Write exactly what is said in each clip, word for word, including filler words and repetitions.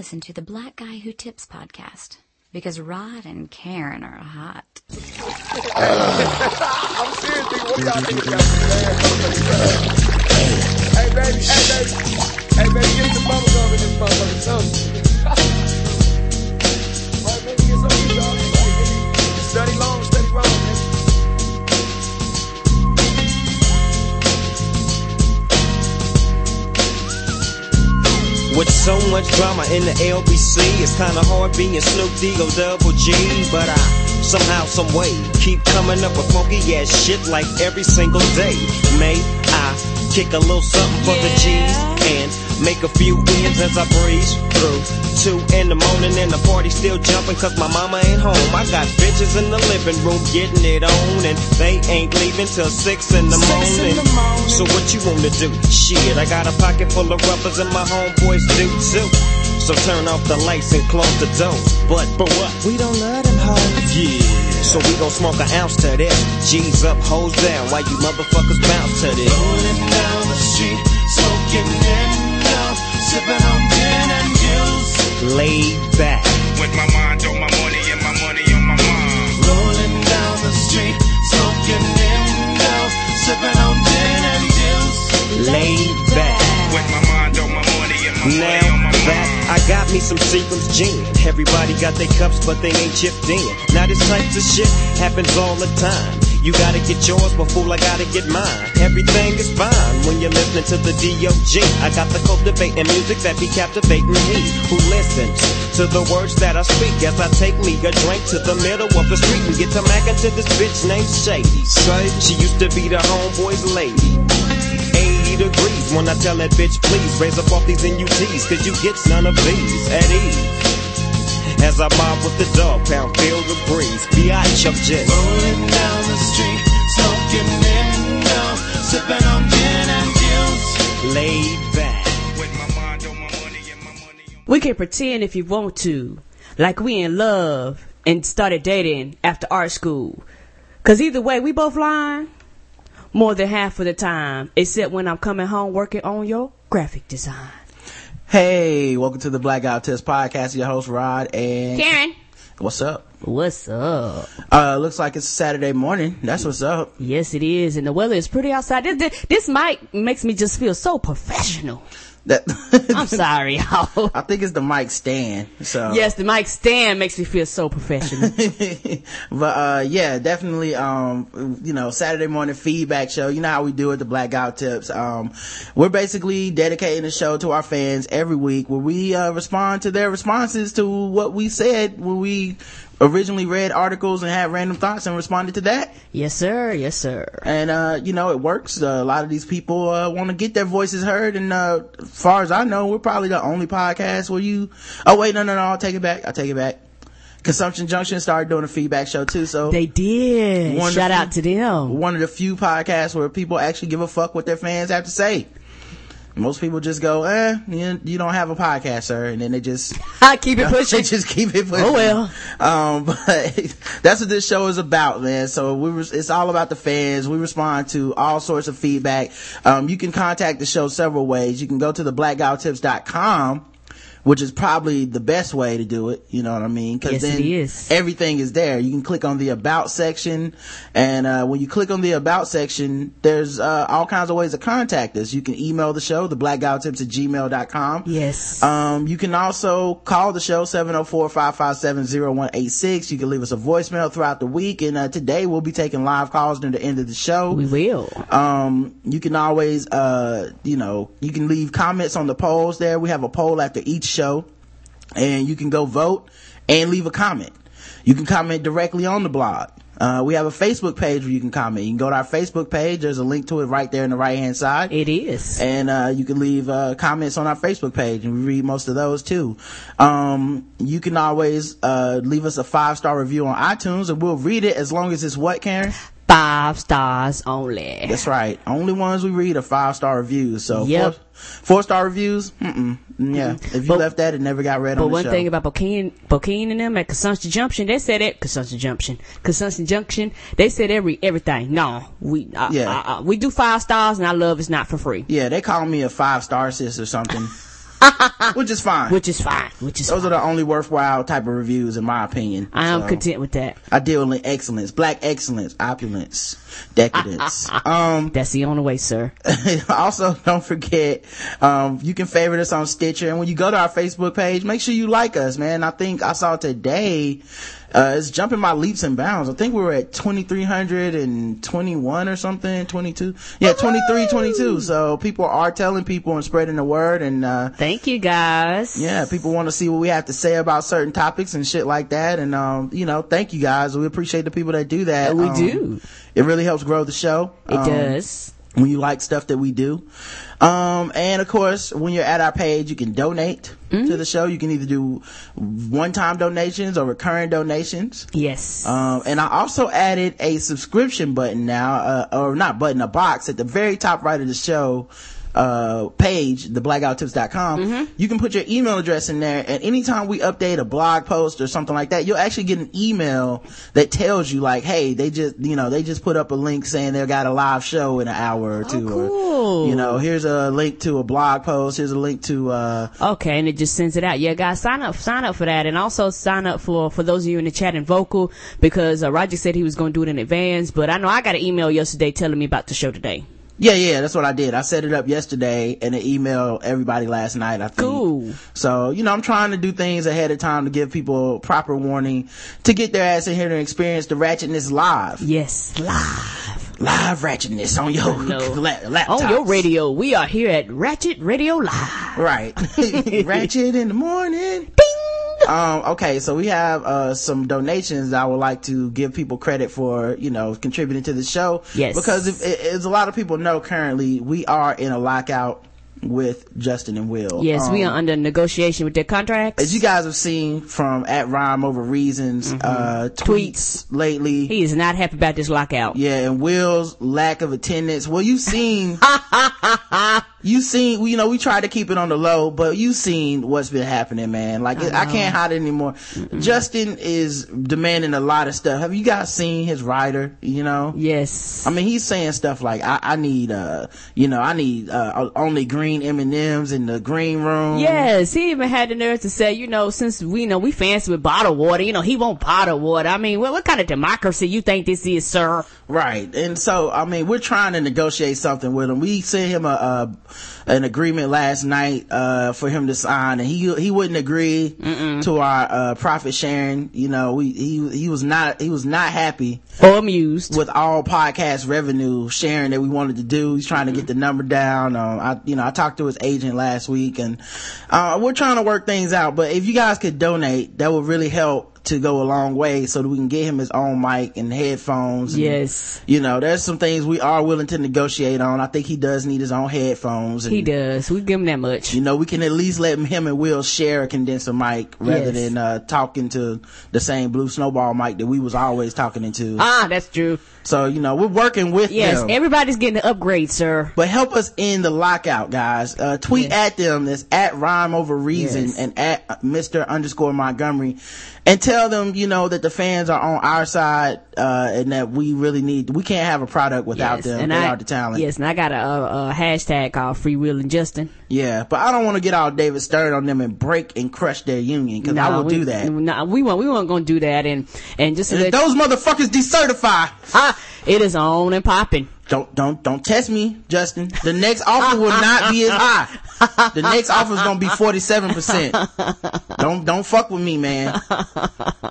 listen to the Black Guy Who Tips podcast, because Rod and Karen are hot. I'm seriously, what y'all think about this? Hey, baby, hey, baby. Hey, baby, get the bubble gum in this motherfucking tongue. All right, baby, get some of these, y'all. Study long, study wrong, man. With so much drama in the L B C, it's kinda hard being Snoop Dogg Double G, but I somehow, some way, keep coming up with funky ass shit like every single day. May I kick a little something for the G's and make a few wins as I breeze through. Two in the morning and the party still jumping cause my mama ain't home. I got bitches in the living room getting it on and they ain't leaving till six in the morning. So what you wanna do? Shit, I got a pocket full of rubbers and my homeboys do too. So turn off the lights and close the door. But for what? We don't love them hoes. Yeah. So we gon' smoke an ounce to this. G's up, hoes down. Why you motherfuckers bounce to this? Rolling down the street, smoking in now, sipping on gin and juice. Laid back with my mind on my money and my money on my mind. Rolling down the street, smoking in now, sipping on gin and juice. Laid back with my mind on my money and my now, money on my mind. I got me some Seagram's gin. Everybody got their cups, but they ain't chipped in. Now this type of shit happens all the time. You gotta get yours, but fool, I gotta get mine. Everything is fine when you're listening to the D O G. I got the cultivating music that be captivating me, who listens to the words that I speak as I take me a drink to the middle of the street and get to mackin' to this bitch named Shady. She used to be the homeboy's lady. Degrees when I tell that bitch, please raise up off these N U Ts, cause you gets none of these at ease. As I mob with the dog pound, feel the breeze. B I Chuck Jet. Rolling down the street, smoking in now, sipping on gin and juice. Laid back. With my mind on my money and my money on. We can pretend if you want to, like we in love and started dating after art school. Cause either way, we both lying. More than half of the time, except when I'm coming home working on your graphic design. Hey, welcome to the Blackout Test Podcast. Your host, Rod and Karen. What's up? What's up? Uh, looks like it's Saturday morning. That's what's up. Yes, it is. And the weather is pretty outside. This, this, this mic makes me just feel so professional. That I'm sorry, y'all. I think it's the mic stand. So yes, the mic stand makes me feel so professional. But uh, yeah, definitely. Um, you know, Saturday morning feedback show. You know how we do it, the Blackout Tips. Um, we're basically dedicating the show to our fans every week, where we uh, respond to their responses to what we said when we originally read articles and had random thoughts and responded to that. Yes, sir. Yes, sir. And, uh, you know, it works. Uh, a lot of these people, uh, want to get their voices heard. And, uh, as far as I know, we're probably the only podcast where you, oh, wait, no, no, no, I'll take it back. I'll take it back. Consumption Junction started doing a feedback show too, so. They did. Shout out to them. One of the few podcasts where people actually give a fuck what their fans have to say. Most people just go, eh, you don't have a podcast, sir. And then they just I keep it pushing. They just keep it pushing. Oh, well. Um, but that's what this show is about, man. So we re- it's all about the fans. We respond to all sorts of feedback. Um, you can contact the show several ways. You can go to the blackout tips dot com, which is probably the best way to do it. You know what I mean? Because yes, then it is. Everything is there. You can click on the About section. And uh when you click on the About section, there's uh all kinds of ways to contact us. You can email the show, the blackout tips at gmail dot com. Yes. Um, you can also call the show, seven oh four, five five seven, oh one eight six. You can leave us a voicemail throughout the week. And uh, today we'll be taking live calls near the end of the show. We will. Um, you can always, uh you know, you can leave comments on the polls there. We have a poll after each show, and you can go vote and leave a comment. You can comment directly on the blog. Uh, we have a Facebook page where you can comment. You can go to our Facebook page. There's a link to it right there on the right hand side. It is. And uh, you can leave uh, comments on our Facebook page, and we read most of those too. Um, you can always uh, leave us a five star review on iTunes, and we'll read it as long as it's what, Karen? Five stars only. That's right. Only ones we read are five star reviews. So yep. four, four star reviews. Mm-mm. Yeah. If you but, left that, it never got read on the show. But one thing about Bokeem, Bokeem and them at Consumption Junction, they said that Consumption Junction, Consumption Junction, they said every everything. No, we uh, yeah. uh, uh, we do five stars, and I love it's not for free. Yeah, they call me a five star sis or something. Which is fine. Which is fine. Which is Those fine. Are the only worthwhile type of reviews, in my opinion. I am so content with that. I deal in excellence, black excellence, opulence, decadence. um, That's the only way, sir. Also, don't forget, um, you can favorite us on Stitcher. And when you go to our Facebook page, make sure you like us, man. I think I saw today, uh, it's jumping by leaps and bounds. I think we were at two thousand three hundred twenty-one or something, twenty-two. Yeah, twenty-three, twenty-two. So people are telling people and spreading the word. And uh, thank you, guys. Yeah, people want to see what we have to say about certain topics and shit like that. And, um, you know, thank you, guys. We appreciate the people that do that. Yeah, we um, do. It really helps grow the show. It um, does. When you like stuff that we do. Um, and of course, when you're at our page, you can donate mm-hmm. to the show. You can either do one-time donations or recurring donations. Yes. Um, and I also added a subscription button now, uh, or not button, a box at the very top right of the show. uh page the blackout tips dot com mm-hmm. You can put your email address in there, and anytime we update a blog post or something like that, you'll actually get an email that tells you like, hey, they just you know they just put up a link saying they got a live show in an hour or two. Oh, cool. Or, you know here's a link to a blog post, here's a link to uh okay and it just sends it out. Yeah, guys, sign up sign up for that. And also sign up for for those of you in the chat and vocal, because uh, Roger said he was going to do it in advance, but I know I got an email yesterday telling me about the show today. Yeah, yeah, that's what I did. I set it up yesterday and I emailed everybody last night, I think. Cool. So, you know, I'm trying to do things ahead of time to give people proper warning to get their ass in here and experience the ratchetness live. Yes, live. Live ratchetness on your no. la- laptop. On your radio. We are here at Ratchet Radio Live. Right. Ratchet in the morning. Ding! Um, okay, so we have uh, some donations that I would like to give people credit for, you know, contributing to the show. Yes. Because if, as a lot of people know currently, we are in a lockout with Justin and Will. Yes, um, we are under negotiation with their contracts. As you guys have seen from at Rhyme Over Reasons mm-hmm. uh, tweets, tweets lately. He is not happy about this lockout. Yeah, and Will's lack of attendance. Well, you've seen... You seen, you know, we try to keep it on the low, but you seen what's been happening, man. Like, I, I can't hide it anymore. Mm-mm. Justin is demanding a lot of stuff. Have you guys seen his rider, you know? Yes. I mean, he's saying stuff like, I, I need, uh, you know, I need uh, only green M and M's in the green room. Yes, he even had the nerve to say, you know, since we you know we fancy with bottled water, you know, he won't bottled water. I mean, what, what kind of democracy you think this is, sir? Right. And so, I mean, we're trying to negotiate something with him. We sent him a... a an agreement last night uh for him to sign, and he he wouldn't agree Mm-mm. to our uh profit sharing. You know, we he he was not he was not happy or amused with all podcast revenue sharing that we wanted to do. He's trying mm-hmm. to get the number down. Um, I you know I talked to his agent last week, and uh we're trying to work things out. But if you guys could donate, that would really help to go a long way, so that we can get him his own mic and headphones. And, yes, you know, there's some things we are willing to negotiate on. I think he does need his own headphones. And, he does. We give him that much. You know, we can at least let him and Will share a condenser mic rather yes. than uh, talking to the same blue snowball mic that we was always talking into. Ah, that's true. So, you know, we're working with yes, them. Yes, everybody's getting an upgrade, sir. But help us end the lockout, guys. Uh, tweet yes. at them. That's at Rhyme Over Reason yes. and at Mister Underscore Montgomery. And tell them, you know, that the fans are on our side, uh, and that we really need, we can't have a product without yes, them, without I, the talent. Yes, and I got a, a, a hashtag called Free Will and Justin. Yeah, but I don't want to get all David Stern on them and break and crush their union, because no, I will we, do that. No, nah, we weren't, we weren't going to do that. And, and just so and that those motherfuckers decertify. Ah, it is on and popping. Don't, don't, don't test me, Justin. The next offer will not be as high. The next offer is going to be forty-seven percent. Don't, don't fuck with me, man.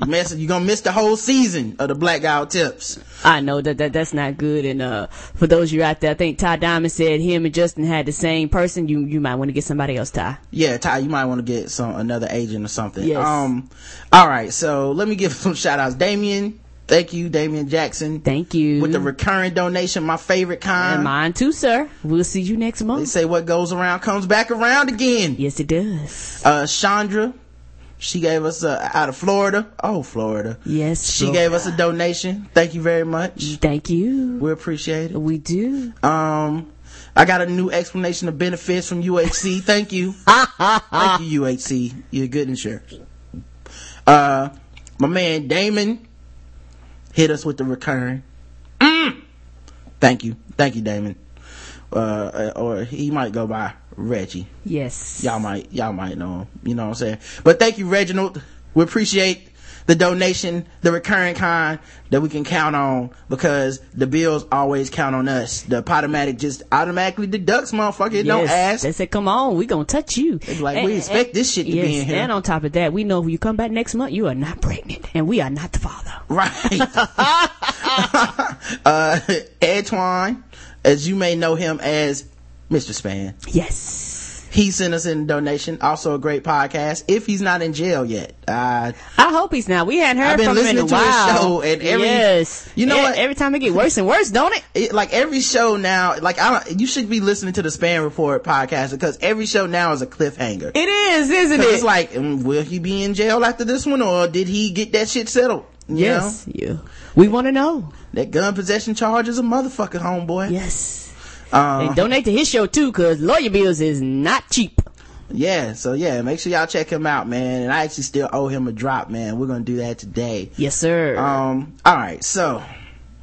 You mess, you're going to miss the whole season of the Blackout Tips. I know that, that that's not good. And, uh, for those of you out there, I think Ty Diamond said him and Justin had the same person. You, you might want to get somebody else, Ty. Yeah, Ty, you might want to get some, another agent or something. Yes. Um, all right. So let me give some shout outs. Damien. Thank you, Damian Jackson. Thank you. With the recurring donation, my favorite kind. And mine too, sir. We'll see you next month. They say what goes around comes back around again. Yes, it does. Uh, Chandra, she gave us a, out of Florida. Oh, Florida. Yes, She Florida. gave us a donation. Thank you very much. Thank you. We appreciate it. We do. Um... I got a new explanation of benefits from U H C. Thank you. Thank you, U H C. You're good insurance. Uh, my man Damon hit us with the recurring. Mm. Thank you. Thank you, Damon. Uh, or he might go by Reggie. Yes. Y'all might, y'all might know him. You know what I'm saying? But thank you, Reginald. We appreciate the donation, the recurring kind that we can count on, because the bills always count on us. The Podomatic just automatically deducts, motherfucker. It yes. don't ask. They said, come on, we gonna touch you. It's like, and, we expect and, this shit to yes, be in here. And on top of that, we know when you come back next month, you are not pregnant, and we are not the father. Right. uh, Antoine, as you may know him as Mister Span. Yes. He sent us in a donation. Also a great podcast. If he's not in jail yet. Uh, I hope he's not. We hadn't heard from him in a while. I've been listening to his show. And every, yes. You know e- what? Every time it gets worse and worse, don't it? it? Like every show now, like I don't, you should be listening to the Span Report podcast, because every show now is a cliffhanger. It is, isn't it? It's like, will he be in jail after this one, or did he get that shit settled? You yes. Yeah. We want to know. That gun possession charge is a motherfucking homeboy. Yes. Um, and donate to his show too, because lawyer bills is not cheap. Yeah, so yeah, make sure y'all check him out, man. And I actually still owe him a drop, man. We're gonna do that today. Yes, sir. Um, all right, so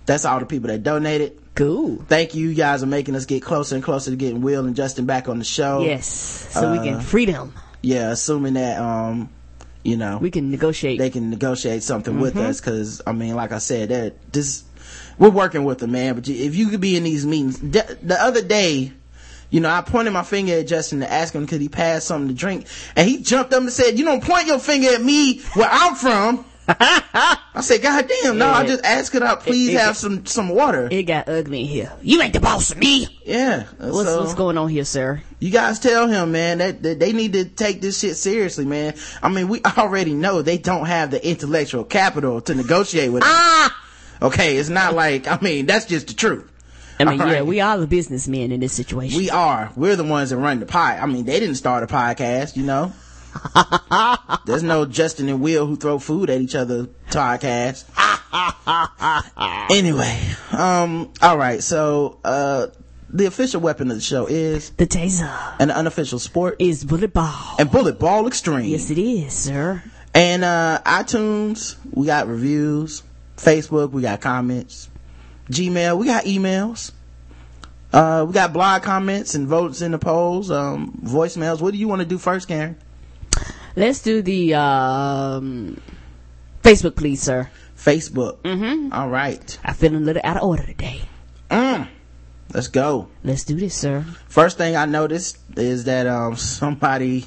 that's all the people that donated. Cool. Thank you, you guys are making us get closer and closer to getting Will and Justin back on the show. Yes, so uh, we can free them. Yeah, assuming that um, you know, we can negotiate. They can negotiate something mm-hmm. with us, because I mean, like I said, that this. We're working with them, man, but if you could be in these meetings. De- the other day, you know, I pointed my finger at Justin to ask him could he pass something to drink, and he jumped up and said, you don't point your finger at me where I'm from. I said, God damn, no, yeah. I just asked, could I please it, it have got, some, some water? It got ugly in here. You ain't the boss of me. Yeah. What's, so, what's going on here, sir? You guys tell him, man, that, that they need to take this shit seriously, man. I mean, we already know they don't have the intellectual capital to negotiate with us. Ah! Okay, it's not like, I mean, that's just the truth. I mean, all yeah, right. We are the businessmen in this situation. We are. We're the ones that run the pie. I mean, they didn't start a podcast, you know. There's no Justin and Will who throw food at each other podcast. Anyway, um, all right, so uh, the official weapon of the show is... the taser. And the unofficial sport... is bullet ball. And bullet ball extreme. Yes, it is, sir. And uh, iTunes, we got reviews. Facebook, we got comments. Gmail, we got emails. Uh, we got blog comments and votes in the polls, um, voicemails. What do you want to do first, Karen? Let's do the um, Facebook, please, sir. Facebook. Mm-hmm. All right. I feel a little out of order today. Mm. Let's go. Let's do this, sir. First thing I noticed is that um, somebody...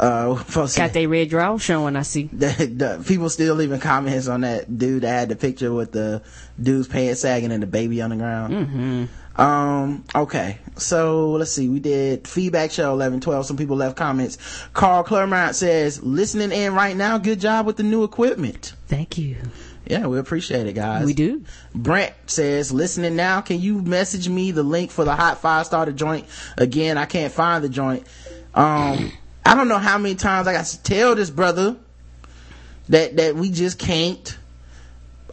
Uh, got their red draw showing, I see. The, the, people still leaving comments on that dude that had the picture with the dude's pants sagging and the baby on the ground. Mm-hmm. Um, okay, so let's see. We did feedback show eleven twelve. Some people left comments. Carl Clermont says, listening in right now, good job with the new equipment. Thank you. Yeah, we appreciate it, guys. We do. Brent says, listening now, can you message me the link for the hot five starter joint? Again, I can't find the joint. Um... I don't know how many times I got to tell this brother that that we just can't.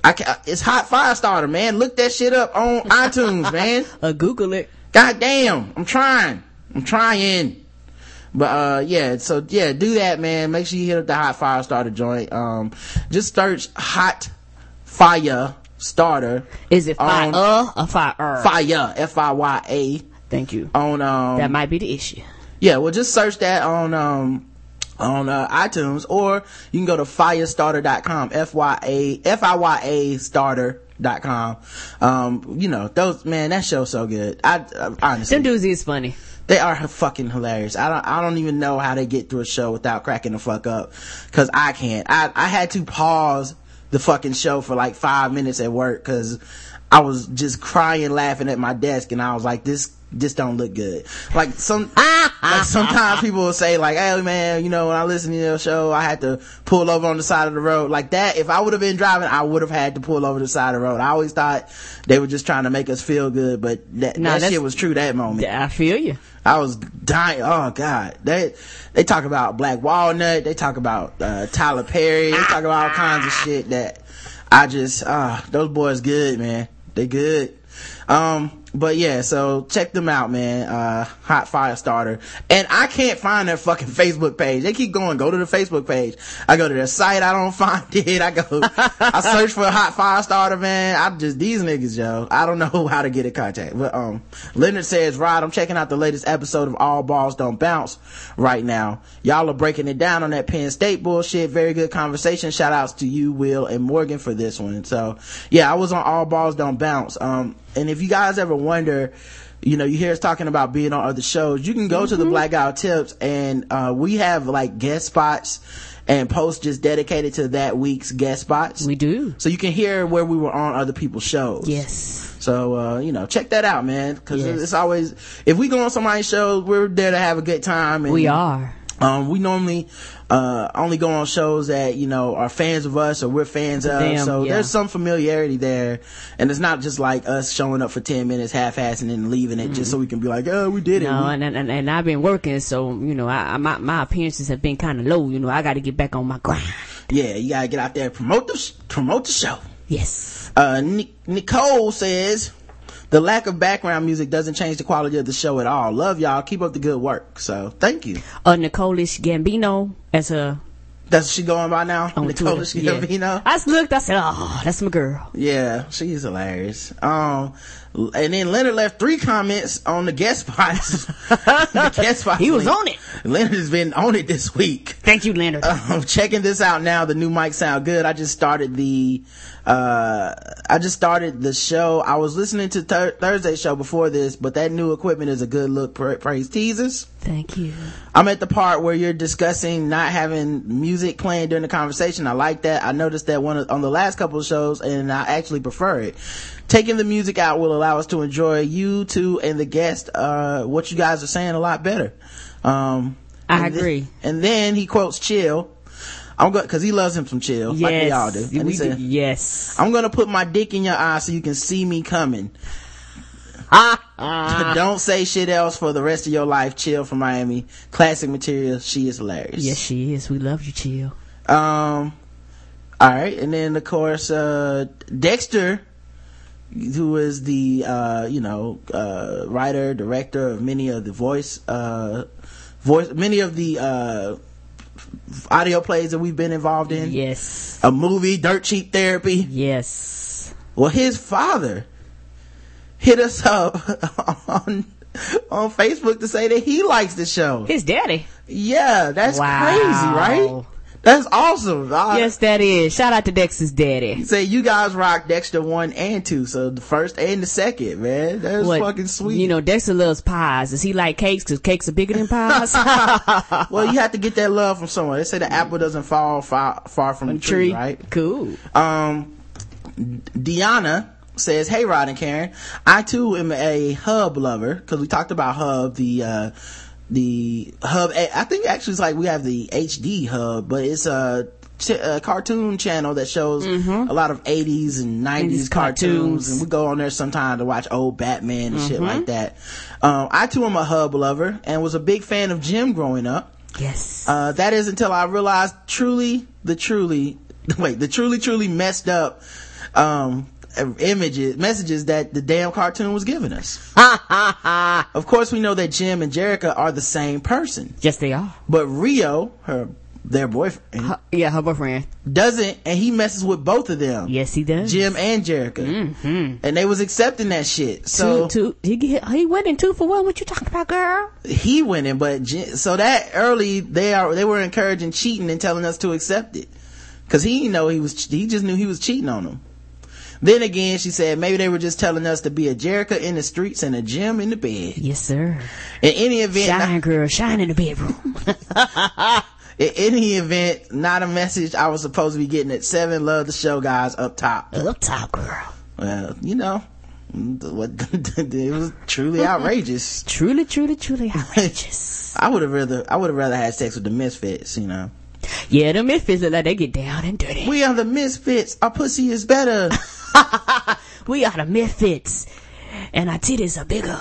I can't, it's hot fire starter, man. Look that shit up on iTunes, man. Uh, Google it. God damn, I'm trying. I'm trying. But uh, yeah, so yeah, do that, man. Make sure you hit up the hot fire starter joint. Um, just search hot fire starter. Is it fire or fire? Fire, F I Y A. Thank you. On um, that might be the issue. Yeah, well, just search that on um on uh, iTunes, or you can go to fire starter dot com, F Y A, F I Y A starter dot com. Um, you know, those, man, that show's so good. I, I honestly. Them dudes is funny. They are fucking hilarious. I don't, I don't even know how they get through a show without cracking the fuck up, because I can't. I, I had to pause the fucking show for like five minutes at work, because I was just crying, laughing at my desk, and I was like, this just don't look good. Like some, like sometimes people will say, like, "Hey man, you know, when I listen to your show, I had to pull over on the side of the road." Like that, if I would have been driving, I would have had to pull over the side of the road. I always thought they were just trying to make us feel good, but that, nah, that shit was true that moment. I feel you. I was dying. Oh God, they they talk about Black Walnut. They talk about uh, Tyler Perry. They talk about all kinds of shit that I just, uh, those boys good, man. They good. Um. But yeah, so check them out, man. Uh, Hot Fire Starter. And I can't find their fucking Facebook page. They keep going, go to the Facebook page. I go to their site, I don't find it. I go, I search for Hot Fire Starter, man. I just, these niggas, yo. I don't know how to get in contact. But, um, Leonard says, Rod, I'm checking out the latest episode of All Balls Don't Bounce right now. Y'all are breaking it down on that Penn State bullshit. Very good conversation. Shout outs to you, Will, and Morgan for this one. So, yeah, I was on All Balls Don't Bounce. Um, and if you guys ever wonder, you know, you hear us talking about being on other shows, you can go mm-hmm. to the Blackout Tips, and uh we have like guest spots and posts just dedicated to that week's guest spots. We do. So you can hear where we were on other people's shows. Yes. So, uh, you know, check that out, man. Because yes. it's always, if we go on somebody's shows, we're there to have a good time. And, we are. Um, we normally uh only go on shows that, you know, are fans of us or we're fans of. Damn, so yeah. there's some familiarity there. And it's not just like us showing up for ten minutes, half-assing and leaving it mm. just so we can be like, oh, we did no, it. No, and, and and I've been working, so, you know, I, my, my appearances have been kind of low. You know, I got to get back on my grind. Yeah, you got to get out there and promote the, promote the show. Yes. Uh, Ni- Nicole says... The lack of background music doesn't change the quality of the show at all. Love y'all. Keep up the good work. So, thank you. Uh, Nicolish Gambino as a... That's what she going by now? Nicolish Gambino? Yeah. I just looked. I said, oh, that's my girl. Yeah, she's hilarious. Um... And then Leonard left three comments on the guest spots. the guest spots he was link. on it. Leonard has been on it this week. Thank you, Leonard. Um, checking this out now. The new mic sound good. I just started the, uh, I just started the show. I was listening to thir- Thursday's show before this, but that new equipment is a good look. Pra- praise teasers. Thank you. I'm at the part where you're discussing not having music playing during the conversation. I like that. I noticed that one of, on the last couple of shows, and I actually prefer it. Taking the music out will allow us to enjoy you two and the guest, uh, what you guys are saying a lot better. Um, I and agree. Th- and then he quotes Chill. I'm going, cause he loves him some Chill. Yes. Like they all do. And we said, do. Yes. I'm going to put my dick in your eye so you can see me coming. Ah. Uh, Don't say shit else for the rest of your life. Chill from Miami. Classic material. She is hilarious. Yes, she is. We love you, Chill. Um, all right. And then, of course, uh, Dexter, who is the uh you know uh writer, director of many of the voice uh voice many of the uh audio plays that we've been involved in. Yes. A movie, Dirt Cheap Therapy. Yes. Well, his father hit us up on on Facebook to say that he likes the show. His daddy. Yeah, that's wow. crazy, right? That's awesome. I, yes, that is. Shout out to Dexter's daddy. Say you guys rock Dexter one and two, so the first and the second, man. That's what, fucking sweet. You know, Dexter loves pies. Does he like cakes? Because cakes are bigger than pies. Well, you have to get that love from someone. They say the apple doesn't fall far, far from the tree, tree, right? Cool. Um, Deanna says, "Hey, Rod and Karen, I too am a Hub lover because we talked about Hub the." uh the hub I think actually it's like we have the H D Hub, but it's a, ch- a cartoon channel that shows mm-hmm. a lot of eighties and nineties cartoons. cartoons and we go on there sometime to watch old Batman and mm-hmm. shit like that. um I too am a Hub lover and was a big fan of Jim growing up. Yes. Uh that is until I realized truly the truly wait the truly truly messed up um images messages that the damn cartoon was giving us. Of course we know that Jim and Jerrica are the same person. Yes, they are. But Rio, her their boyfriend her, yeah her boyfriend doesn't, and he messes with both of them. Yes, he does. Jim and Jerrica. Mm-hmm. And they was accepting that shit. So two, two, he, he went in two for one. What you talking about, girl? He went in, but so that early they are they were encouraging cheating and telling us to accept it because he didn't know he was he just knew he was cheating on them. Then again, she said, maybe they were just telling us to be a Jerrica in the streets and a Jim in the bed. Yes, sir. In any event... Shine, I, girl. Shine in the bedroom. In any event, not a message I was supposed to be getting at seven. Love the show, guys. Up top. Up top, girl. Well, you know, it was truly outrageous. Truly, truly, truly outrageous. I would have rather, I would have rather had sex with the Misfits, you know. Yeah, the Misfits look like they get down and dirty. We are the Misfits. Our pussy is better. We are the Misfits. and our titties are bigger.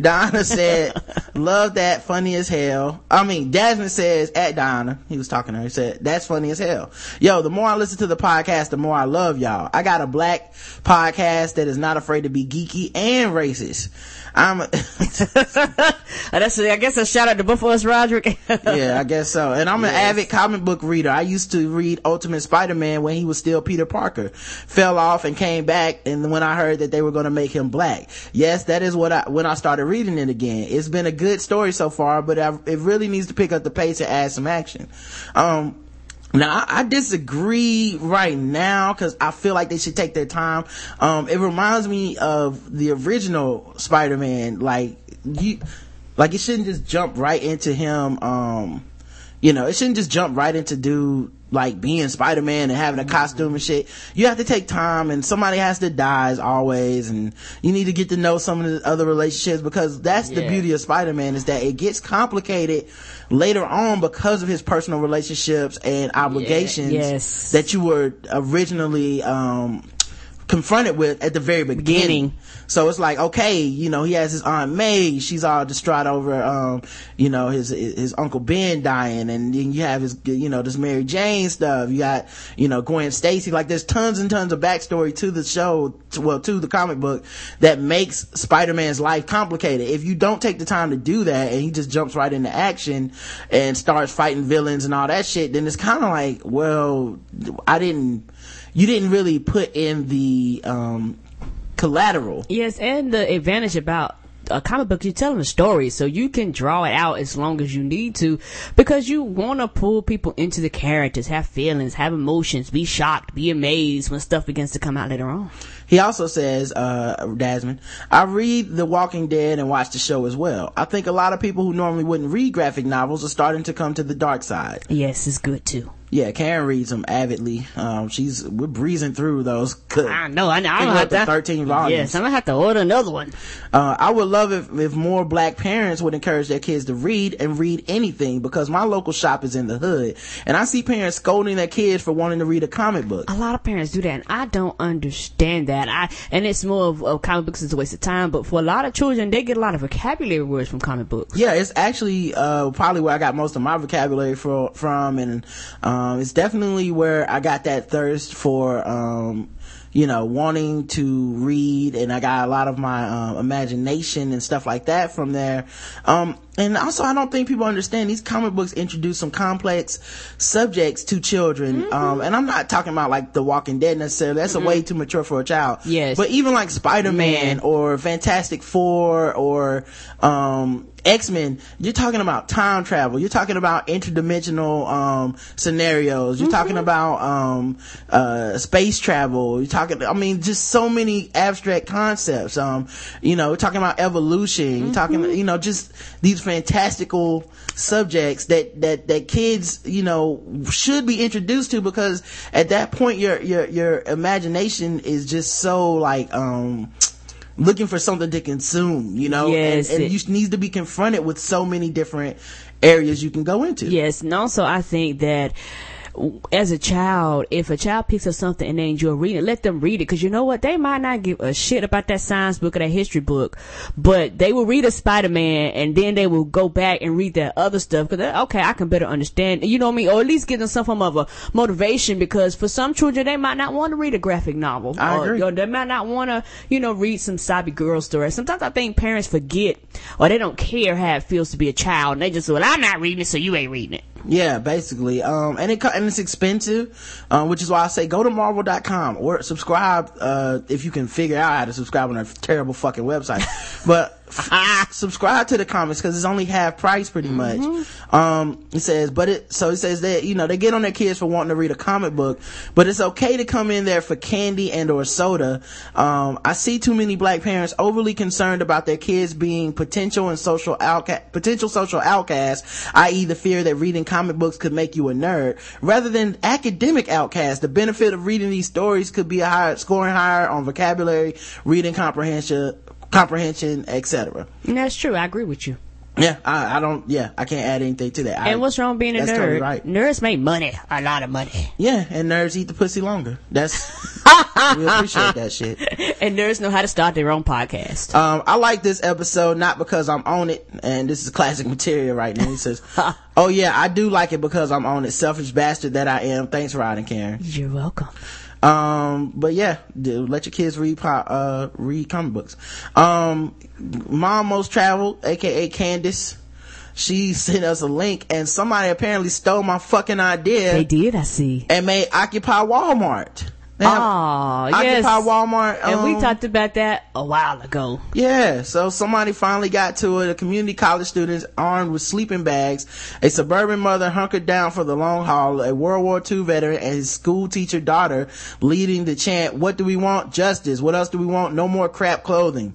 Donna said, love that, funny as hell. I mean, Jasmine says, at Donna, he was talking to her, he said, that's funny as hell. Yo, the more I listen to the podcast, the more I love y'all. I got a black podcast that is not afraid to be geeky and racist. I'm a that's a, I guess a shout out to both of us, Roderick. Yeah, I guess so. And I'm yes. an avid comic book reader. I used to read Ultimate Spider-Man when he was still Peter Parker. Fell off and came back, and when I heard that they were going to make him black, yes, that is what I when I started reading it again. It's been a good story so far, but I, it really needs to pick up the pace and add some action. Um, now I, I disagree right now because I feel like they should take their time. Um, it reminds me of the original Spider-Man. Like you, like it shouldn't just jump right into him. Um, you know, it shouldn't just jump right into dude. Like being Spider-Man and having a costume and shit, you have to take time, and somebody has to die as always, and you need to get to know some of the other relationships, because that's yeah. the beauty of Spider-Man, is that it gets complicated later on because of his personal relationships and obligations yeah. yes. that you were originally um confronted with at the very beginning. beginning So it's like, okay, you know, he has his Aunt May, she's all distraught over um you know his his Uncle Ben dying, and then you have his, you know, this Mary Jane stuff, you got, you know, Gwen Stacy. Like there's tons and tons of backstory to the show, to, well to the comic book, that makes Spider-Man's life complicated. If you don't take the time to do that and he just jumps right into action and starts fighting villains and all that shit, then it's kind of like, well, I didn't you didn't really put in the um collateral. Yes, and the advantage about a comic book, you're telling a story, so you can draw it out as long as you need to, because you want to pull people into the characters, have feelings, have emotions, be shocked, be amazed when stuff begins to come out later on. He also says, uh, Desmond, I read The Walking Dead and watch the show as well. I think a lot of people who normally wouldn't read graphic novels are starting to come to the dark side. Yes, it's good too. Yeah, Karen reads them avidly. Um, she's we're breezing through those. Good. I know. I know. I'm gonna have to thirteen volumes. Yes, I'm gonna have to order another one. Uh, I would love if, if more black parents would encourage their kids to read and read anything, because my local shop is in the hood, and I see parents scolding their kids for wanting to read a comic book. A lot of parents do that, and I don't understand that. I and it's more of, of comic books is a waste of time, but for a lot of children, they get a lot of vocabulary words from comic books. Yeah, it's actually uh, probably where I got most of my vocabulary for, from, and. Um, Um, it's definitely where I got that thirst for, um, you know, wanting to read, and I got a lot of my um, imagination and stuff like that from there. Um, and also, I don't think people understand these comic books introduce some complex subjects to children. Mm-hmm. Um, and I'm not talking about like The Walking Dead necessarily. That's mm-hmm. a way too mature for a child. Yes. But even like Spider-Man Man. or Fantastic Four or, um, X-Men, you're talking about time travel, you're talking about interdimensional um scenarios, you're mm-hmm. talking about um uh space travel, you're talking I mean just so many abstract concepts, um you know, we're talking about evolution, mm-hmm. you're talking, you know, just these fantastical subjects that that that kids, you know, should be introduced to, because at that point your your your imagination is just so like um looking for something to consume, you know, yes, and, and you need to be confronted with so many different areas you can go into. Yes, and also I think that as a child, if a child picks up something and they enjoy reading, let them read it, because you know what, they might not give a shit about that science book or that history book, but they will read a Spider-Man and then they will go back and read that other stuff, because okay, I can better understand, you know what I mean, or at least give them some form of a motivation, because for some children they might not want to read a graphic novel, I or, agree. or they might not want to, you know, read some soppy girl story. Sometimes I think parents forget, or they don't care how it feels to be a child, and they just say, well, I'm not reading it, so you ain't reading it. Yeah, basically. Um, and it and it's expensive, um, which is why I say go to marvel dot com or subscribe uh, if you can figure out how to subscribe on a terrible fucking website. But subscribe to the comics, because it's only half price pretty much. Mm-hmm. Um, it says, but it so it says that, you know, they get on their kids for wanting to read a comic book, but it's okay to come in there for candy and or soda. Um, I see too many black parents overly concerned about their kids being potential and social outcast, potential social outcasts, that is the fear that reading comic books could make you a nerd, rather than academic outcasts. The benefit of reading these stories could be a higher scoring higher on vocabulary, reading comprehension. comprehension, et cetera. That's true. I agree with you. Yeah, I, I don't, yeah, I can't add anything to that. And I, what's wrong being a nerd? Totally right. Nerds make money, a lot of money. Yeah, and nerds eat the pussy longer. That's We appreciate that shit. And nerds know how to start their own podcast. Um, I like this episode, not because I'm on it, and this is classic material right now. He says, oh yeah, I do like it because I'm on it. Selfish bastard that I am. Thanks, Rod and Karen. You're welcome. Um, but yeah, dude, let your kids read, uh, read comic books. Um, Mom Most Traveled, aka Candace, she sent us a link, and somebody apparently stole my fucking idea. They did, I see. And made Occupy Walmart. They have oh, yes. Occupy Walmart. Um, and we talked about that a while ago. Yeah, so somebody finally got to it. A community college students armed with sleeping bags, a suburban mother hunkered down for the long haul, a World War Two veteran and his school teacher daughter leading the chant, what do we want? Justice. What else do we want? No more crap clothing.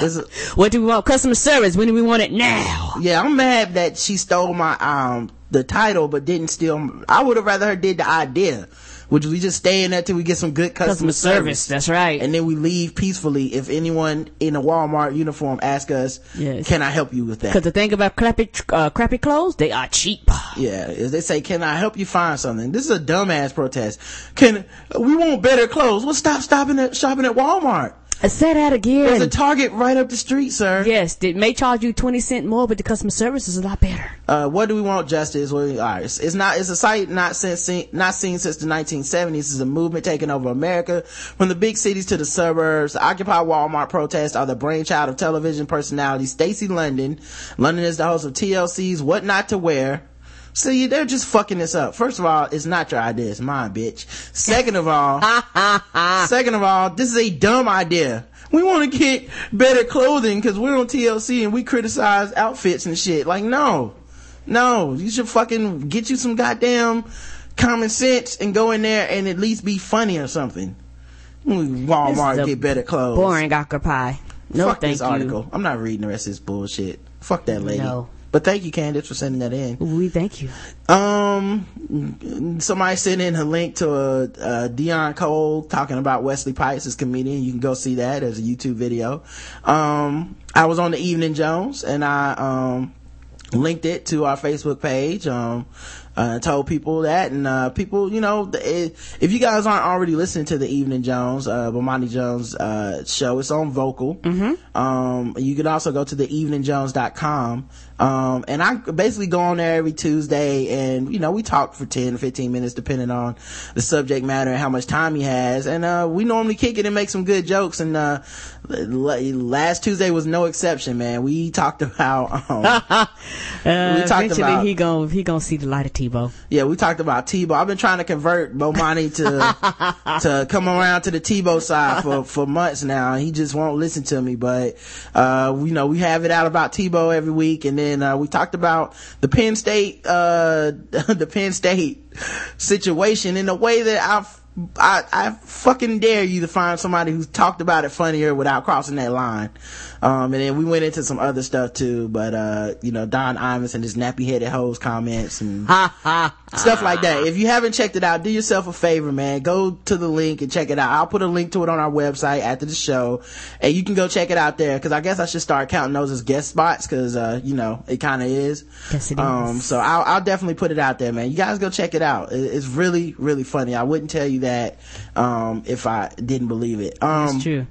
Is, what do we want? Customer service. When do we want it? Now. Yeah, I'm mad that she stole my um the title but didn't steal. I would have rather her did the idea, which we just stay in there till we get some good customer, customer service. service That's right. And then we leave peacefully if anyone in a Walmart uniform asks us, yes, can I help you with that? Because the thing about crappy uh, crappy clothes, they are cheap. Yeah, if they say, can I help you find something? This is a dumbass protest. Can we want better clothes? Well, stop stopping at shopping at Walmart. I said that again. There's a Target right up the street, sir. Yes, it may charge you twenty cents more, but the customer service is a lot better. Uh, what do we want? Justice. What do we, all right, it's, it's not, it's a sight not seen, not seen since the nineteen seventies. It's a movement taking over America from the big cities to the suburbs. The Occupy Walmart protests are the brainchild of television personality Stacey London. London is the host of T L C's What Not to Wear. See, they're just fucking this up. First of all, it's not your idea, it's mine, bitch. Second of all, second of all, this is a dumb idea. We want to get better clothing because we're on T L C and we criticize outfits and shit. Like, no, no, you should fucking get you some goddamn common sense and go in there and at least be funny or something. Walmart, get better clothes. Boring Occupy. No, fuck thank this article. You. I'm not reading the rest of this bullshit. Fuck that lady. No. But thank you, Candace, for sending that in. We thank you. Um, somebody sent in a link to a, a Dion Cole talking about Wesley Pipes, his comedian. You can go see that as a YouTube video. Um, I was on the Evening Jones, and I um linked it to our Facebook page. Um, uh, told people that, and uh, people, you know, it, if you guys aren't already listening to the Evening Jones, uh, Bomani Jones uh show, it's on Vocal. Mm-hmm. Um, you can also go to the evening jones dot com. Um, and I basically go on there every Tuesday and, you know, we talk for ten, fifteen minutes depending on the subject matter and how much time he has. And, uh, we normally kick it and make some good jokes. And, uh, last Tuesday was no exception, man. We talked about, um, uh, we talked eventually about, he gonna, he gonna see the light of Tebow. Yeah, we talked about Tebow. I've been trying to convert Bomani to, to come around to the Tebow side for, for months now. He just won't listen to me, but, uh, you know, we have it out about Tebow every week. And then, And, uh, we talked about the Penn State, uh, the Penn State situation in a way that I've, I, I fucking dare you to find somebody who's talked about it funnier without crossing that line. Um, and then we went into some other stuff too, but, uh, you know, Don Imus and his nappy headed hoes comments and stuff like that. If you haven't checked it out, do yourself a favor, man. Go to the link and check it out. I'll put a link to it on our website after the show and you can go check it out there. Cause I guess I should start counting those as guest spots. Cause, uh, you know, it kind of is. Yes, it um, is. So I'll, I'll definitely put it out there, man. You guys go check it out. It's really, really funny. I wouldn't tell you that. that um if I didn't believe it. Um that's true.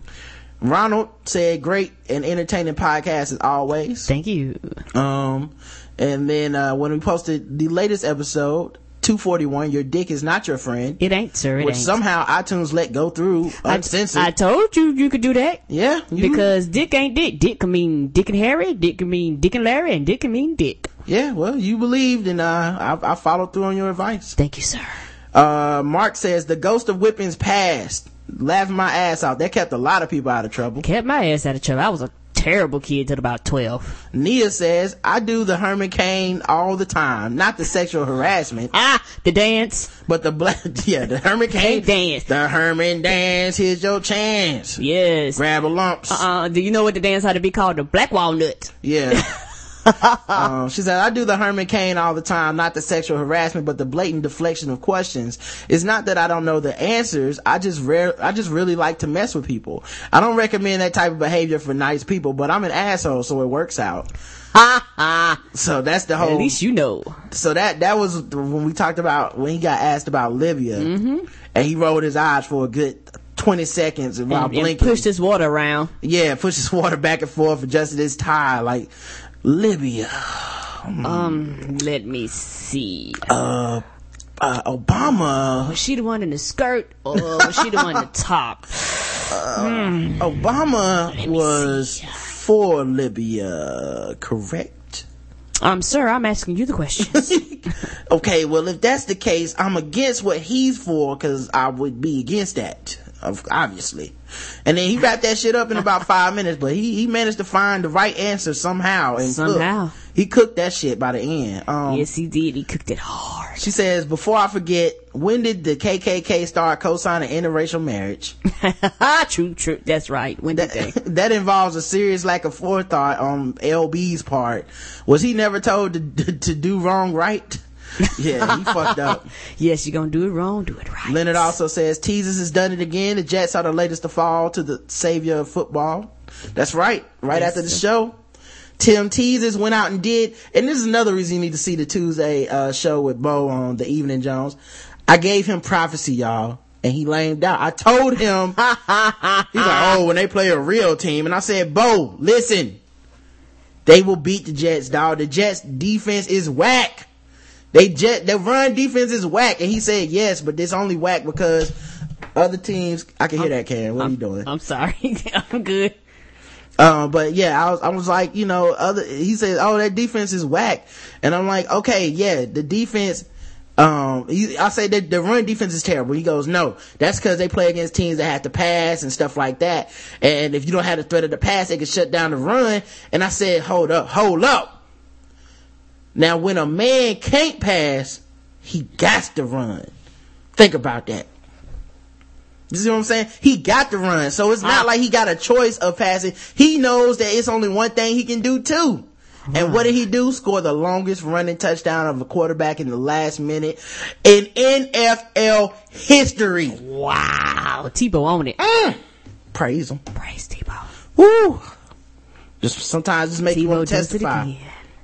Ronald said great and entertaining podcast as always. Thank you. Um and then uh when we posted the latest episode two forty-one, your dick is not your friend. It ain't, sir. It which ain't. Somehow iTunes let go through uncensored. I, t- I told you you could do that. Yeah. You. Because dick ain't dick. Dick can mean Dick and Harry. Dick can mean Dick and Larry. And dick can mean dick. Yeah. Well, you believed and uh, I, I followed through on your advice. Thank you, sir. Uh, Mark says, the ghost of whippings passed. Laughing my ass off. That kept a lot of people out of trouble. Kept my ass out of trouble. I was a terrible kid till about twelve. Nia says, I do the Herman Cain all the time. Not the sexual harassment. Ah, the dance. But the black, yeah, the Herman Cain dance. The Herman dance. Here's your chance. Yes. Grab a lumps. Uh-uh. Do you know what the dance had to be called? The black walnut. Yeah. um, she said, I do the Herman Cain all the time, not the sexual harassment, but the blatant deflection of questions. It's not that I don't know the answers. I just rare, I just really like to mess with people. I don't recommend that type of behavior for nice people, but I'm an asshole, so it works out. So that's the whole. At least you know. So that that was when we talked about when he got asked about Libya, mm-hmm. and he rolled his eyes for a good twenty seconds and while and, blinking, and pushed his water around. Yeah, pushed his water back and forth, adjusted his tie like Libya. Um, let me see. Uh, uh Obama. Was she the one in the skirt or was she the one in the top? Uh, hmm. Obama was see. for Libya, correct? Um, sir, I'm asking you the questions. Okay, well, if that's the case, I'm against what he's for because I would be against that, obviously. And then he wrapped that shit up in about five minutes, but he, he managed to find the right answer somehow. And somehow. Cooked. He cooked that shit by the end. Um, yes, he did. He cooked it hard. She says, before I forget, when did the K K K start co-signing interracial marriage? True, true. That's right. When did that, they? That involves a serious lack of forethought on L B's part. Was he never told to, to do wrong right? Yeah, he fucked up. Yes, you're gonna do it wrong, do it right. Leonard also says Teasers has done it again. The Jets are the latest to fall to the savior of football. That's right. Right yes. After the show, Tim Teasers went out and did, and this is another reason you need to see the Tuesday uh show with Bo on the Evening Jones. I gave him prophecy, y'all, and he lamed out. I told him he's like, oh, when they play a real team, and I said, Bo, listen, they will beat the Jets, dog. The Jets defense is whack. They jet, their run defense is whack. And he said, yes, but it's only whack because other teams, I can hear I'm, that, Karen. What I'm, are you doing? I'm sorry. I'm good. Um, but yeah, I was, I was like, you know, other, he said, oh, that defense is whack. And I'm like, okay, yeah, the defense, um, he, I say that the run defense is terrible. He goes, no, that's because they play against teams that have to pass and stuff like that. And if you don't have the threat of the pass, they can shut down the run. And I said, hold up, hold up. Now, when a man can't pass, he got to run. Think about that. You see what I'm saying? He got to run. So it's not uh, like he got a choice of passing. He knows that it's only one thing he can do, too. Right. And what did he do? Score the longest running touchdown of a quarterback in the last minute in N F L history. Wow. Tebow on it. Mm. Praise him. Praise Tebow. Woo. Just sometimes just make Tebow you want to testify.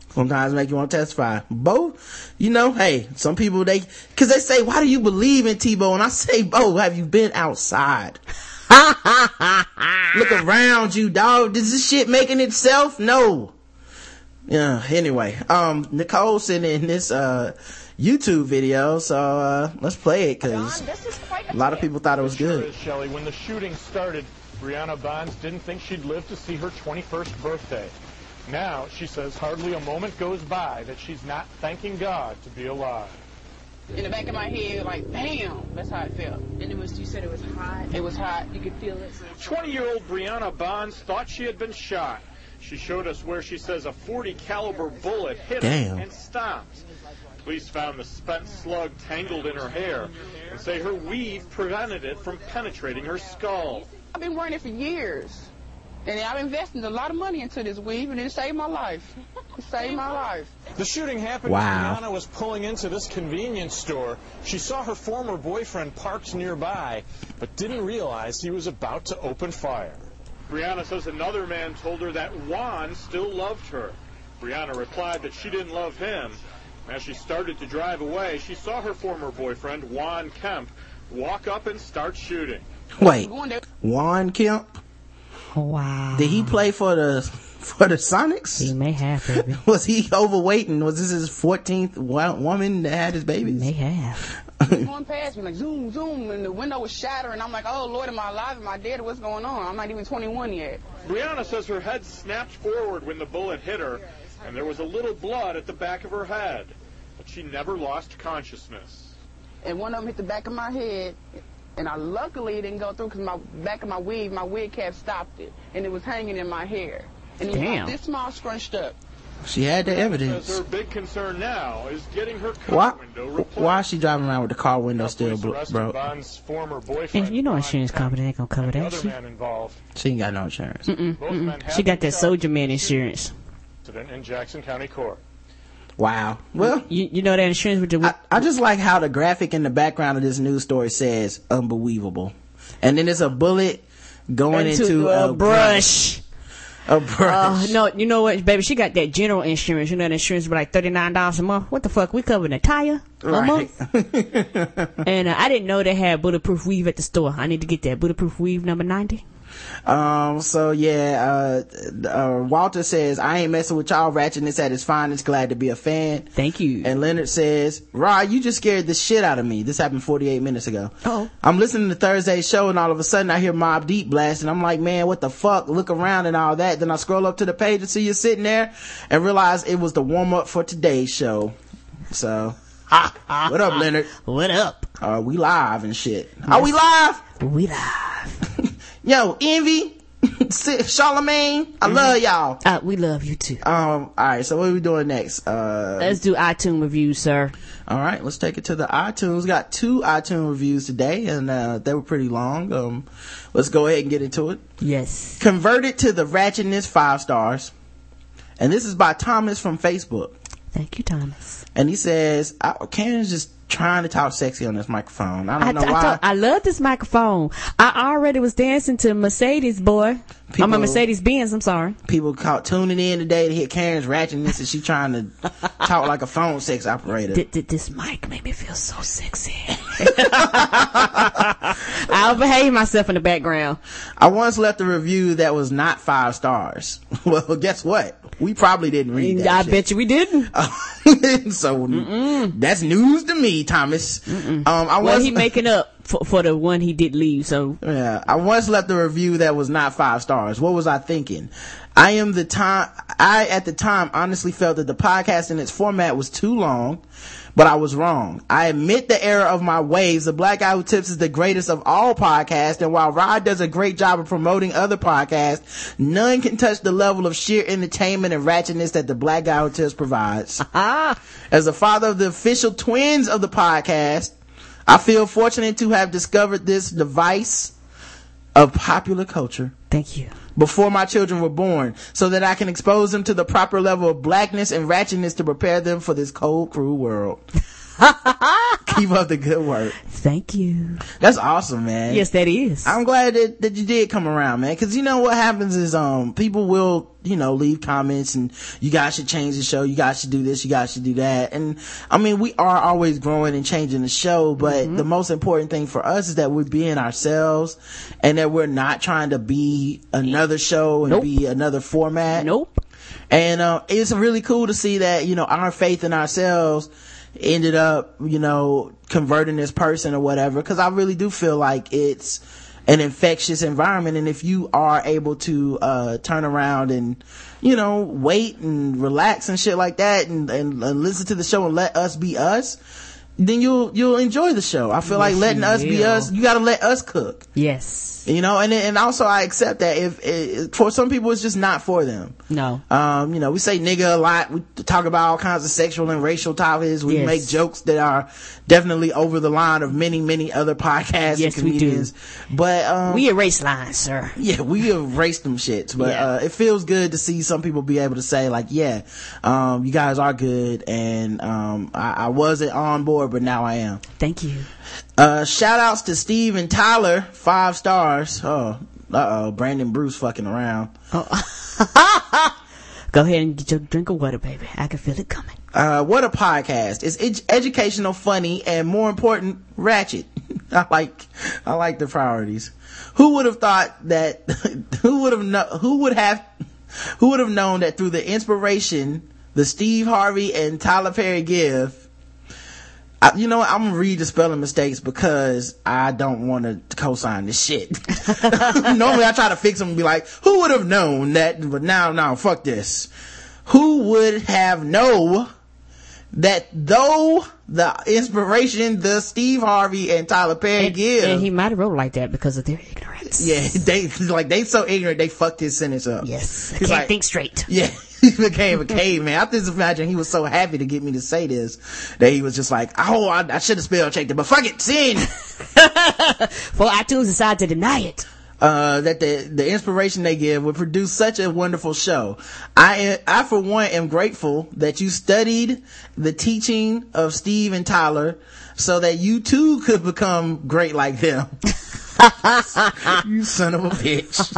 Sometimes make you want to testify. Bo, you know, hey, some people, they, because they say, why do you believe in Tebow? And I say, Bo, have you been outside? Look around you, dog. Is this shit making itself? No. Yeah, anyway. Um, Nicole sent in this uh, YouTube video, so uh, let's play it, because a lot of people thought it was good. Shelley, when the shooting started, Breonna Bonds didn't think she'd live to see her twenty-first birthday. Now, she says, hardly a moment goes by that she's not thanking God to be alive. In the back of my head, like, damn, that's how it felt. And it was, you said it was hot? It was hot. You could feel it. twenty-year-old Breonna Bonds thought she had been shot. She showed us where she says a forty caliber bullet hit damn. her and stopped. Police found the spent slug tangled in her hair and say her weave prevented it from penetrating her skull. I've been wearing it for years. And I've invested a lot of money into this weave, and it saved my life. It saved my life. The shooting happened wow. when Breonna was pulling into this convenience store. She saw her former boyfriend parked nearby, but didn't realize he was about to open fire. Breonna says another man told her that Juan still loved her. Breonna replied that she didn't love him. As she started to drive away, she saw her former boyfriend, Juan Kemp, walk up and start shooting. Wait, Juan Kemp? Wow. Did he play for the for the Sonics? He may have, baby. Was he overweight and was this his fourteenth woman that had his babies? He may have. He was going past me like zoom, zoom, and the window was shattering. I'm like, oh, Lord, am I alive? Am I dead? What's going on? I'm not even twenty-one yet. Breonna says her head snapped forward when the bullet hit her, and there was a little blood at the back of her head, but she never lost consciousness. And one of them hit the back of my head. And I luckily didn't go through because my back of my wig, my wig cap stopped it, and it was hanging in my hair. And it Damn. was this small, scrunched up. She had the evidence. Because her big concern now is getting her car why, window replaced. Why is she driving around with the car window still broke? Bond's former boyfriend. And you know, insurance company ain't gonna cover that. She, she ain't got no insurance. Mm-mm, mm-mm. She got that Soldier Man insurance. In Jackson County Court. Wow. Well, you, you know that insurance with the. I, I just like how the graphic in the background of this news story says "unbelievable," and then it's a bullet going into, into a, a brush. brush. A brush. Uh, no, you know what, baby? She got that general insurance. You know, that insurance be like thirty-nine dollars a month. What the fuck? We covering a tire right. a month? And uh, I didn't know they had bulletproof weave at the store. I need to get that bulletproof weave number ninety. Um, so yeah, uh, uh, Walter says, I ain't messing with y'all, ratchetness at its finest, glad to be a fan. Thank you. And Leonard says, Ra, you just scared the shit out of me. This happened forty-eight minutes ago. Oh. I'm listening to Thursday's show and all of a sudden I hear Mobb Deep blast and I'm like, man, what the fuck? Look around and all that. Then I scroll up to the page and see you sitting there and realize it was the warm up for today's show. So, what up, Leonard? What up? Are we live and shit? Yes. Are we live? We live. Yo, Envy, Charlemagne, I mm-hmm. love y'all. Uh, we love you too. Um, all right, so what are we doing next? Uh, let's do iTunes reviews, sir. All right, let's take it to the iTunes. We got two iTunes reviews today, and uh, they were pretty long. Um, let's go ahead and get into it. Yes. Converted to the Ratchetness, five stars. And this is by Thomas from Facebook. Thank you, Thomas. And he says, I can't just... trying to talk sexy on this microphone. I don't I, know I, why. I, talk, I love this microphone. I already was dancing to Mercedes, boy. People, I'm a Mercedes Benz, I'm sorry. People caught tuning in today to hear Karen's ratchetness and she trying to talk like a phone sex operator. D- d- this mic made me feel so sexy. I'll behave myself in the background. I once left a review that was not five stars. Well, guess what? We probably didn't read that. I shit. bet you we didn't. So Mm-mm. that's news to me, Thomas. Um, I was, well, he making up for, for the one he did leave. So yeah, I once left a review that was not five stars. What was I thinking? I am the time. I at the time honestly felt that the podcast in its format was too long. But I was wrong. I admit the error of my ways. The Black Guy Who Tips is the greatest of all podcasts, and while Rod does a great job of promoting other podcasts, none can touch the level of sheer entertainment and ratchetness that the Black Guy Who Tips provides. As the father of the official twins of the podcast, I feel fortunate to have discovered this device of popular culture. Thank you. Before my children were born, so that I can expose them to the proper level of blackness and ratchetness to prepare them for this cold, cruel world. Keep up the good work. Thank you. That's awesome, man. Yes, that is. I'm glad that, that you did come around, man. Because you know what happens is, um, people will, you know, leave comments and you guys should change the show. You guys should do this. You guys should do that. And I mean, we are always growing and changing the show, but mm-hmm. the most important thing for us is that we're being ourselves and that we're not trying to be another show and nope. be another format. Nope. And uh, it's really cool to see that, you know, our faith in ourselves ended up, you know, converting this person or whatever, because I really do feel like it's an infectious environment. And if you are able to uh turn around and, you know, wait and relax and shit like that and, and, and listen to the show and let us be us, then you'll you'll enjoy the show. I feel yes, like letting us will. be us, you got to let us cook. Yes. You know, and and also I accept that if, if for some people it's just not for them. No. Um, you know, we say nigga a lot. We talk about all kinds of sexual and racial topics. We yes. make jokes that are definitely over the line of many, many other podcasts yes, and comedians. We do. But um, we erase lines, sir. Yeah, we erase them shits. But yeah. uh, it feels good to see some people be able to say like, yeah, um, you guys are good, and um, I, I wasn't on board, but now I am. Thank you. Uh, shout outs to Steve and Tyler, five stars. Oh, uh oh, Brandon Bruce fucking around. Oh. Go ahead and get your drink of water, baby. I can feel it coming. Uh, what a podcast. It's ed- educational, funny, and more important, ratchet. I like, I like the priorities. Who would have thought that, who would have, kno- who would have, who would have known that through the inspiration, the Steve Harvey and Tyler Perry give, I, you know what, I'm gonna read the spelling mistakes because I don't want to co-sign this shit. Normally I try to fix them and be like, who would have known that? But now, now, fuck this. Who would have known that though the inspiration, the Steve Harvey and Tyler Perry and, give. And he might have wrote like that because of their ignorance. Yeah, they, like, they so ignorant they fucked his sentence up. Yes. I can't like, think straight. Yeah. He became a caveman. I just imagine he was so happy to get me to say this that he was just like, oh, I, I should have spell checked it, but fuck it, sin. For iTunes decided to deny it. Uh, that the, the inspiration they give would produce such a wonderful show. I, I for one am grateful that you studied the teaching of Steve and Tyler so that you too could become great like them. You son of a bitch.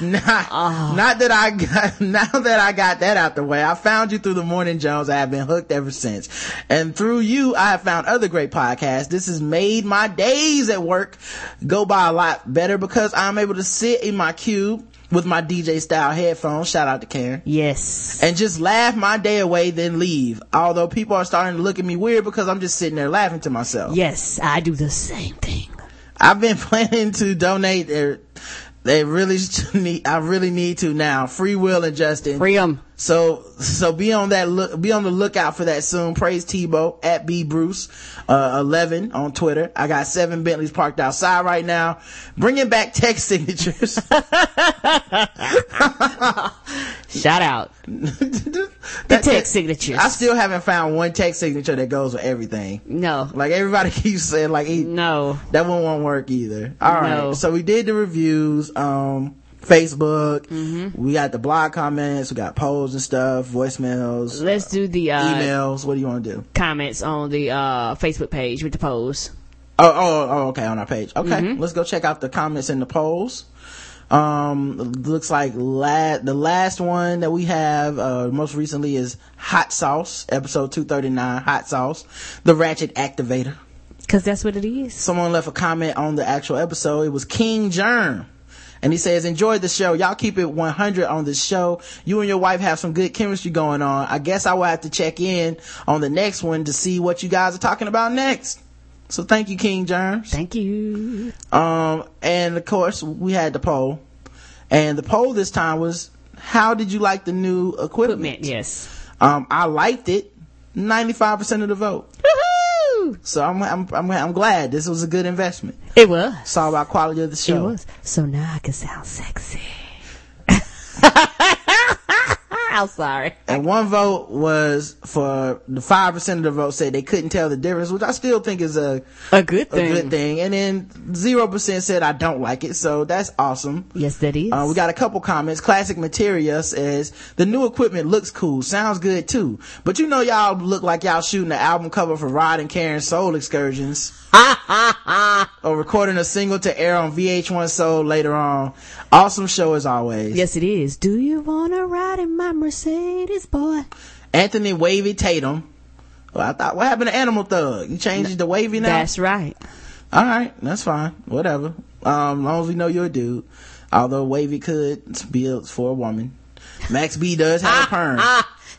not, oh. not that I got, now that I got that out the way, I found you through The Morning Jones. I have been hooked ever since. And through you, I have found other great podcasts. This has made my days at work go by a lot better because I'm able to sit in my cube with my D J style headphones, shout out to Karen. Yes. And just laugh my day away, then leave. Although people are starting to look at me weird because I'm just sitting there laughing to myself. Yes, I do the same thing. I've been planning to donate. They, they really need, I really need to now. Free Will and Justin. Free them. So, so be on that look, be on the lookout for that soon. Praise Tebow at B Bruce, uh, eleven on Twitter. I got seven Bentleys parked outside right now. Bringing back text signatures. Shout out. The text te- signatures. I still haven't found one text signature that goes with everything. No. Like everybody keeps saying like, hey, no, that one won't work either. All no. right. So we did the reviews. Um, Facebook, mm-hmm. We got the blog comments, we got polls and stuff, voicemails. Let's do the uh, emails. What do you want to do? Comments on the uh, Facebook page with the polls. Oh, oh, oh okay, on our page. Okay, mm-hmm. Let's go check out the comments and the polls. Um, looks like la- the last one that we have, uh, most recently is Hot Sauce, episode two thirty-nine, Hot Sauce, the Ratchet Activator. Because that's what it is. Someone left a comment on the actual episode. It was King Germ. And he says, enjoyed the show. Y'all keep it one hundred on this show. You and your wife have some good chemistry going on. I guess I will have to check in on the next one to see what you guys are talking about next. So thank you, King Germs. Thank you. Um, and of course, we had the poll. And the poll this time was, how did you like the new equipment? equipment yes. Um, I liked it. ninety-five percent of the vote. So I'm, I'm I'm I'm glad this was a good investment. It was. It's all about quality of the show. It was. So now I can sound sexy. I'm sorry. And one vote was for the five percent of the vote said they couldn't tell the difference, which I still think is a a good thing. A good thing. And then zero percent said I don't like it. So that's awesome. Yes, that is. Uh, we got a couple comments. Classic Materia says the new equipment looks cool, sounds good too. But you know, y'all look like y'all shooting an album cover for Rod and Karen's Soul Excursions. Or recording a single to air on V H one Soul later on. Awesome show as always. Yes, it is. Do you wanna ride in my Mercedes, boy? Anthony Wavy Tatum. Well, I thought, what happened to Animal Thug? You changed no, the Wavy now? That's right. All right, that's fine. Whatever. Um, as long as we know you're a dude. Although Wavy could be for a woman. Max B does have a perm.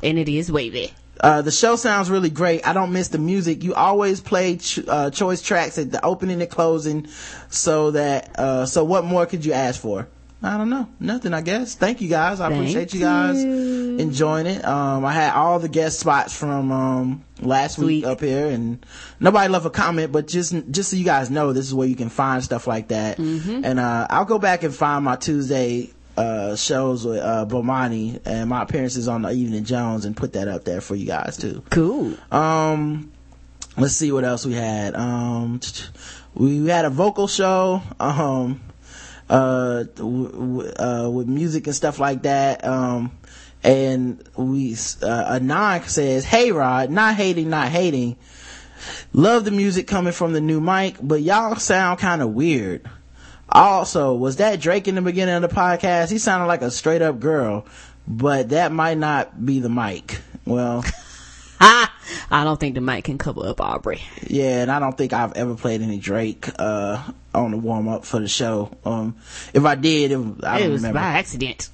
And it is wavy. Uh, the show sounds really great. I don't miss the music. You always play ch- uh, choice tracks at the opening and closing. So that, uh, so what more could you ask for? I don't know. Nothing, I guess. Thank you guys. I Thank appreciate you guys you. enjoying it. Um, I had all the guest spots from, um, last week, week up here and nobody left a comment, but just, just so you guys know, this is where you can find stuff like that. Mm-hmm. And, uh, I'll go back and find my Tuesday uh shows with uh Bomani and my appearances on the Evening Jones and put that up there for you guys too. Cool. Um let's see what else we had. Um we had a vocal show um uh, w- w- uh with music and stuff like that. Um and we uh Anand says, "Hey Rod, not hating, not hating. Love the music coming from the new mic, but y'all sound kind of weird. Also, was that Drake in the beginning of the podcast? He sounded like a straight up girl, but that might not be the mic." Well, I don't think the mic can cover up Aubrey. Yeah, and I don't think I've ever played any Drake uh, on the warm up for the show. Um, if I did, it, I don't it was remember. by accident.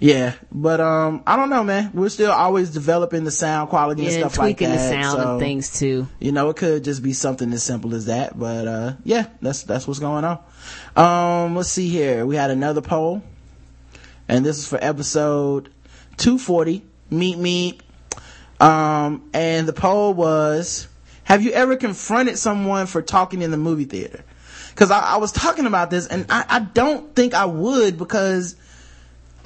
Yeah, but um, I don't know, man. We're still always developing the sound quality yeah, and stuff like that. Yeah, tweaking the sound so, and things too. You know, it could just be something as simple as that. But uh, yeah, that's that's what's going on. Um, let's see here. We had another poll, and this is for episode two forty. Meet me. Um, and the poll was: have you ever confronted someone for talking in the movie theater? Because I, I was talking about this, and I, I don't think I would because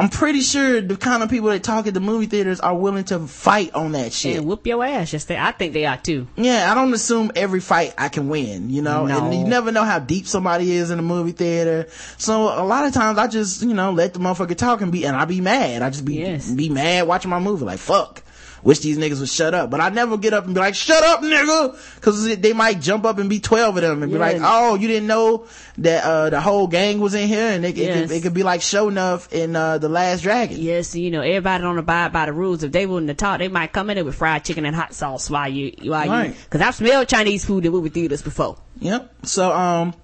I'm pretty sure the kind of people that talk at the movie theaters are willing to fight on that shit. And whoop your ass. Yes, they, I think they are too. Yeah, I don't assume every fight I can win, you know? No. And you never know how deep somebody is in a movie theater. So a lot of times I just, you know, let the motherfucker talk and be, and I be mad. I just be, yes. be mad watching my movie. Like, fuck. wish these niggas would shut up. But I never get up and be like, shut up, nigga, cause they might jump up and be twelve of them and yes. be like, oh, you didn't know that uh the whole gang was in here. And it, yes. it, could, it could be like show enough in uh The Last Dragon. Yes, you know, everybody don't abide by the rules. If they wouldn't have taught, they might come in there with fried chicken and hot sauce while you, while right. you, cause I've smelled Chinese food in movie theaters before. Yep. So, um,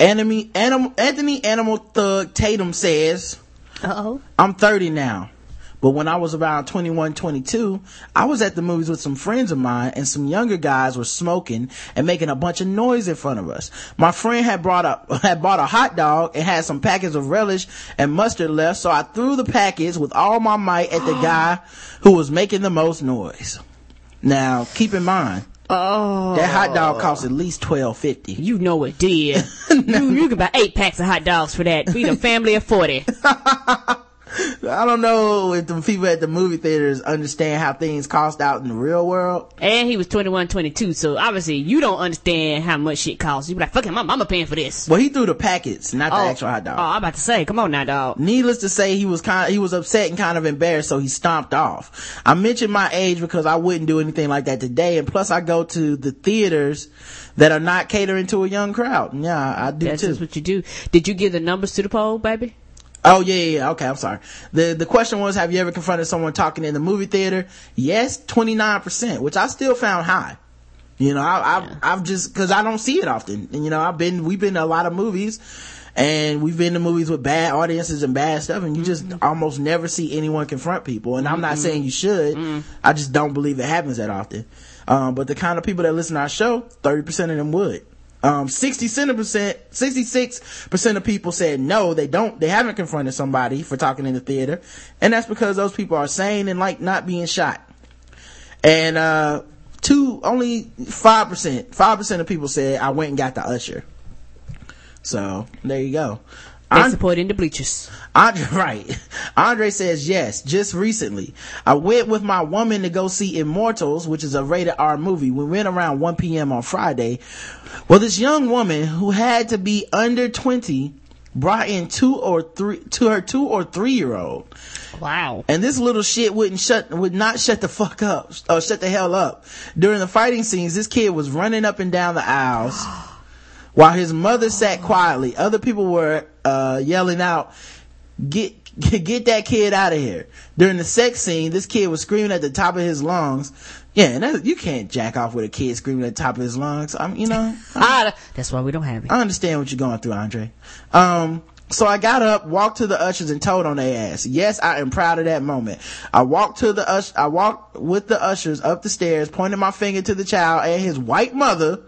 Anthony, Animal, Anthony Animal Thug Tatum says, uh-oh, I'm thirty now, but when I was about twenty-one, twenty-two, I was at the movies with some friends of mine, and some younger guys were smoking and making a bunch of noise in front of us. My friend had brought up, had bought a hot dog and had some packets of relish and mustard left, so I threw the packets with all my might at the guy who was making the most noise. Now, keep in mind, oh, that hot dog cost at least twelve fifty. You know it did. No. you, you can buy eight packs of hot dogs for that. Feed a family of forty. I don't know if the people at the movie theaters understand how things cost out in the real world. And he was twenty-one, twenty-two, so obviously you don't understand how much shit costs. You be like, fuck it, my mama paying for this. Well, he threw the packets, not oh. the actual hot dog. Oh, I'm about to say, come on now, dog. Needless to say, he was kind of, he was upset and kind of embarrassed, so he stomped off. I mentioned my age because I wouldn't do anything like that today, and plus I go to the theaters that are not catering to a young crowd. Yeah, I do That's too. That's just what you do. Did you give the numbers to the poll, baby? Oh, yeah, yeah, yeah. Okay, I'm sorry. The the question was, have you ever confronted someone talking in the movie theater? Yes, twenty-nine percent, which I still found high. You know, I, I've, yeah. I've just, because I don't see it often. And, you know, I've been, we've been to a lot of movies, and we've been to movies with bad audiences and bad stuff, and you mm-hmm. just almost never see anyone confront people. And mm-hmm. I'm not saying you should. Mm-hmm. I just don't believe it happens that often. Um, but the kind of people that listen to our show, thirty percent of them would. Um, sixty-six percent of people said no, they don't, they haven't confronted somebody for talking in the theater. And that's because those people are sane and like not being shot. And, uh, two, only five percent, five percent of people said I went and got the usher. So there you go. They support in the bleachers. Andre, right. Andre says, yes, just recently. I went with my woman to go see Immortals, which is a rated R movie. We went around one p.m. on Friday. Well, this young woman who had to be under twenty brought in two or three, to her two or three year old. Wow. And this little shit wouldn't shut, would not shut the fuck up, or shut the hell up. During the fighting scenes, this kid was running up and down the aisles. While his mother sat quietly, other people were uh yelling out, get get that kid out of here. During the sex scene, this kid was screaming at the top of his lungs. Yeah, and that, you can't jack off with a kid screaming at the top of his lungs. I'm, you know. I, that's why we don't have it. I understand what you're going through, Andre. Um So I got up, walked to the ushers, and told on their ass. Yes, I am proud of that moment. I walked to the us- I walked with the ushers up the stairs, pointed my finger to the child and his white mother.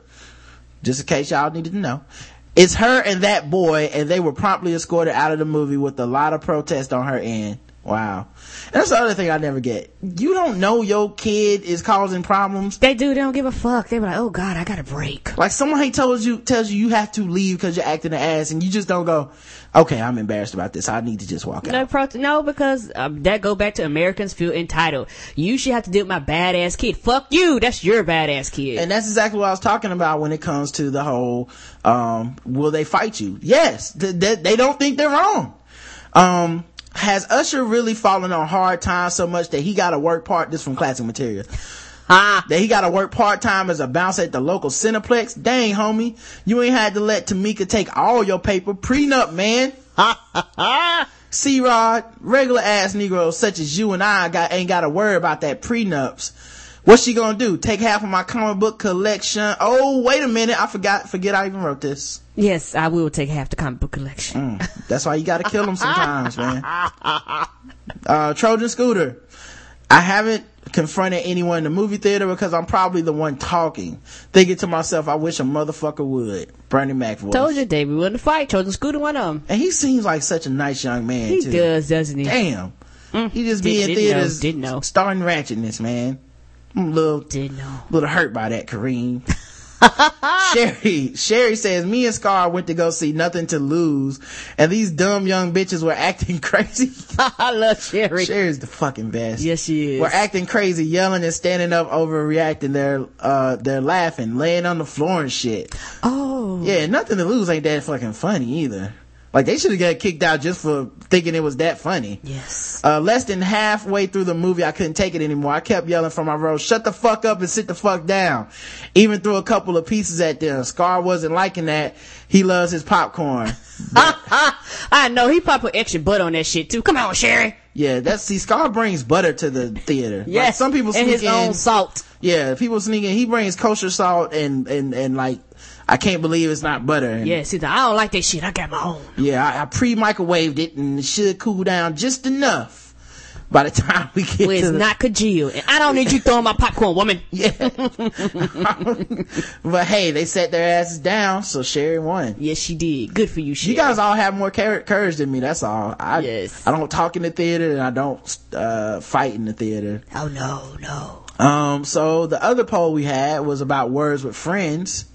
Just in case y'all needed to know. It's her and that boy, and they were promptly escorted out of the movie with a lot of protest on her end. Wow. And that's the other thing I never get. You don't know your kid is causing problems. They do. They don't give a fuck. They were like, oh, God, I got a break. Like, someone tells you, tells you you have to leave because you're acting an ass, and you just don't go, okay, I'm embarrassed about this. I need to just walk no, out. Pro- no, because um, that go back to Americans feel entitled. You should have to deal with my badass kid. Fuck you. That's your badass kid. And that's exactly what I was talking about when it comes to the whole, um, will they fight you? Yes. Th- th- they don't think they're wrong. Um... Has Usher really fallen on hard time so much that he got to work part, this from Classic Material, ah. that he got to work part-time as a bouncer at the local Cineplex? Dang, homie, you ain't had to let Tamika take all your paper. Prenup, man. C-Rod, regular ass Negroes such as you and I got, ain't got to worry about that prenups. What's she gonna do? Take half of my comic book collection? Oh, wait a minute. I forgot, forget I even wrote this. Yes, I will take half the comic book collection. Mm, that's why you gotta kill them sometimes, man. Uh, Trojan Scooter. I haven't confronted anyone in the movie theater because I'm probably the one talking. Thinking to myself, I wish a motherfucker would. Bernie Mac voice. Told you, David, we wouldn't fight. Trojan Scooter, one of them. And he seems like such a nice young man, he too. He does, doesn't he? Damn. Mm, he just did, be in did theaters, know, did know. Starting ratchetness, man. I'm a little, Did know. little hurt by that, Kareem. Sherry, Sherry says, me and Scar went to go see Nothing to Lose, and these dumb young bitches were acting crazy. I love Sherry. Sherry's the fucking best. Yes, she is. We're acting crazy, yelling and standing up, overreacting. They're, uh, they're laughing, laying on the floor and shit. Oh. Yeah, Nothing to Lose ain't that fucking funny either. Like, they should have got kicked out just for thinking it was that funny. Yes. Uh, less than halfway through the movie, I couldn't take it anymore. I kept yelling from my row, shut the fuck up and sit the fuck down. Even threw a couple of pieces at them. Scar wasn't liking that. He loves his popcorn. But, I know. He probably put extra butter on that shit, too. Come on, Sherry. Yeah, that's, see, Scar brings butter to the theater. Yeah. Like, some people sneak in. And his own salt. Yeah, people sneak in. He brings kosher salt and, and, and like, I can't believe it's not butter. And yeah, see, I don't like that shit. I got my own. Yeah, I, I pre-microwaved it and it should cool down just enough by the time we get well, to it's the... not congealed. And I don't need you throwing my popcorn, woman. Yeah. But hey, they sat their asses down, so Sherry won. Yes, she did. Good for you, Sherry. You guys all have more courage than me, that's all. I, yes. I don't talk in the theater and I don't uh, fight in the theater. Oh, no, no. Um. So the other poll we had was about words with friends.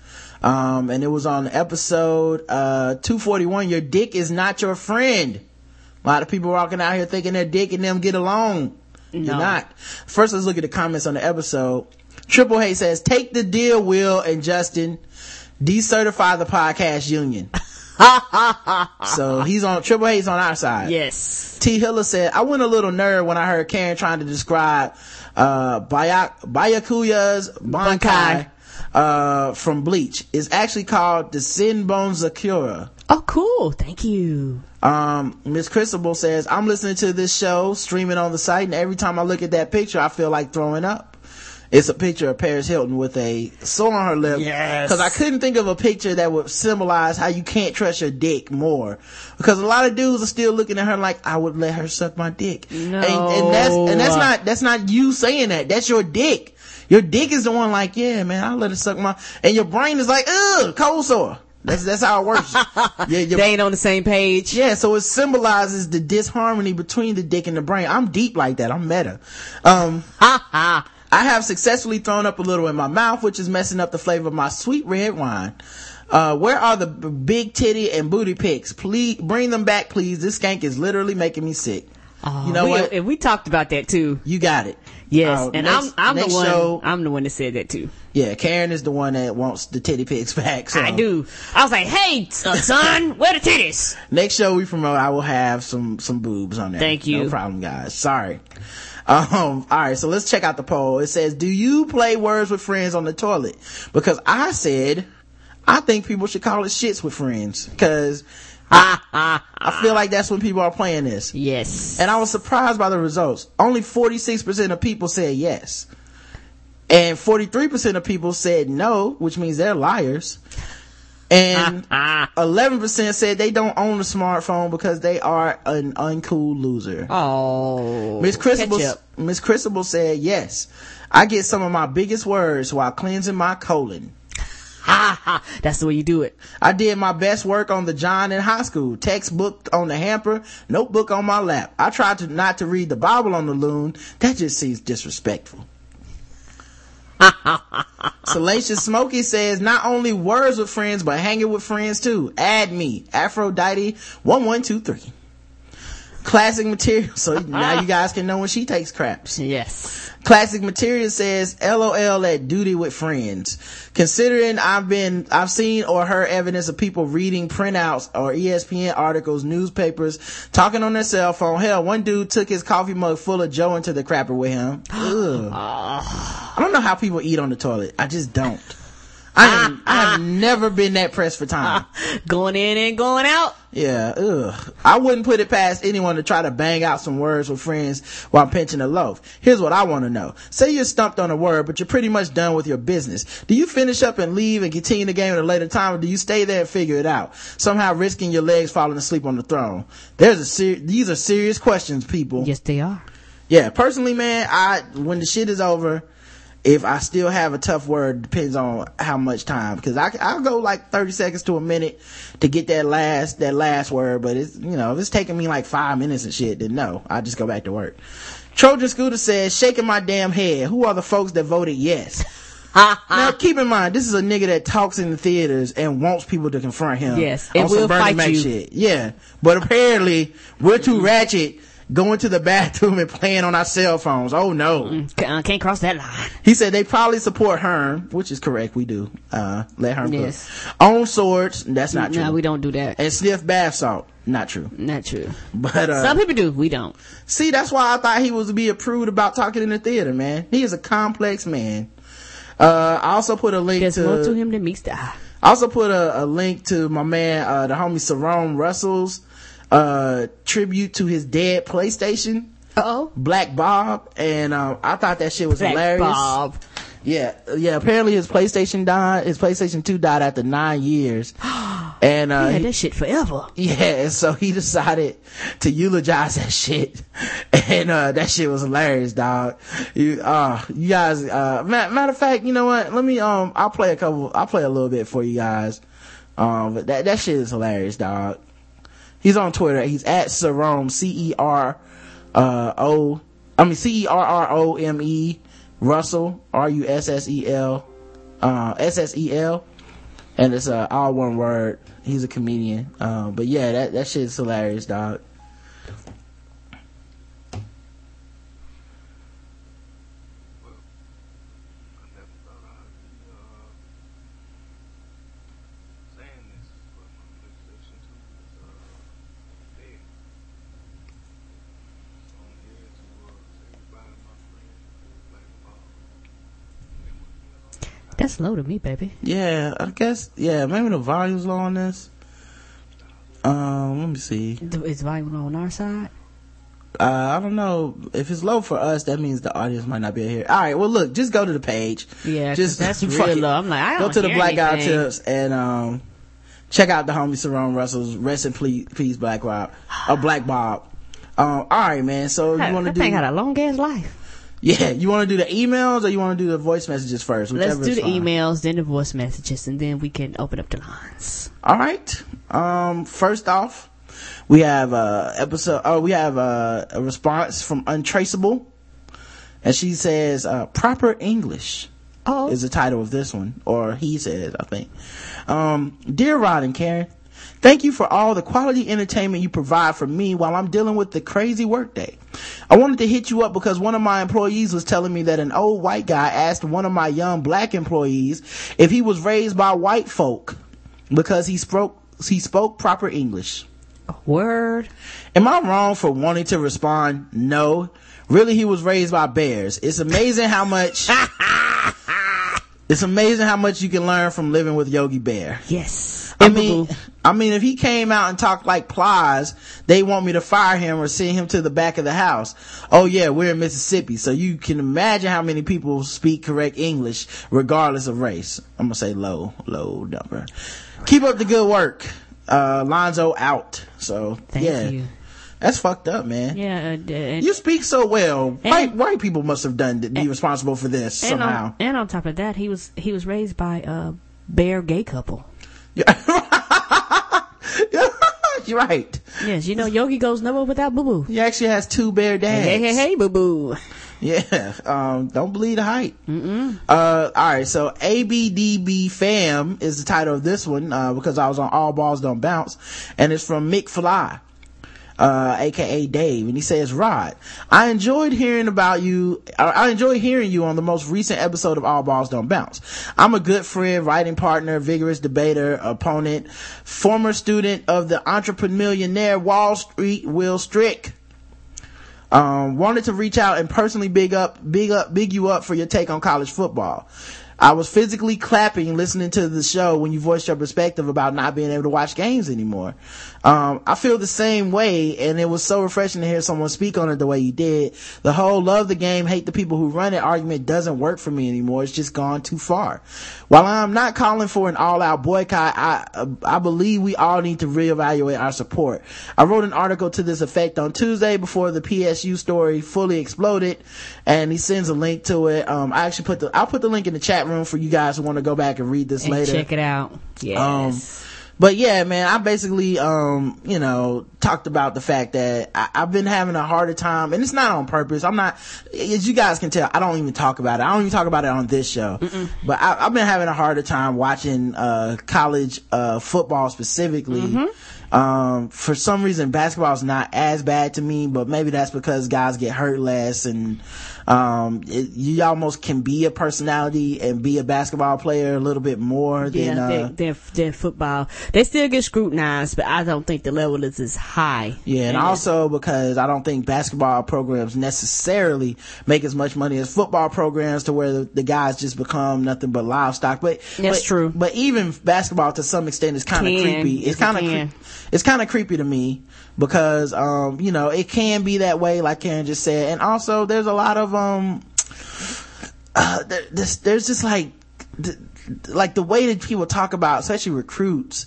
Um, and it was on episode, uh, two forty-one, your dick is not your friend. A lot of people walking out here thinking their dick and them get along. No. You're not. First, let's look at the comments on the episode. Triple H says, take the deal, Will and Justin. Decertify the podcast union. So he's on, Triple H's on our side. Yes. T. Hiller said, I went a little nerd when I heard Karen trying to describe, uh, Byakuya's Bankai. Bankai. Uh, from Bleach. It's actually called the Sinbon Zakura. Oh, cool. Thank you. Um, Miss Cristobal says, I'm listening to this show streaming on the site, and every time I look at that picture, I feel like throwing up. It's a picture of Paris Hilton with a sore on her lip. Yes. Because I couldn't think of a picture that would symbolize how you can't trust your dick more. Because a lot of dudes are still looking at her like, I would let her suck my dick. No. And, and that's, and that's not, that's not you saying that. That's your dick. Your dick is the one like, yeah, man, I'll let it suck my... And your brain is like, ugh, cold sore. That's that's how it works. Yeah, your, they ain't on the same page. Yeah, so it symbolizes the disharmony between the dick and the brain. I'm deep like that. I'm meta. Um, I have successfully thrown up a little in my mouth, which is messing up the flavor of my sweet red wine. Uh, where are the big titty and booty pics? Please, bring them back, please. This skank is literally making me sick. Oh, you know we, what? And we talked about that, too. You got it. Yes, uh, and next, I'm I'm the one show, I'm the one that said that too. Yeah, Karen is the one that wants the titty pics back. So. I do. I was like, hey, son, where the titties? Next show we promote, I will have some some boobs on there. Thank you. No problem, guys. Sorry. Um. All right, so let's check out the poll. It says, do you play words with friends on the toilet? Because I said, I think people should call it shits with friends because. I, I feel like that's when people are playing this. Yes. And I was surprised by the results. Only forty-six percent of people said yes. And forty-three percent of people said no, which means they're liars. And eleven percent said they don't own a smartphone because they are an uncool loser. Oh. Miss Cristobal said yes. I get some of my biggest words while cleansing my colon. Ha ha, that's the way you do it. I did my best work on the John in high school. Textbook on the hamper, notebook on my lap. I tried to not to read the Bible on the loon. That just seems disrespectful. Salacious Smokey says, not only words with friends, but hanging with friends too. Add me, Aphrodite one one two three. Classic Material. So now you guys can know when she takes craps. Yes. Classic Material says, LOL at duty with friends. Considering I've been, I've seen or heard evidence of people reading printouts or E S P N articles, newspapers, talking on their cell phone. Hell, one dude took his coffee mug full of Joe into the crapper with him. Ugh. I don't know how people eat on the toilet. I just don't. I, am, I have never been that pressed for time. Going in and going out. Yeah. Ugh. I wouldn't put it past anyone to try to bang out some words with friends while pinching a loaf. Here's what I want to know. Say you're stumped on a word, but you're pretty much done with your business. Do you finish up and leave and continue the game at a later time, or do you stay there and figure it out, somehow risking your legs falling asleep on the throne? There's a ser- These are serious questions, people. Yes, they are. Yeah. Personally, man, I when the shit is over, if I still have a tough word, depends on how much time. Because I, I'll go like thirty seconds to a minute to get that last that last word. But, it's you know, if it's taking me like five minutes and shit, then no. I just go back to work. Trojan Scooter says, shaking my damn head. Who are the folks that voted yes? Now, keep in mind, this is a nigga that talks in the theaters and wants people to confront him. Yes, it will fight you. Shit. Yeah, but apparently, we're too ratchet. going to the bathroom and playing on our cell phones. Oh no. Can't cross that line. He said they probably support Herm, which is correct. We do. Uh, let Herm cook. Yes. Own swords. That's not true. No, we don't do that. And sniff bath salt. Not true. Not true. But, uh. Some people do. We don't. See, that's why I thought he was be a prude about talking in the theater, man. He is a complex man. Uh, I also put a link There's to. There's more to him than meets the eye. I also put a, a link to my man, uh, the homie Sarone Russell's, uh, tribute to his dead PlayStation. Uh-oh. Black Bob. And, um, I thought that shit was Black hilarious. Black Bob. Yeah. Yeah. Apparently his PlayStation died, his PlayStation two died after nine years. And, uh. He had that shit forever. Yeah. And so he decided to eulogize that shit. And, uh, that shit was hilarious, dog. You, uh, you guys, uh, matter of fact, you know what? Let me, um, I'll play a couple, I'll play a little bit for you guys. Um, but that, that shit is hilarious, dog. He's on Twitter. He's at Sarome, C E R, uh, O, I mean, C E R R O M E, Russell, R U S S E L, uh, S S E L. And it's, uh, all one word. He's a comedian. Um, but yeah, that, that shit is hilarious, dog. That's low to me, baby. Yeah, I guess. Yeah, maybe the volume's low on this. Um, let me see. Is volume low on our side? Uh, I don't know. If it's low for us, that means the audience might not be here. All right. Well, look, just go to the page. Yeah, just that's really low. I'm like, I don't go to the Blackout Tips and um, check out the homie Sarone Russell's rest in peace, Black Bob. Or Black Bob. Um, all right, man. So you want to do? That thing had a long ass life. Yeah, you want to do the emails or you want to do the voice messages first? Let's do the fine. emails, then the voice messages, and then we can open up the lines. All right. Um, first off, we have a episode. Oh, we have a, a response from Untraceable, and she says, uh, "Proper English." Oh. Is the title of this one, or he says, I think. Um, Dear Rod and Karen, thank you for all the quality entertainment you provide for me while I'm dealing with the crazy workday. I wanted to hit you up because one of my employees was telling me that an old white guy asked one of my young black employees if he was raised by white folk because he spoke he spoke proper English. Word. Am I wrong for wanting to respond? No. Really, he was raised by bears. It's amazing how much It's amazing how much you can learn from living with Yogi Bear. Yes. I mean, I mean, if he came out and talked like Plies, they want me to fire him or send him to the back of the house. Oh yeah, we're in Mississippi, so you can imagine how many people speak correct English regardless of race. I'm gonna say low, low number. Keep up the good work. Uh, Lonzo out. So, Thank yeah. you. That's fucked up, man. Yeah, uh, and, you speak so well. White white people must have done be and, responsible for this and somehow. On, and on top of that, he was he was raised by a bear gay couple. Yeah, you're right. Yes, you know Yogi goes nowhere without Boo Boo. He actually has two bear dads. Hey, hey, hey, Boo Boo. Yeah, um, don't bleed the hype. Mm-mm. Uh, all right, so A B D B Fam is the title of this one uh, because I was on All Balls Don't Bounce, and it's from Mick Fly. Uh, A K A Dave, and he says, "Rod, I enjoyed hearing about you. I enjoyed hearing you on the most recent episode of All Balls Don't Bounce. I'm a good friend, writing partner, vigorous debater, opponent, former student of the entrepreneurmillionaire Wall Street Will Strick. Um, wanted to reach out and personally big up, big up, big you up for your take on college football. I was physically clapping listening to the show when you voiced your perspective about not being able to watch games anymore. Um, I feel the same way, and it was so refreshing to hear someone speak on it the way you did. The whole love the game, hate the people who run it argument doesn't work for me anymore. It's just gone too far. While I'm not calling for an all-out boycott, I, I believe we all need to reevaluate our support. I wrote an article to this effect on Tuesday before the P S U story fully exploded," and he sends a link to it. Um, I actually put the, I'll put the link in the chat room for you guys who want to go back and read this and later. Check it out. Yes. Um, but yeah, man, I basically, um, you know, talked about the fact that I, I've been having a harder time, and it's not on purpose. I'm not, as you guys can tell, I don't even talk about it. I don't even talk about it on this show. Mm-mm. But I, I've been having a harder time watching, uh, college, uh, football specifically. Mm-hmm. Um, for some reason, basketball is not as bad to me, but maybe that's because guys get hurt less, and um, it, you almost can be a personality and be a basketball player a little bit more yeah, than, uh, than, than than football. They still get scrutinized, but I don't think the level is as high. Yeah, and, and also because I don't think basketball programs necessarily make as much money as football programs, to where the, the guys just become nothing but livestock. But that's but, true. But even basketball, to some extent, is kind of creepy. It's kind of creepy. It's kind of creepy to me because, um, you know, it can be that way, like Karen just said. And also, there's a lot of, um, uh, there, this, there's just like, th- like the way that people talk about, especially recruits,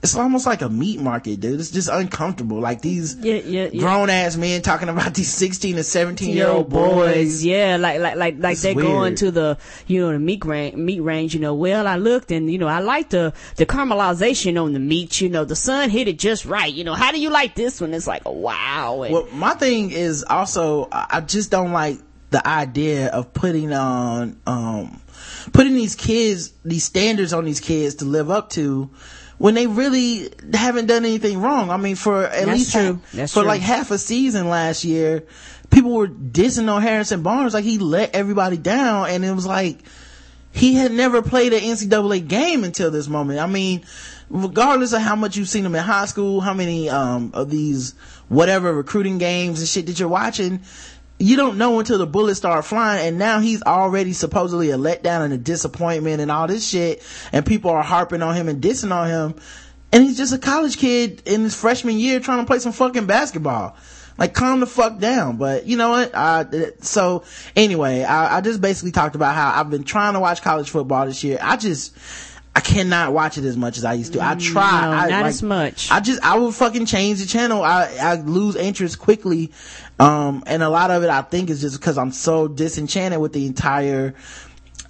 it's almost like a meat market, dude. It's just uncomfortable. Like these yeah, yeah, yeah. grown ass men talking about these sixteen and seventeen year old boys. Yeah, like like like like it's they're weird. Going to the you know the meat range. Meat range. You know, well I looked and you know I like the the caramelization on the meat. You know, the sun hit it just right. You know, how do you like this one? It's like wow. And well, my thing is also I just don't like the idea of putting on um putting these kids these standards on these kids to live up to, when they really haven't done anything wrong. I mean, for at That's least true. That's for true. Like half a season last year, people were dissing on Harrison Barnes like he let everybody down, and it was like he had never played an N C double A game until this moment. I mean, regardless of how much you've seen him in high school, how many um of these whatever recruiting games and shit that you're watching, you don't know until the bullets start flying, and now he's already supposedly a letdown and a disappointment and all this shit, and people are harping on him and dissing on him, and he's just a college kid in his freshman year trying to play some fucking basketball. Like, calm the fuck down. But you know what? I, so anyway, I, I just basically talked about how I've been trying to watch college football this year. I just... I cannot watch it as much as I used to. I try. No, I, not like, as much. I just, I would fucking change the channel. I, I lose interest quickly. Um, and a lot of it I think is just because I'm so disenchanted with the entire,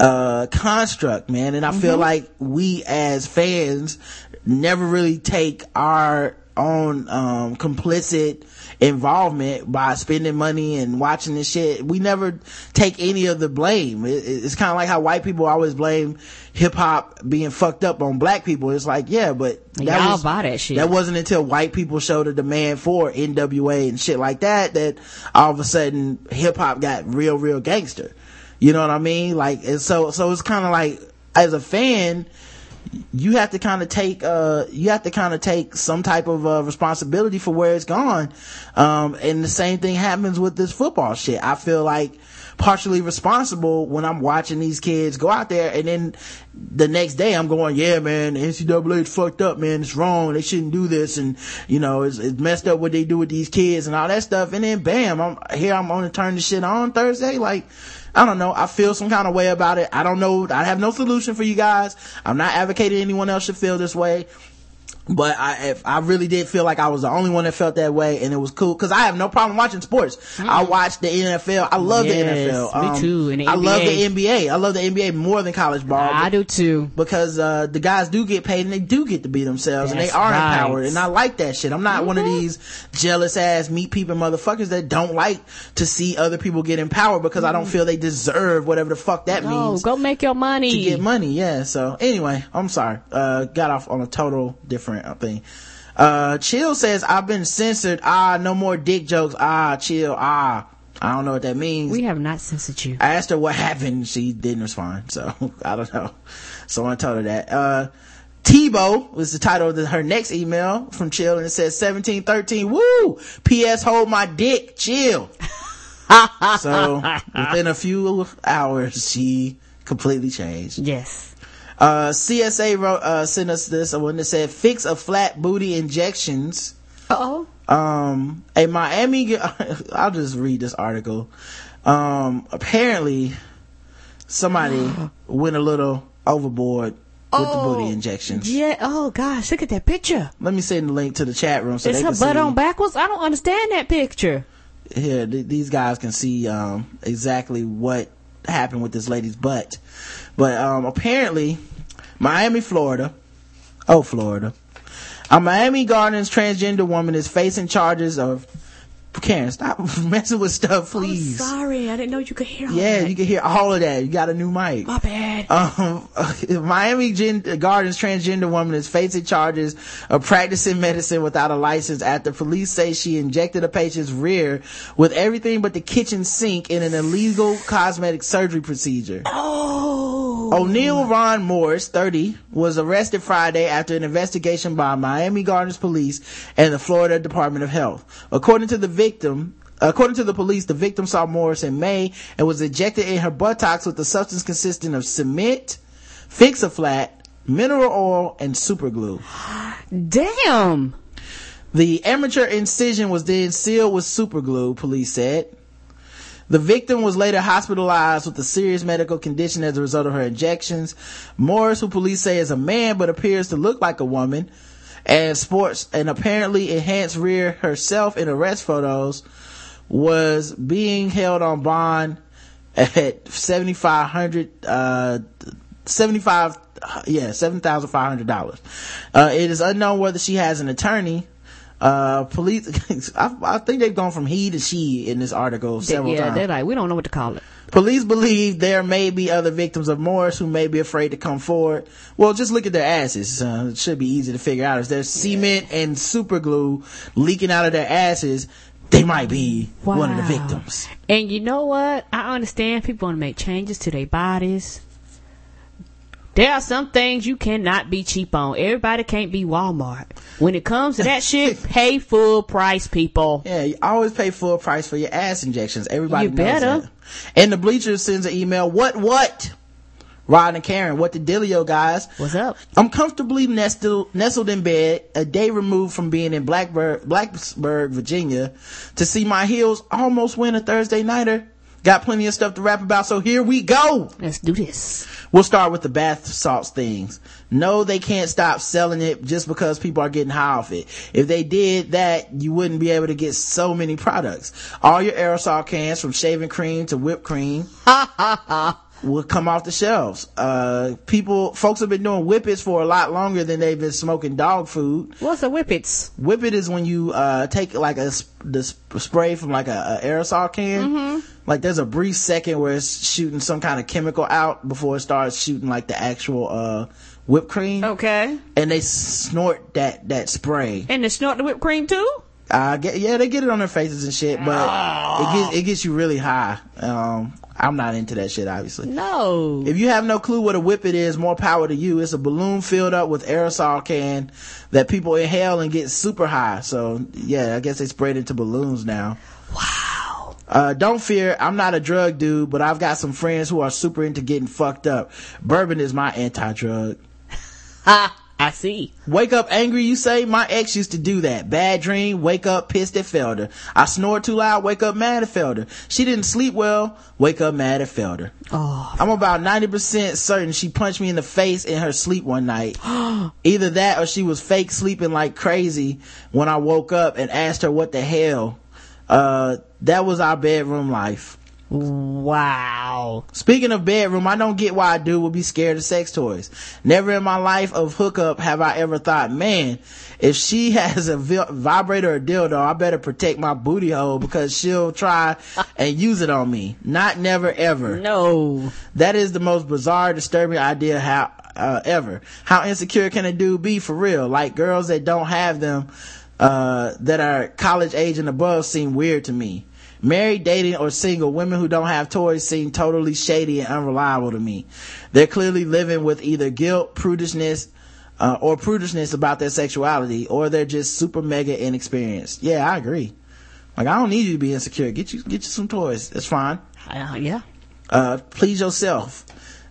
uh, construct, man. And I mm-hmm. feel like we as fans never really take our own, um, complicit involvement by spending money and watching this shit. We never take any of the blame. It, it's kind of like how white people always blame hip hop being fucked up on black people. It's like, yeah, but that Y'all was, buy that shit. That wasn't until white people showed a demand for N W A and shit like that that all of a sudden hip hop got real, real gangster. You know what I mean? Like, and so so it's kind of like as a fan, you have to kind of take uh you have to kind of take some type of uh, responsibility for where it's gone, um and the same thing happens with this football shit. I feel like partially responsible when I'm watching these kids go out there, and then the next day I'm going, yeah man, the N C double A is fucked up, man, it's wrong, they shouldn't do this, and you know it's, it's messed up what they do with these kids and all that stuff, and then bam, I'm here, I'm gonna turn this shit on Thursday. Like, I don't know. I feel some kind of way about it. I don't know. I have no solution for you guys. I'm not advocating anyone else should feel this way. But I, if I really did feel like I was the only one that felt that way, and it was cool because I have no problem watching sports. Mm. I watch the N F L. I love yes, the N F L. Um, me too. And the I N B A. Love the N B A. I love the N B A more than college ball. Nah, I do too. Because uh, the guys do get paid and they do get to be themselves, That's and they are right. empowered. And I like that shit. I'm not mm-hmm. one of these jealous ass meat peeping motherfuckers that don't like to see other people get empowered because mm. I don't feel they deserve whatever the fuck that no, means. Go make your money. To get money, yeah. So anyway, I'm sorry. Uh, got off on a total different. I think uh Chill says I've been censored, ah no more dick jokes, ah Chill, ah I don't know what that means. We have not censored you. I asked her what happened, she didn't respond, so I don't know. Someone told her that. uh Tebow was the title of the, her next email from Chill, and it says seventeen thirteen woo P S hold my dick Chill. So within a few hours she completely changed. Yes. Uh, C S A wrote, uh, sent us this one that said, fix a flat booty injections. Uh-oh. Um, a Miami, I'll just read this article. Um, apparently somebody went a little overboard with oh, the booty injections. Yeah. Oh gosh. Look at that picture. Let me send the link to the chat room. So Is they her can butt see. On backwards? I don't understand that picture. Here, th- these guys can see, um, exactly what happened with this lady's butt. But um apparently Miami, Florida oh Florida a Miami Gardens transgender woman is facing charges of Karen, stop messing with stuff, please. I'm sorry, I didn't know you could hear all yeah, that. Yeah, you can hear all of that. You got a new mic. My bad. Um, Miami Gardens transgender woman is facing charges of practicing medicine without a license after police say she injected a patient's rear with everything but the kitchen sink in an illegal cosmetic surgery procedure. Oh. O'Neal Ron Morris, thirty, was arrested Friday after an investigation by Miami Gardens police and the Florida Department of Health. According to the victim, according to the police, the victim saw Morris in May and was injected in her buttocks with a substance consisting of cement, Fix-A-Flat, mineral oil, and super glue. Damn. The amateur incision was then sealed with super glue, police said. The victim was later hospitalized with a serious medical condition as a result of her injections. Morris, who police say is a man but appears to look like a woman, and sports an apparently enhanced rear herself in arrest photos, was being held on bond at seventy-five hundred uh seventy-five yeah seven thousand five hundred dollars. Uh, it is unknown whether she has an attorney. Uh, police, I, I think they've gone from he to she in this article several yeah, times. Yeah, they're like, we don't know what to call it. Police believe there may be other victims of Morris who may be afraid to come forward. Well, just look at their asses. Uh, it should be easy to figure out. If there's yeah. cement and super glue leaking out of their asses, they might be wow. one of the victims. And you know what? I understand people want to make changes to their bodies. There are some things you cannot be cheap on. Everybody can't be Walmart. When it comes to that shit, pay full price, people. Yeah, you always pay full price for your ass injections. Everybody you knows better. That. And the Bleacher sends an email. What, what? Rod and Karen, what the dealio, guys? What's up? I'm comfortably nestled, nestled in bed, a day removed from being in Blacksburg, Blacksburg, Virginia, to see my Heels almost win a Thursday nighter. Got plenty of stuff to rap about, so here we go. Let's do this. We'll start with the bath salts things. No, they can't stop selling it just because people are getting high off it. If they did that, you wouldn't be able to get so many products. All your aerosol cans, from shaving cream to whipped cream, ha ha ha, will come off the shelves. Uh, people, folks have been doing whippets for a lot longer than they've been smoking dog food. What's a whippets? Whippet is when you uh take like a the spray from like a, a aerosol can. Mm-hmm. Like there's a brief second where it's shooting some kind of chemical out before it starts shooting like the actual uh whipped cream. Okay. And they snort that that spray. And they snort the whipped cream too. Uh, get, yeah, they get it on their faces and shit, but oh. it gets it gets you really high. Um. I'm not into that shit, obviously. No. If you have no clue what a whippet is, more power to you. It's a balloon filled up with aerosol can that people inhale and get super high. So, yeah, I guess they spread it to balloons now. Wow. Uh, don't fear. I'm not a drug dude, but I've got some friends who are super into getting fucked up. Bourbon is my anti-drug. Ah. I see. Wake up angry, you say? My ex used to do that. Bad dream, wake up pissed at Felder. I snored too loud, wake up mad at Felder. She didn't sleep well, wake up mad at Felder. Oh. I'm about ninety percent certain she punched me in the face in her sleep one night. Either that or she was fake sleeping like crazy when I woke up and asked her what the hell. Uh, that was our bedroom life. Wow. Speaking of bedroom, I don't get why a dude would be scared of sex toys. Never in my life of hookup have I ever thought, man, if she has a vi- vibrator or dildo, I better protect my booty hole because she'll try and use it on me. Not never ever. No. That is the most bizarre, disturbing idea how uh, ever. How insecure can a dude be for real? Like girls that don't have them, uh, that are college age and above seem weird to me. Married, dating, or single, women who don't have toys seem totally shady and unreliable to me. They're clearly living with either guilt, prudishness, uh, or prudishness about their sexuality, or they're just super mega inexperienced. Yeah, I agree. Like, I don't need you to be insecure. Get you, get you some toys. That's fine. Uh, yeah. Uh, please yourself.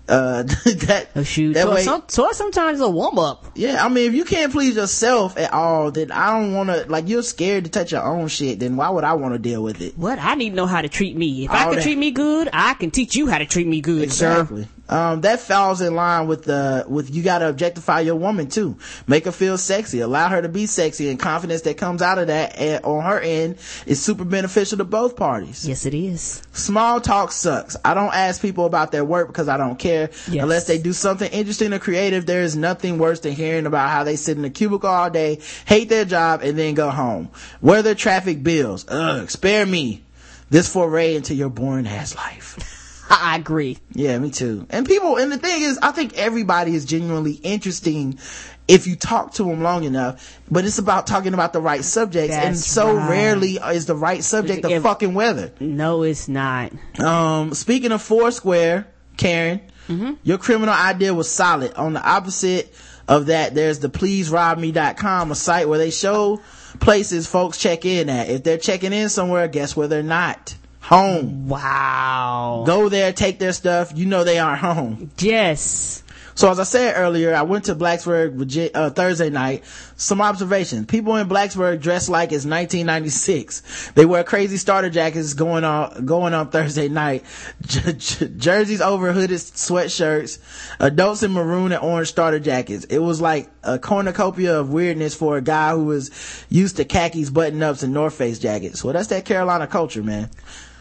Uh, that, oh, shoot. that so, way. Some, so sometimes a warm up. Yeah, I mean, if you can't please yourself at all, then I don't want to. Like, you're scared to touch your own shit. Then why would I want to deal with it? What I need to know how to treat me. If all I can that. treat me good, I can teach you how to treat me good, exactly. sir. Exactly. Um, that falls in line with the, with you gotta objectify your woman too. Make her feel sexy. Allow her to be sexy, and confidence that comes out of that and on her end is super beneficial to both parties. Yes, it is. Small talk sucks. I don't ask people about their work because I don't care. Yes. Unless they do something interesting or creative, there is nothing worse than hearing about how they sit in a cubicle all day, hate their job, and then go home. Weather, traffic, bills. Ugh, spare me this foray into your boring ass life. I agree. Yeah, me too. And people, and the thing is, I think everybody is genuinely interesting if you talk to them long enough, but it's about talking about the right subjects. That's and so right. Rarely is the right subject the if, fucking weather. No, it's not. Um, speaking of Foursquare, Karen, mm-hmm. your criminal idea was solid. On the opposite of that, there's the please rob me dot com, a site where they show places folks check in at. If they're checking in somewhere, guess where they're not. Home. Wow. Go there, take their stuff. You know they aren't home. Yes. So as I said earlier, I went to Blacksburg, Virginia, uh, Thursday night. Some observations. People in Blacksburg dress like it's nineteen ninety-six. They wear crazy starter jackets going on, going on Thursday night. J- j- jerseys over hooded sweatshirts. Adults in maroon and orange starter jackets. It was like a cornucopia of weirdness for a guy who was used to khakis, button ups, and North Face jackets. Well, that's that Carolina culture, man.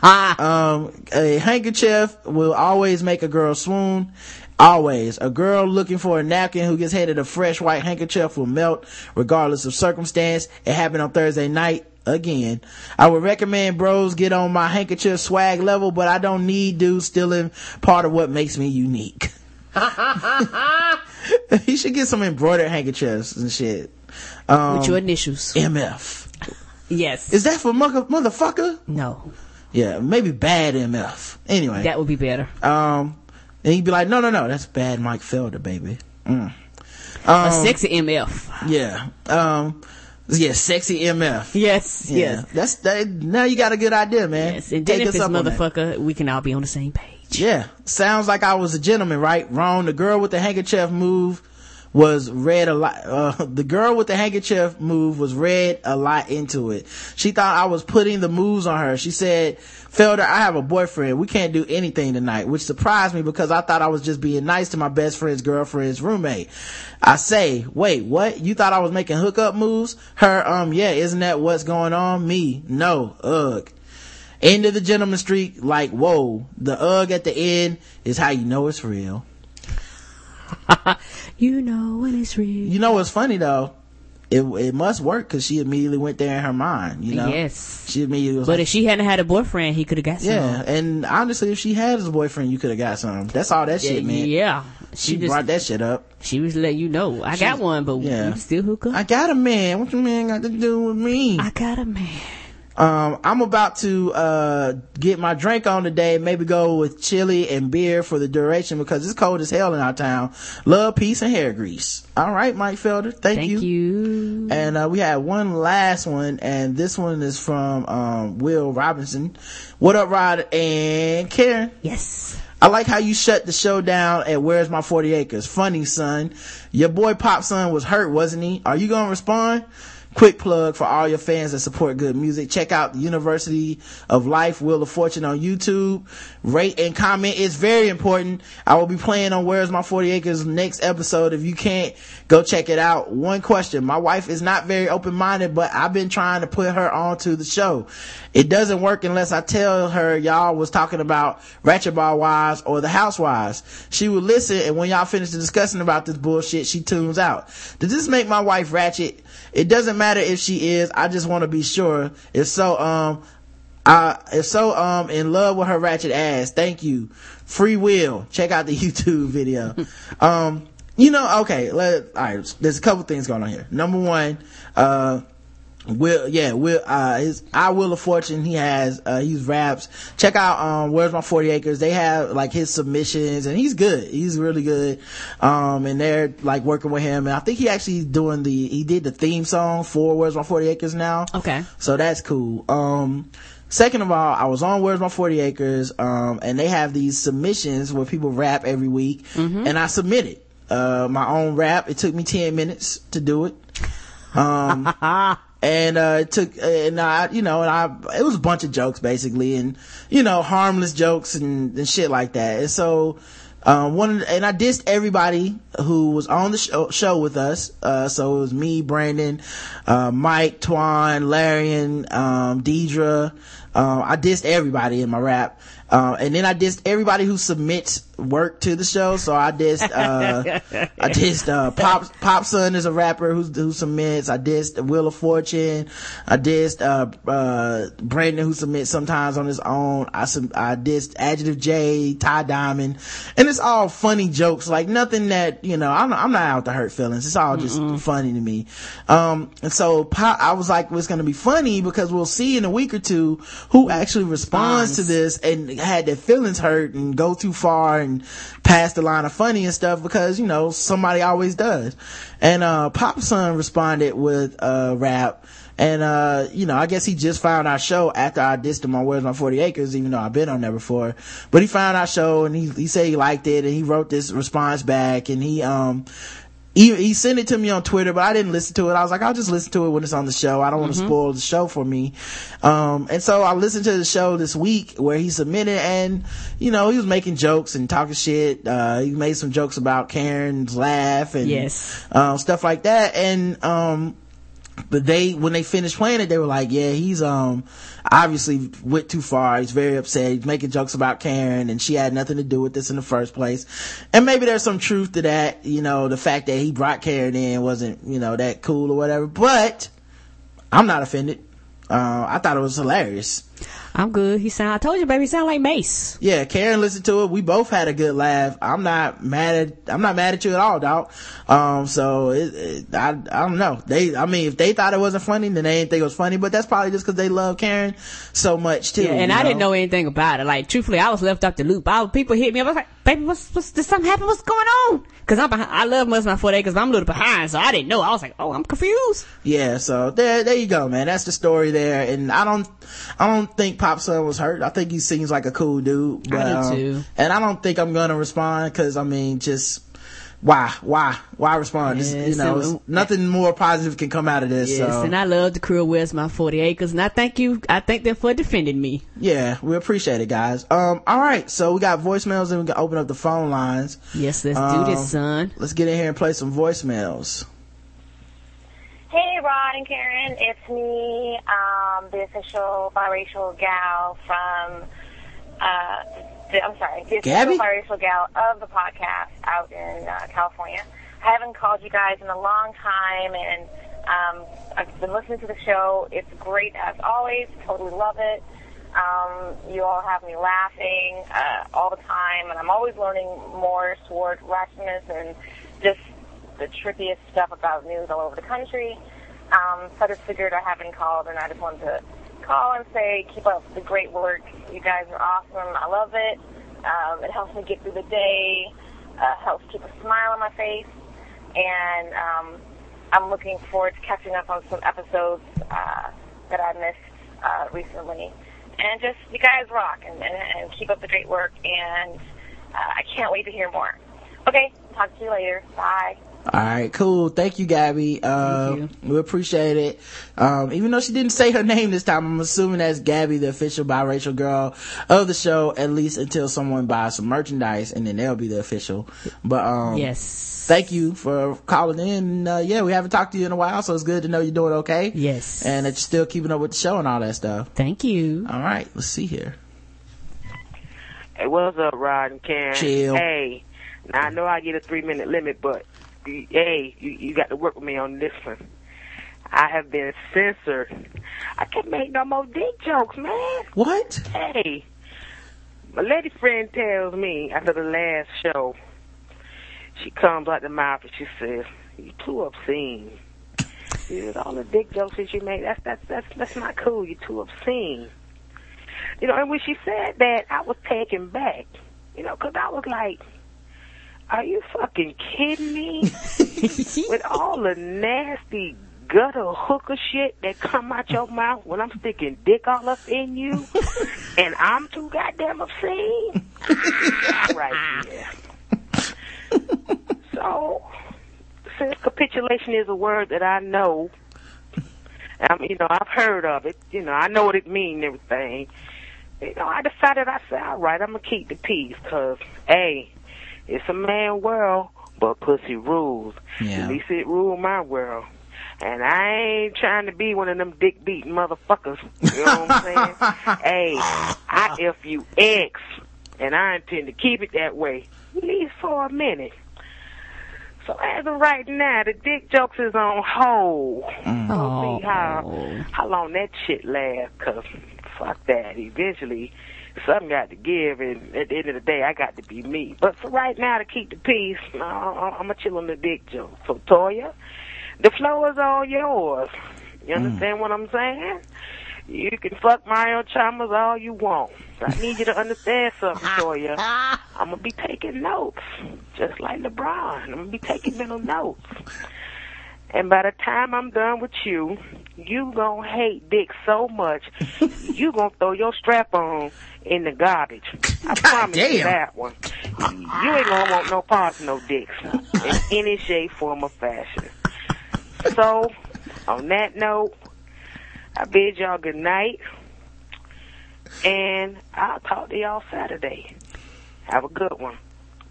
Ah. Um, a handkerchief will always make a girl swoon. Always. A girl looking for a napkin who gets handed a fresh white handkerchief will melt regardless of circumstance. It happened on Thursday night again. I would recommend bros get on my handkerchief swag level, but I don't need dudes stealing part of what makes me unique. You should get some embroidered handkerchiefs and shit. Um, with your initials. M F. Yes. Is that for mother- motherfucker? No. Yeah, maybe bad M F. Anyway. That would be better. Um, and he'd be like, no, no, no, that's bad Mike Felder, baby. Mm. Um, a sexy M F. Yeah. Um, yeah, sexy M F. Yes, yeah. yes. That's, that, now you got a good idea, man. Yes, and then Take if it's motherfucker, we can all be on the same page. Yeah. Sounds like I was a gentleman, right? Wrong. The girl with the handkerchief move was read a lot, uh, the girl with the handkerchief move was read a lot into it. She thought I was putting the moves on her. She said, Felder, I have a boyfriend. We can't do anything tonight, which surprised me because I thought I was just being nice to my best friend's girlfriend's roommate. I say, wait, what? You thought I was making hookup moves? Her, um, yeah, isn't that what's going on? Me, no, ugh. End of the gentleman streak, like, whoa. The ugh at the end is how you know it's real. You know when it's real. You know what's funny though? It it must work because she immediately went there in her mind. You know, yes. She immediately. Was but like, if she hadn't had a boyfriend, he could have got some. Yeah, and honestly, if she had a boyfriend, you could have got some. That's all that yeah, shit meant. Yeah, she, she just, brought that shit up. She was letting you know I she got was, one, but yeah. You still hook up. I got a man. What your man got to do with me? I got a man. Um, I'm about to, uh, get my drink on today. Maybe go with chili and beer for the duration because it's cold as hell in our town. Love, peace, and hair grease. All right, Mike Felder. Thank, thank you. you. And, uh, we had one last one, and this one is from, um, Will Robinson. What up, Rod and Karen? Yes. I like how you shut the show down at Where's My forty Acres. Funny, son. Your boy Pop Son was hurt, wasn't he? Are you gonna respond? Quick plug for all your fans that support good music. Check out the University of Life, Wheel of Fortune on YouTube. Rate and comment. It's very important. I will be playing on Where's My forty Acres next episode. If you can't, go check it out. One question. My wife is not very open-minded, but I've been trying to put her on to the show. It doesn't work unless I tell her y'all was talking about Ratchet Ball Wives or The Housewives. She will listen, and when y'all finish discussing about this bullshit, she tunes out. Does this make my wife ratchet? It doesn't matter if she is. I just want to be sure. If so, um, I, if so, um, in love with her ratchet ass. Thank you. Free will. Check out the YouTube video. um, you know, okay. Let, all right. There's a couple things going on here. Number one, uh, Will, yeah, Will, uh, his, I Wheel of Fortune, he has, uh, he's raps. Check out, um, Where's My forty Acres? They have, like, his submissions, and he's good. He's really good. Um, and they're, like, working with him. And I think he actually doing the, he did the theme song for Where's My forty Acres now. Okay. So that's cool. Um, second of all, I was on Where's My forty Acres, um, and they have these submissions where people rap every week. Mm-hmm. And I submitted, uh, my own rap. It took me ten minutes to do it. Um, And, uh, it took, and I, you know, and I, it was a bunch of jokes basically and, you know, harmless jokes and, and shit like that. And so, Um, one and I dissed everybody who was on the show, show with us. Uh, so it was me, Brandon, uh, Mike, Twan, Larian, um, Deidre. Um, I dissed everybody in my rap. Um, and then I dissed everybody who submits work to the show. So I dissed, uh, I dissed, uh, Pop, Popson is a rapper who, who submits. I dissed Wheel of Fortune. I dissed, uh, uh, Brandon who submits sometimes on his own. I, I dissed Adjective J, Ty Diamond. And it's all funny jokes, like nothing that, you know, I'm, I'm not out to hurt feelings. It's all just Mm-mm. funny to me. Um, and so Pop, I was like, well, it's going to be funny because we'll see in a week or two who actually responds nice. to this and had their feelings hurt and go too far and pass the line of funny and stuff, because you know somebody always does. And uh Popson responded with a uh, rap, and uh you know I guess he just found our show after I dissed him on Where's My forty acres, even though I've been on there before. But he found our show and he, he said he liked it, and he wrote this response back, and he um He, he sent it to me on Twitter, but I didn't listen to it. I was like, I'll just listen to it when it's on the show. I don't want to mm-hmm. spoil the show for me. Um, and so I listened to the show this week where he submitted, and, you know, he was making jokes and talking shit. Uh, he made some jokes about Karen's laugh and yes. uh, stuff like that. And, um, but they, when they finished playing it, they were like, yeah, he's, um, obviously went too far. He's very upset. He's making jokes about Karen, and she had nothing to do with this in the first place. And maybe there's some truth to that. You know, the fact that he brought Karen in wasn't, you know, that cool or whatever, but I'm not offended. Uh, I thought it was hilarious. I'm good. He sound, I told you, baby, he sound like Mace. Yeah, Karen listened to it. We both had a good laugh. I'm not mad at, I'm not mad at you at all, dog. Um, so it, it, I, I don't know. They, I mean, if they thought it wasn't funny, then they didn't think it was funny, but that's probably just cause they love Karen so much too. Yeah, and I know? didn't know anything about it. Like, truthfully, I was left off the loop. I, people hit me up. I was like, baby, what's, what's, did something happen? What's going on? Cause I'm behind, I love most of my forty acres, but I'm a little behind, so I didn't know. I was like, oh, I'm confused. Yeah, so there, there you go, man. That's the story there. And I don't, I don't think Popson was hurt. I think he seems like a cool dude, but, I do too. Um, and I don't think I'm gonna respond, because I mean, just why why why respond? Yes, it's, you know, it's, nothing more positive can come out of this. Yes, so. And I love the crew of Where's My forty acres, and I thank you I thank them for defending me. Yeah, we appreciate it, guys. Um alright, so we got voicemails, and we can open up the phone lines. Yes, let's um, do this, son. Let's get in here and play some voicemails. Hey, Rod and Karen, it's me, um, the official biracial gal from, uh, the, I'm sorry, the Gabby? official biracial gal of the podcast out in uh, California. I haven't called you guys in a long time, and um, I've been listening to the show. It's great as always. Totally love it. Um, you all have me laughing uh, all the time, and I'm always learning more toward rashness and just the trippiest stuff about news all over the country. Um, so I just figured I haven't called, and I just wanted to call and say, keep up the great work. You guys are awesome. I love it. Um, it helps me get through the day, uh, helps keep a smile on my face, and um, I'm looking forward to catching up on some episodes uh, that I missed uh, recently. And just, you guys rock, and, and, and keep up the great work, and uh, I can't wait to hear more. Okay, talk to you later. Bye. All right, cool. Thank you, Gabby. Uh, Thank you. We appreciate it. Um, even though she didn't say her name this time, I'm assuming that's Gabby, the official biracial girl of the show, at least until someone buys some merchandise, and then they'll be the official. But, um, yes. Thank you for calling in. Uh, yeah, we haven't talked to you in a while, so it's good to know you're doing okay. Yes. And that you're still keeping up with the show and all that stuff. Thank you. All right, let's see here. Hey, what's up, Rod and Karen? Chill. Hey, now I know I get a three minute limit, but. Hey, you, you got to work with me on this one. I have been censored. I can't make no more dick jokes, man. What? Hey, my lady friend tells me after the last show, she comes out the mouth and she says, "You too obscene. Dude, all the dick jokes that you make, that's that's that's that's not cool. You too obscene." You know, and when she said that, I was taken back. You know, because I was like, are you fucking kidding me? With all the nasty gutter hooker shit that come out your mouth when I'm sticking dick all up in you, and I'm too goddamn obscene? Right here. So, since capitulation is a word that I know, um, you know, I've heard of it, you know, I know what it means and everything, you know, I decided, I said, all right, I'm going to keep the peace, because, hey, It's a man world, but pussy rules. Yeah. At least it ruled my world. And I ain't trying to be one of them dick-beating motherfuckers. You know what I'm saying? Hey, I F you X, and I intend to keep it that way, at least for a minute. So as of right now, the dick jokes is on hold. Mm. We'll see how, how long that shit lasts, because fuck that. Eventually, something got to give, and at the end of the day, I got to be me. But for right now, to keep the peace, I'm going to chill on the dick jokes. So, Toya, the flow is all yours. You understand mm. what I'm saying? You can fuck Mario Chalmers all you want. I need you to understand something, Toya. I'm going to be taking notes, just like LeBron. I'm going to be taking mental notes. And by the time I'm done with you, you going to hate dick so much, you going to throw your strap on in the garbage. I God promise damn. you that one. You ain't going to want no parts of no dicks in any shape, form, or fashion. So, on that note, I bid y'all good night, and I'll talk to y'all Saturday. Have a good one.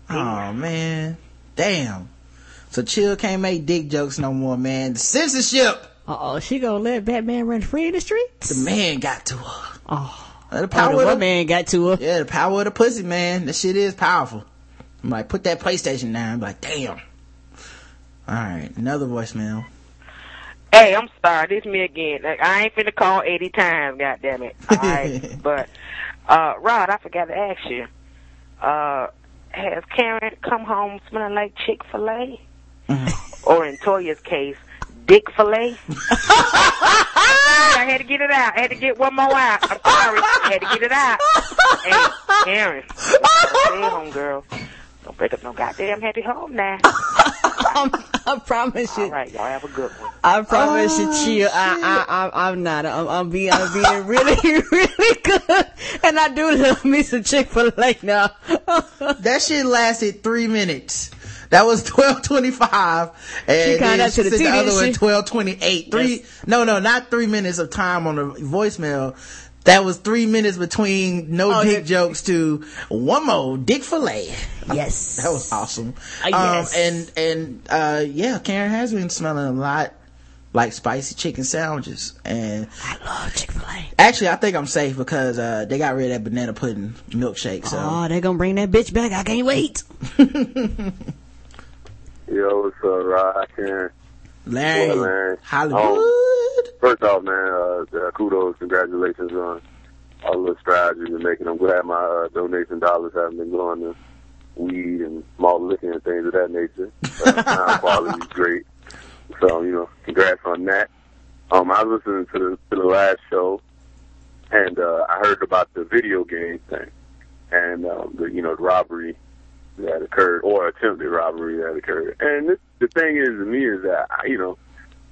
Aw, oh, man. Damn. So Chill can't make dick jokes no more, man. Censorship. Uh-oh, she gonna let Batman run free in the streets? The man got to her. Oh, the power oh, the, of the man got to her. Yeah, the power of the pussy, man. That shit is powerful. I'm like, put that PlayStation down. I'm like, damn. All right, another voicemail. Hey, I'm sorry. This me again. Like, I ain't finna call eighty times, goddammit. All right. But, uh, Rod, I forgot to ask you. Uh, has Karen come home smelling like Chick-fil-A? Mm-hmm. Or in Toya's case, Dick-fil-A? I had to get it out. I had to get one more out. I'm sorry. I had to get it out. Hey, Karen. Stay home, girl. Don't break up no goddamn happy home now. I promise you. All right, y'all have a good one. I promise oh, you, Chill. I, I, I, I'm not. I'm, I'm being, I'm being really, really good. And I do love me some Chick-fil-A now. That shit lasted three minutes. That was twelve twenty-five, and she then she to the, T V, the other one twelve twenty-eight. Three, yes. no, no, not three minutes of time on the voicemail. That was three minutes between no oh, dick yeah. jokes to one more dick fillet. Yes. That was awesome. Uh, yes. Um, and, and, uh, yeah, Karen has been smelling a lot like spicy chicken sandwiches. And I love Chick-fil-A. Actually, I think I'm safe because, uh, they got rid of that banana pudding milkshake. So. Oh, they're going to bring that bitch back. I can't wait. Yo, what's up, Rod? Karen. Larry, well, man. Hollywood. Um, first off, man, uh, kudos, congratulations on all the strides you've been making. I'm glad my uh, donation dollars haven't been going to weed and malt liquor and things of that nature. Uh, time quality is great. So, you know, congrats on that. Um, I was listening to the, to the last show, and uh, I heard about the video game thing and, um, the, you know, the robbery that occurred, or attempted robbery that occurred. And this, the thing is to me is that, I, you know,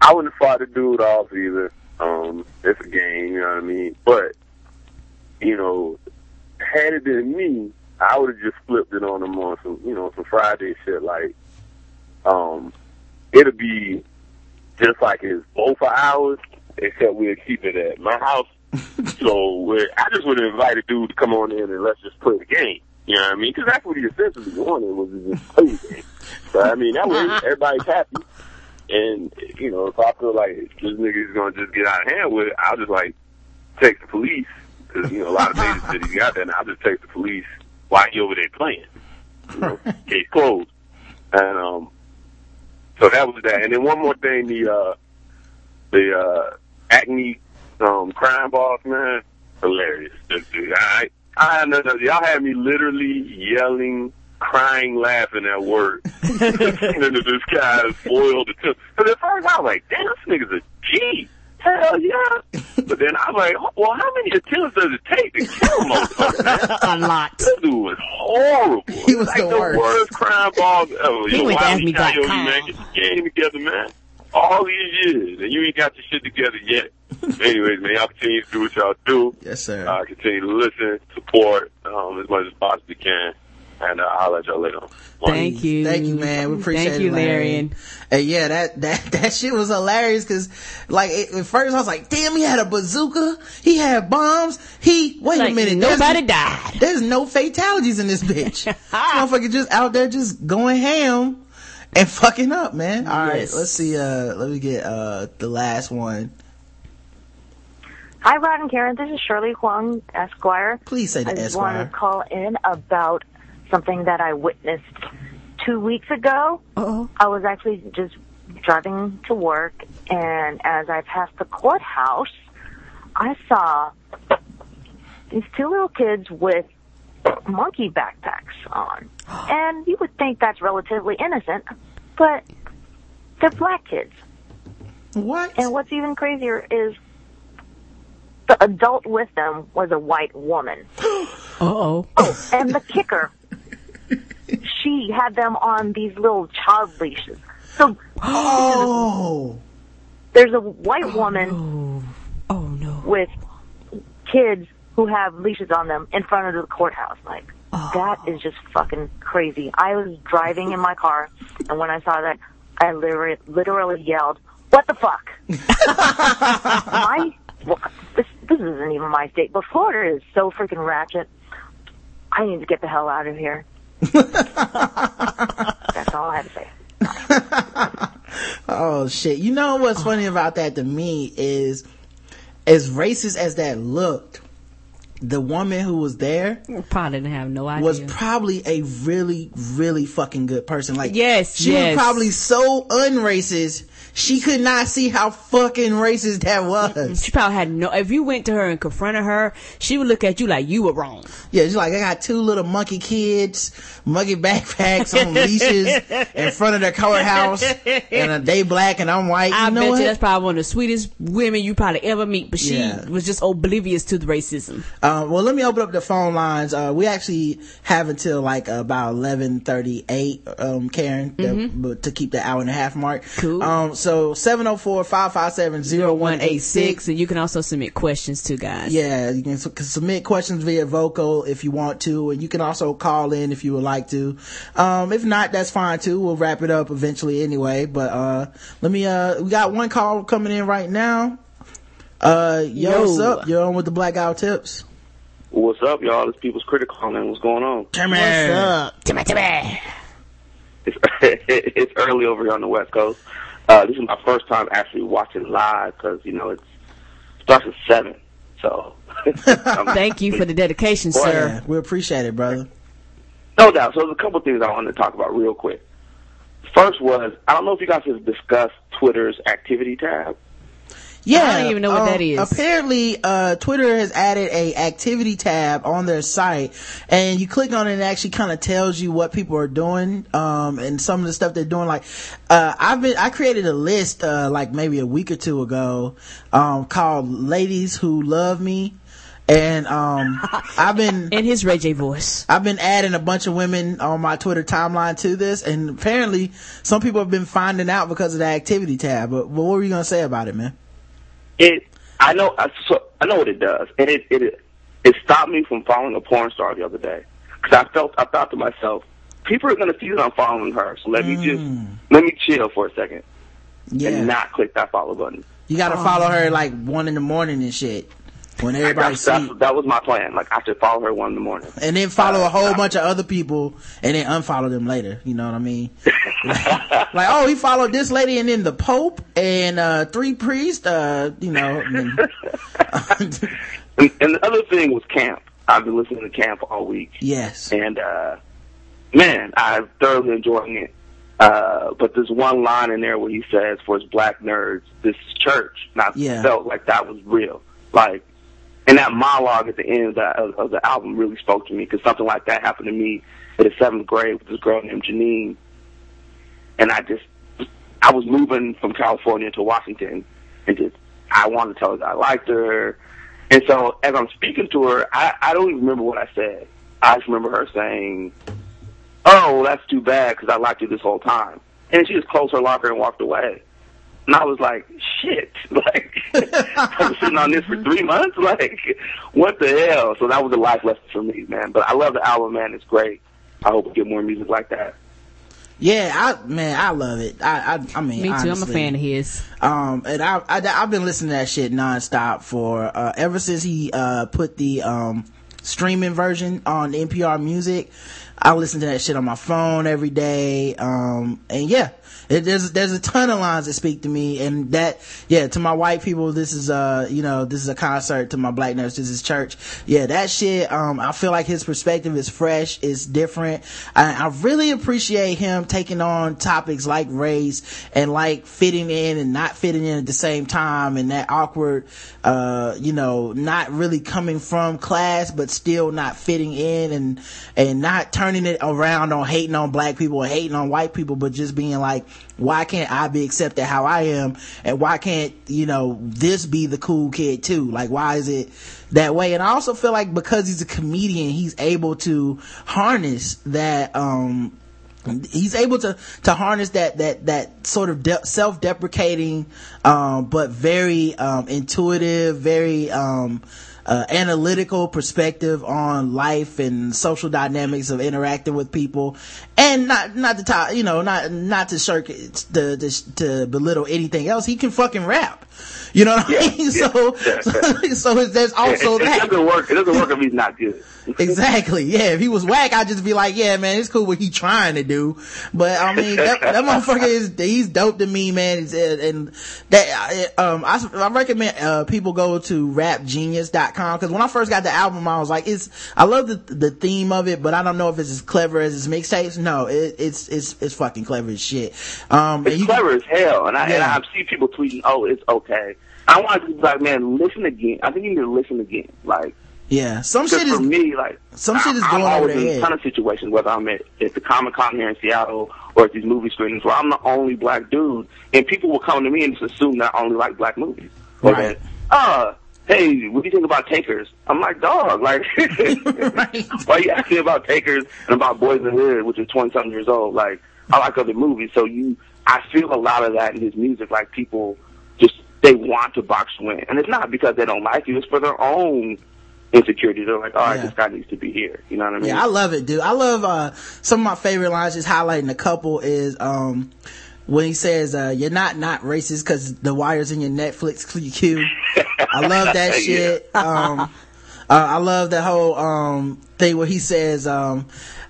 I wouldn't have fought the dude off either. Um, it's a game, you know what I mean? But, you know, had it been me, I would have just flipped it on him on some, you know, some Friday shit. Like, um, it'll be just like it's both for hours, except we'll keep it at my house. So I just would have invited dude to come on in and let's just play the game. You know what I mean? Because that's what he essentially wanted, was just play game. So, I mean, that way everybody's happy. And, you know, if I feel like this nigga is going to just get out of hand with it, I'll just, like, text the police. Because, you know, a lot of major cities got that, and I'll just text the police while he over there playing. You know, case closed. And, um, so that was that. And then one more thing, the, uh, the, uh, Acme, um, crime boss, man, hilarious. This dude, all right? I know, y'all had me literally yelling, crying, laughing at work. And then this guy is spoiled. Because at first I was like, damn, this nigga's a G. Hell yeah. But then I was like, oh, well, how many attempts does it take to kill him? A lot. This dude was horrible. He was like the, the worst. worst crime boss ever. He went to ask me back. Get your game together, man. All these years, and you ain't got your shit together yet. Anyways, man, y'all continue to do what y'all do. Yes, sir. Uh, continue to listen, support, um, as much as possibly can. and uh, I'll let y'all later. Thank you. Thank you, man. We appreciate it. Thank you, Larian. And yeah, that, that, that shit was hilarious because, like, it, at first I was like, damn, he had a bazooka. He had bombs. He, wait like, a minute. Nobody died. There's no fatalities in this bitch. This motherfucker just out there just going ham and fucking up, man. All yes. right, let's see. Uh, let me get uh, the last one. Hi, Rod and Karen. This is Shirley Huang, Esquire. Please say the Esquire. I just want to call in about something that I witnessed two weeks ago. Uh-oh. I was actually just driving to work, and as I passed the courthouse, I saw these two little kids with monkey backpacks on. And you would think that's relatively innocent, but they're black kids. What? And what's even crazier is the adult with them was a white woman. Uh-oh. Oh, and the kicker, she had them on these little child leashes. So, oh, there's a white woman oh. Oh, no. with kids who have leashes on them in front of the courthouse. Like, oh. that is just fucking crazy. I was driving in my car, and when I saw that, I literally, literally yelled, "What the fuck?" My Well, this, this isn't even my state, but Florida is so freaking ratchet. I need to get the hell out of here. That's all I have to say. Oh, shit. You know what's oh. funny about that to me is, as racist as that looked, the woman who was there probably didn't have no idea. Was probably a really, really fucking good person. Like, yes, she yes. was probably so unracist. She could not see how fucking racist that was. She probably had no... If you went to her and confronted her, she would look at you like you were wrong. Yeah, she's like, I got two little monkey kids, monkey backpacks on leashes in front of their courthouse, and they black and I'm white. You I know bet what? You that's probably one of the sweetest women you probably ever meet, but she yeah. was just oblivious to the racism. Uh, well, let me open up the phone lines. Uh, we actually have until like about eleven thirty-eight, um, Karen, mm-hmm. the, to keep the hour and a half mark. Cool. Um, So seven oh four, five five seven, oh one eight six. And you can also submit questions too, guys. Yeah, you can submit questions via vocal if you want to. And you can also call in if you would like to. Um, if not, that's fine too. We'll wrap it up eventually anyway. But uh, let me, uh, we got one call coming in right now. Uh, yo, yo, what's up? You're on with the Blackout Tips. What's up, y'all? This People's Critic calling in. What's going on? Timmy. What's up? Timmy, Timmy. It's, it's early over here on the West Coast. Uh, this is my first time actually watching live because, you know, it starts at seven. So, thank you for the dedication, boy, sir. Yeah, we appreciate it, brother. No doubt. So, there's a couple things I wanted to talk about real quick. First was, I don't know if you guys have discussed Twitter's activity tab. Yeah. I don't even know what um, that is. Apparently, uh, Twitter has added a activity tab on their site, and you click on it and it actually kind of tells you what people are doing, um, and some of the stuff they're doing. Like, uh, I've been, I created a list, uh, like maybe a week or two ago, um, called Ladies Who Love Me. And, um, I've been, in his Ray J voice, I've been adding a bunch of women on my Twitter timeline to this. And apparently some people have been finding out because of the activity tab. But, but what were you going to say about it, man? It, I know, I, so, I know what it does, and it, it it stopped me from following a porn star the other day because I felt I thought to myself, people are going to see that I'm following her, so let mm. me just let me chill for a second yeah. and not click that follow button. You got to oh. follow her like one in the morning and shit when everybody sees. That was my plan. Like, I should follow her one in the morning, and then follow uh, a whole uh, bunch of other people, and then unfollow them later. You know what I mean? Like, like, oh, he followed this lady and then the Pope and uh, three priests, uh, you know. And, then, and, and the other thing was camp. I've been listening to camp all week. Yes. And, uh, man, I'm thoroughly enjoying it. Uh, but there's one line in there where he says, for his black nerds, this is church. And I yeah. felt like that was real. Like, and that monologue at the end of the, of, of the album really spoke to me because something like that happened to me in the seventh grade with this girl named Janine. And I just, I was moving from California to Washington, and just, I wanted to tell her that I liked her. And so, as I'm speaking to her, I, I don't even remember what I said. I just remember her saying, oh, that's too bad, because I liked you this whole time. And she just closed her locker and walked away. And I was like, shit, like, I've been sitting on this for three months? Like, what the hell? So that was a life lesson for me, man. But I love the album, man. It's great. I hope we get more music like that. Yeah, I man, I love it. I I, I mean, me too. Honestly, I'm a fan of his. Um, and I, I I've been listening to that shit nonstop for uh, ever since he uh put the um streaming version on N P R Music. I listen to that shit on my phone every day. Um, and yeah, it, there's there's a ton of lines that speak to me, and that yeah, to my white people, this is uh you know this is a concert. To my black nerds, this is church. Yeah, that shit. Um, I feel like his perspective is fresh, it's different. I, I really appreciate him taking on topics like race and like fitting in and not fitting in at the same time, and that awkward, uh, you know, not really coming from class but still not fitting in, and and not turning turning it around on hating on black people or hating on white people, but just being like, why can't I be accepted how I am, and why can't, you know, this be the cool kid too? Like, why is it that way? And I also feel like because he's a comedian, he's able to harness that um he's able to to harness that that that sort of de- self-deprecating um but very um intuitive, very um Uh, analytical perspective on life and social dynamics of interacting with people, and not not to talk, you know, not not to shirk to, to to belittle anything else. He can fucking rap, you know what yeah, I mean? Yeah, so, yeah. so so there's also yeah, it, that. It doesn't work. It doesn't work if he's not good. Exactly. Yeah. If he was whack, I'd just be like, yeah, man, it's cool what he trying to do, but I mean, that, that motherfucker is he's dope to me, man. He's, and that um, I I recommend uh, people go to rap genius dot com. Because when I first got the album, I was like, "It's I love the the theme of it, but I don't know if it's as clever as his mixtapes." No, it, it's it's it's fucking clever as shit. Um, it's you, clever as hell, and I yeah. and I see people tweeting, "Oh, it's okay." I want to be like, "Man, listen again." I think you need to listen again. Like, yeah, some shit is for me. Like, some shit is I, going I'm over their head. Ton of situations, whether I'm at, at the Comic Con here in Seattle or at these movie screenings, where I'm the only black dude, and people will come to me and just assume that I only like black movies. Right? Uh Hey, what do you think about Takers? I'm like, dog, like, right. Why are you asking about Takers and about Boys in the Hood, which is twenty-something years old? Like, I like other movies. So you, I feel a lot of that in his music. Like, people just, they want to box win. And it's not because they don't like you. It's for their own insecurities. They're like, all right, yeah. This guy needs to be here. You know what I mean? Yeah, I love it, dude. I love, uh, some of my favorite lines, just highlighting a couple is, um, when he says, uh, you're not not racist because the wire's in your Netflix queue. I love that shit. Yeah. Um, uh, I love the whole um, thing where he says, um,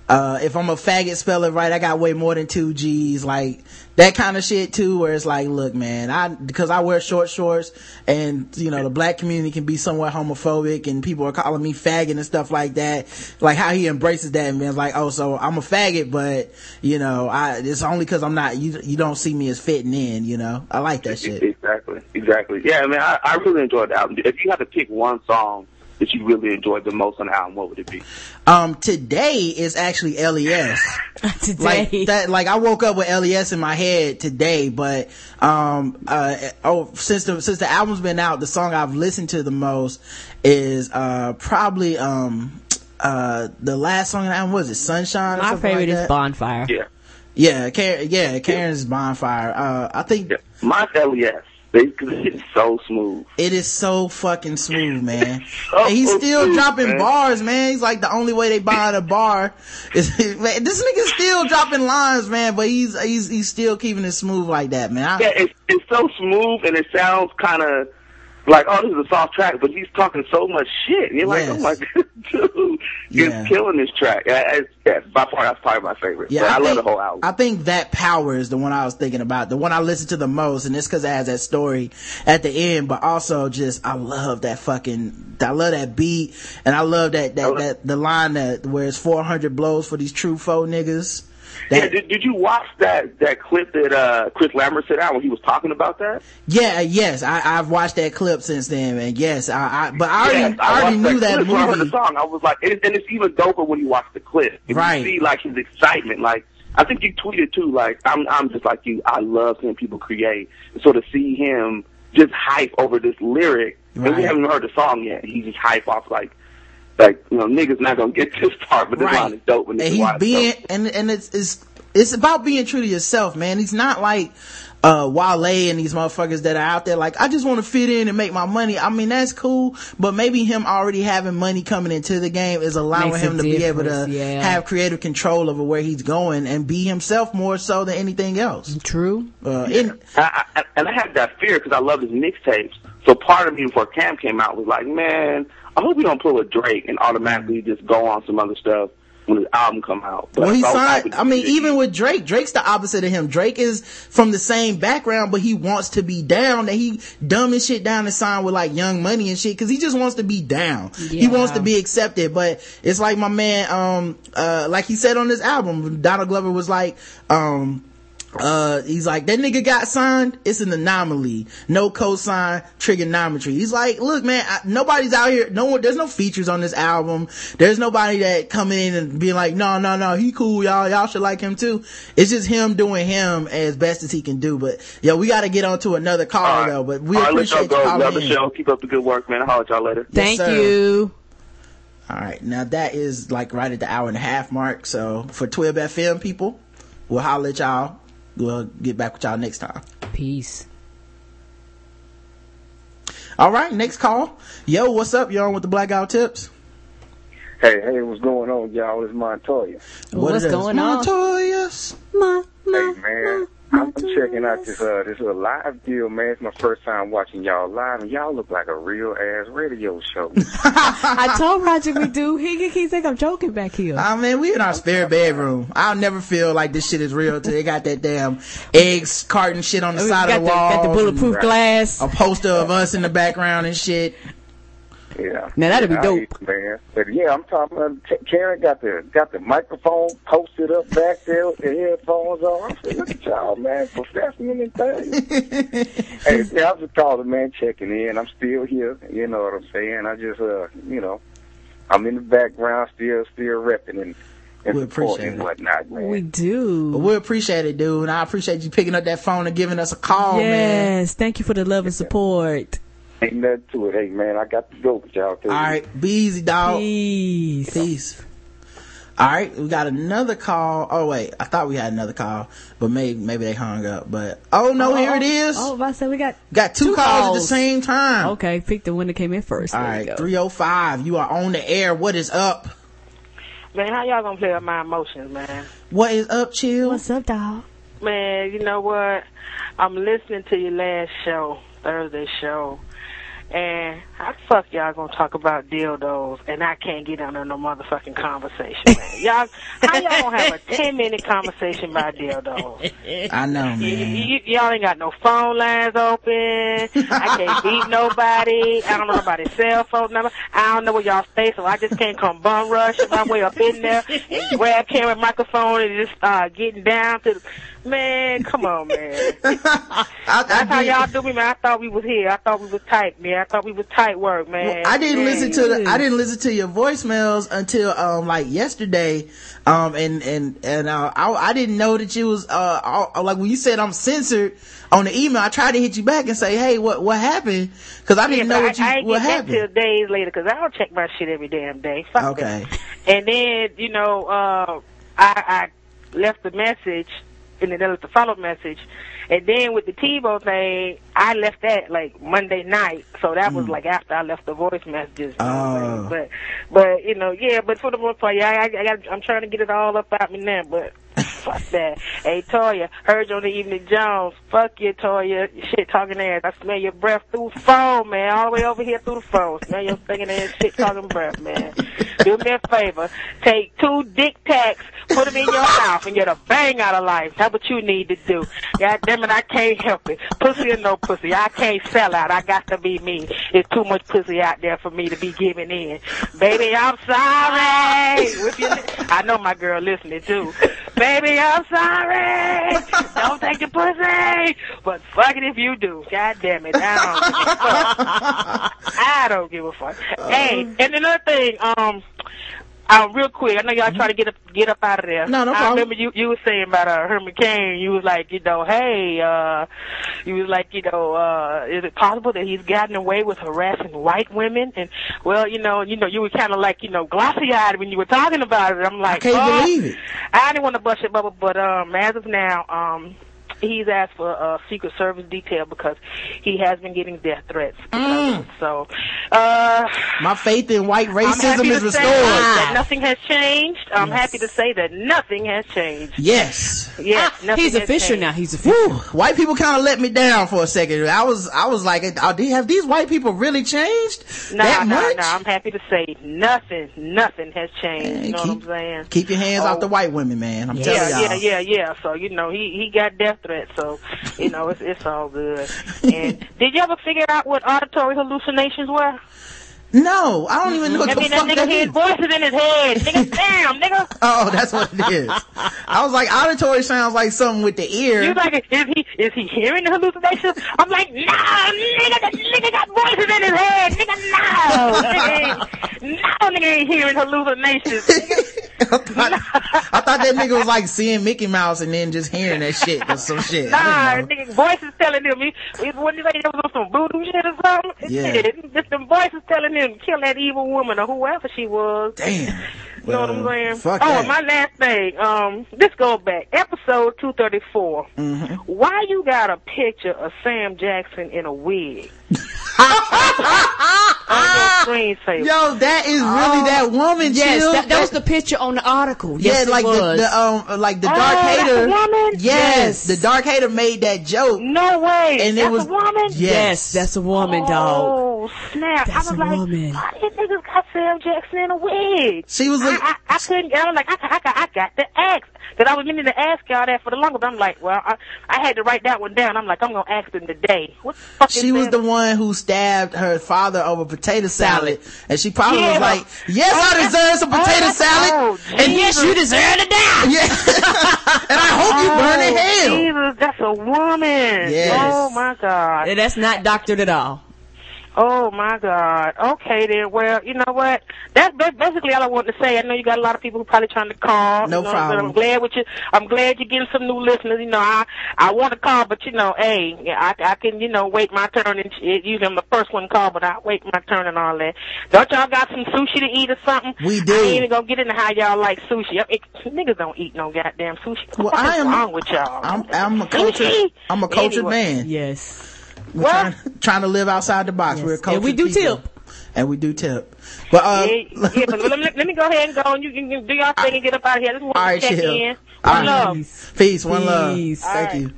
uh, if I'm a faggot, spell it right, I got way more than two G's. Like, that kind of shit, too, where it's like, look, man, I because I wear short shorts, and, you know, the black community can be somewhat homophobic, and people are calling me faggot and stuff like that. Like, how he embraces that and being like, oh, so I'm a faggot, but, you know, I it's only because I'm not, you you don't see me as fitting in, you know? I like that shit. Exactly, exactly. Yeah, I mean, I, I really enjoyed the album. If you had to pick one song that you really enjoyed the most on the album, what would it be? Um, today is actually L E S. Today. Like, that, like, I woke up with L E S in my head today, but, um, uh, oh, since the, since the album's been out, the song I've listened to the most is, uh, probably, um, uh, the last song on the album, what is it, Sunshine? Or my favorite like is that? Bonfire. Yeah. Yeah, Karen, yeah, Karen's yeah. Bonfire. Uh, I think. Yeah. Mine's L E S. It's so smooth. It is so fucking smooth, man. so and he's still smooth, dropping man. bars, man. He's like the only way they buy at a bar is man, this nigga's still dropping lines, man. But he's he's he's still keeping it smooth like that, man. I, yeah, it's it's so smooth, and it sounds kind of like, oh, this is a soft track, but he's talking so much shit. And you're yes. like, oh my god, dude, you're yeah. killing this track. Yeah, yeah, by far, that's probably my favorite. Yeah, but I, I think, love the whole album. I think That Power is the one I was thinking about, the one I listened to the most, and it's because it has that story at the end, but also just, I love that fucking, I love that beat, and I love that, that, love that the line that where it's four hundred blows for these true foe niggas. That, yeah, did, did you watch that, that clip that uh, Chris Lambert sent out when he was talking about that? Yeah, yes, I, I've watched that clip since then, and yes, I, I but I yes, already, I I already knew that, that movie. I heard the song, I was like, and, and it's even doper when you watch the clip. If right. You see like his excitement, like I think you tweeted too. Like I'm, I'm just like you. I love seeing people create, and so to see him just hype over this lyric, right. and we haven't heard the song yet. He's just hype off like. Like, you know, niggas not gonna get this part, but this right. line is dope. And, and he's being, dope. and and it's, it's It's about being true to yourself, man. It's not like uh Wale and these motherfuckers that are out there like, I just want to fit in and make my money. I mean, that's cool, but maybe him already having money coming into the game is allowing Makes him to be able to yeah. have creative control over where he's going and be himself more so than anything else. True. Uh, yeah. and, I, I, and I had that fear because I love his mixtapes. So part of me before Cam came out was like, man, I hope we don't pull a Drake and automatically just go on some other stuff when his album come out. But well, he signed, I mean, even with Drake, Drake's the opposite of him. Drake is from the same background, but he wants to be down. That he dumb his shit down and sign with like Young Money and shit because he just wants to be down. Yeah. He wants to be accepted. But it's like my man, um, uh, like he said on this album, Donald Glover was like, um, uh he's like, that nigga got signed, it's an anomaly, no cosign, trigonometry. He's like, look man, I, nobody's out here, no one, there's no features on this album, there's nobody that coming in and being like, no no no he cool, y'all y'all should like him too. It's just him doing him as best as he can do. But yo, we got to get on to another call right. though, but we all appreciate right, y'all show. Keep up the good work, man. I'll holler at y'all later. Thank yes, you. All right, now that is like right at the hour and a half mark, so for twelve F M people, we'll holler at y'all. We'll get back with y'all next time. Peace. All right, next call. Yo, what's up? You're on with the Blackout Tips. Hey, hey, what's going on, y'all? It's Montoya. What what's going Montoya's? on? Montoya. Hey, man, my, I'm Montoya's. checking out this uh, this little live deal, man. It's my first time watching y'all live, and y'all look like a real-ass radio show. I told Roger we do. He keeps like I'm joking back here. I mean, we in our spare bedroom. I'll never feel like this shit is real till they got that damn eggs carton shit on the we side of the, the wall. Got the bulletproof glass. A poster of us in the background and shit. Yeah. Now that'd be dope, I, man. But yeah, I'm talking about t- Karen got the got the microphone posted up back there with the headphones on. I'm saying, look at y'all, man, professional and things. Hey, yeah, I'm just calling, man, checking in. I'm still here. You know what I'm saying? I just, uh, you know, I'm in the background, still, still repping and. We appreciate it. Whatnot, man. We do. But we appreciate it, dude. And I appreciate you picking up that phone and giving us a call, yes, man. Yes, thank you for the love and support. Ain't nothing to it. Hey, man, I got to go with y'all. All right. Be easy, dog. Peace. Peace. All right. We got another call. Oh, wait. I thought we had another call, but maybe maybe they hung up. But, oh, no, oh, here it is. Oh, I said we got Got two, two calls. calls at the same time. Okay. Pick the one that came in first. All there right. three oh five. You are on the air. What is up? Man, how y'all going to play with my emotions, man? What is up, Chill? What's up, dog? Man, you know what? I'm listening to your last show, Thursday show. And how the fuck y'all gonna talk about dildos and I can't get under no motherfucking conversation, man? Y'all, how y'all gonna have a ten minute conversation about dildos? I know, man. Y- y- y- y'all ain't got no phone lines open. I can't beat nobody. I don't know nobody's cell phone number. I don't know what y'all say, so I just can't come bum rush my way up in there and grab camera microphone and just uh, getting down to the... Man, come on, man. I, I, That's I how y'all do me, man. I thought we was here. I thought we was tight, man. I thought we was tight work, man. Well, I didn't man. listen to the, I didn't listen to your voicemails until um like yesterday, um and and and uh, I I didn't know that you was uh all, like when you said I'm censored on the email. I tried to hit you back and say, hey, what what happened? Because I didn't yeah, know what I, you I what happened until days later. Because I don't check my shit every damn day. Fuck okay. That. And then you know uh I I left the message. And then there was the follow-up message. And then with the Tebow thing, I left that, like, Monday night. So that mm. was, like, after I left the voice messages. Oh. But, but, you know, yeah, but for the most part, yeah, I, I got, I'm trying to get it all up out me now, but fuck that. Hey, Toya, heard you on the Evening Jones. Fuck you, Toya. Shit-talking ass. I smell your breath through the phone, man. All the way over here through the phone. Smell your stinking ass shit-talking breath, man. Do me a favor. Take two dick tacks, put them in your mouth, and get a bang out of life. That's what you need to do. God damn it, I can't help it. Pussy or no pussy. I can't sell out. I got to be me. There's too much pussy out there for me to be giving in. Baby, I'm sorry. With your li- I know my girl listening, too. Baby, I'm sorry. Don't take the pussy. But fuck it if you do. God damn it. I don't give a fuck. I don't give a fuck. Hey, and another thing, um... Uh, real quick, I know y'all mm-hmm. try to get up, get up out of there. No, no problem. I remember you, you were saying about uh, Herman Cain. You was like, you know, hey, uh, you was like, you know, uh, is it possible that he's gotten away with harassing white women? And well, you know, you know, you were kind of like, you know, glossy-eyed when you were talking about it. I'm like, I can't oh, believe it. I didn't want to bust your bubble, but um, as of now, um. he's asked for a uh, Secret Service detail because he has been getting death threats. Mm. So, uh, my faith in white racism is restored. That nothing has changed. I'm yes. happy to say that nothing has changed. Yes, yes. Ah, he's official now. He's official. Whew. White people kind of let me down for a second. I was, I was like, have these white people really changed nah, that nah, much? No, nah, I'm happy to say nothing, nothing has changed. Man, you know keep, what I'm saying? Keep your hands oh. off the white women, man. I'm yeah, telling y'all. Yeah, yeah, yeah. So you know, he he got death threats. So, you know, it's, it's all good. And did you ever figure out what auditory hallucinations were? No, I don't even know what I the mean, fuck that nigga that is. Voices in his head. Nigga, damn, nigga. Oh, that's what it is. I was like, auditory sounds like something with the ear. You like, is he is he hearing the hallucinations? I'm like, nah, nigga, that nigga got voices in his head. Nigga, no. Nigga, no, nigga ain't hearing hallucinations. Nigga. I, thought, nah. I thought that nigga was like seeing Mickey Mouse and then just hearing that shit or some shit. Nah, nigga, voices telling him. Wasn't he like it was on some voodoo shit or something? Yeah. It, just them voices telling him. Kill that evil woman or whoever she was. Damn. You know well, what I'm saying? Fuck oh, that. My last thing. Um, let's go back. Episode two thirty-four. Mm-hmm. Why you got a picture of Sam Jackson in a wig? On your screensaver. Yo, that is really oh, that woman. Yes, that, that was the picture on the article. Yes, yeah, like it was. The, the um, like the oh, dark hater. That's a woman? Yes, yes, the dark hater made that joke. No way. And that's it was a woman. Yes, yes, that's a woman, oh, dog. Oh snap! That's I was a like, woman. Why did niggas got Sam Jackson in a wig? She was like, I, I, I couldn't. I was like, I, I, I got the axe. That I was meaning to ask y'all that for the longest. I'm like, well, I, I had to write that one down. I'm like, I'm gonna ask them today. What the fuck? She was the one who stabbed her father over potato salad, and she probably yeah. was like, "Yes, oh, I deserve some potato oh, salad, oh, and yes, you deserve to die." Yeah. And I hope you oh, burn in hell. Jesus, that's a woman. Yes. Oh my God. Yeah, that's not doctored at all. Oh my God. Okay then. Well, you know what? That's basically all I wanted to say. I know you got a lot of people who are probably trying to call. No you know, problem. I'm glad with you. I'm glad you're getting some new listeners. You know, I I want to call, but you know, hey, I I can you know wait my turn and usually I'm the first one to call, but I wait my turn and all that. Don't y'all got some sushi to eat or something? We do. I ain't even gonna get into how y'all like sushi. It, niggas don't eat no goddamn sushi. Well, I am wrong with y'all. I'm I'm a cultured I'm a cultured anyway. man. Yes. We're what? Trying, trying to live outside the box. Yes. We're a and we do people. tip. And we do tip. But, uh, yeah, yeah, but let, me, let me go ahead and go on. You can do your thing and get up out of here. I just want all right, to check chill. in. All one right. love. Peace. Peace. One love. Peace. Thank right. you.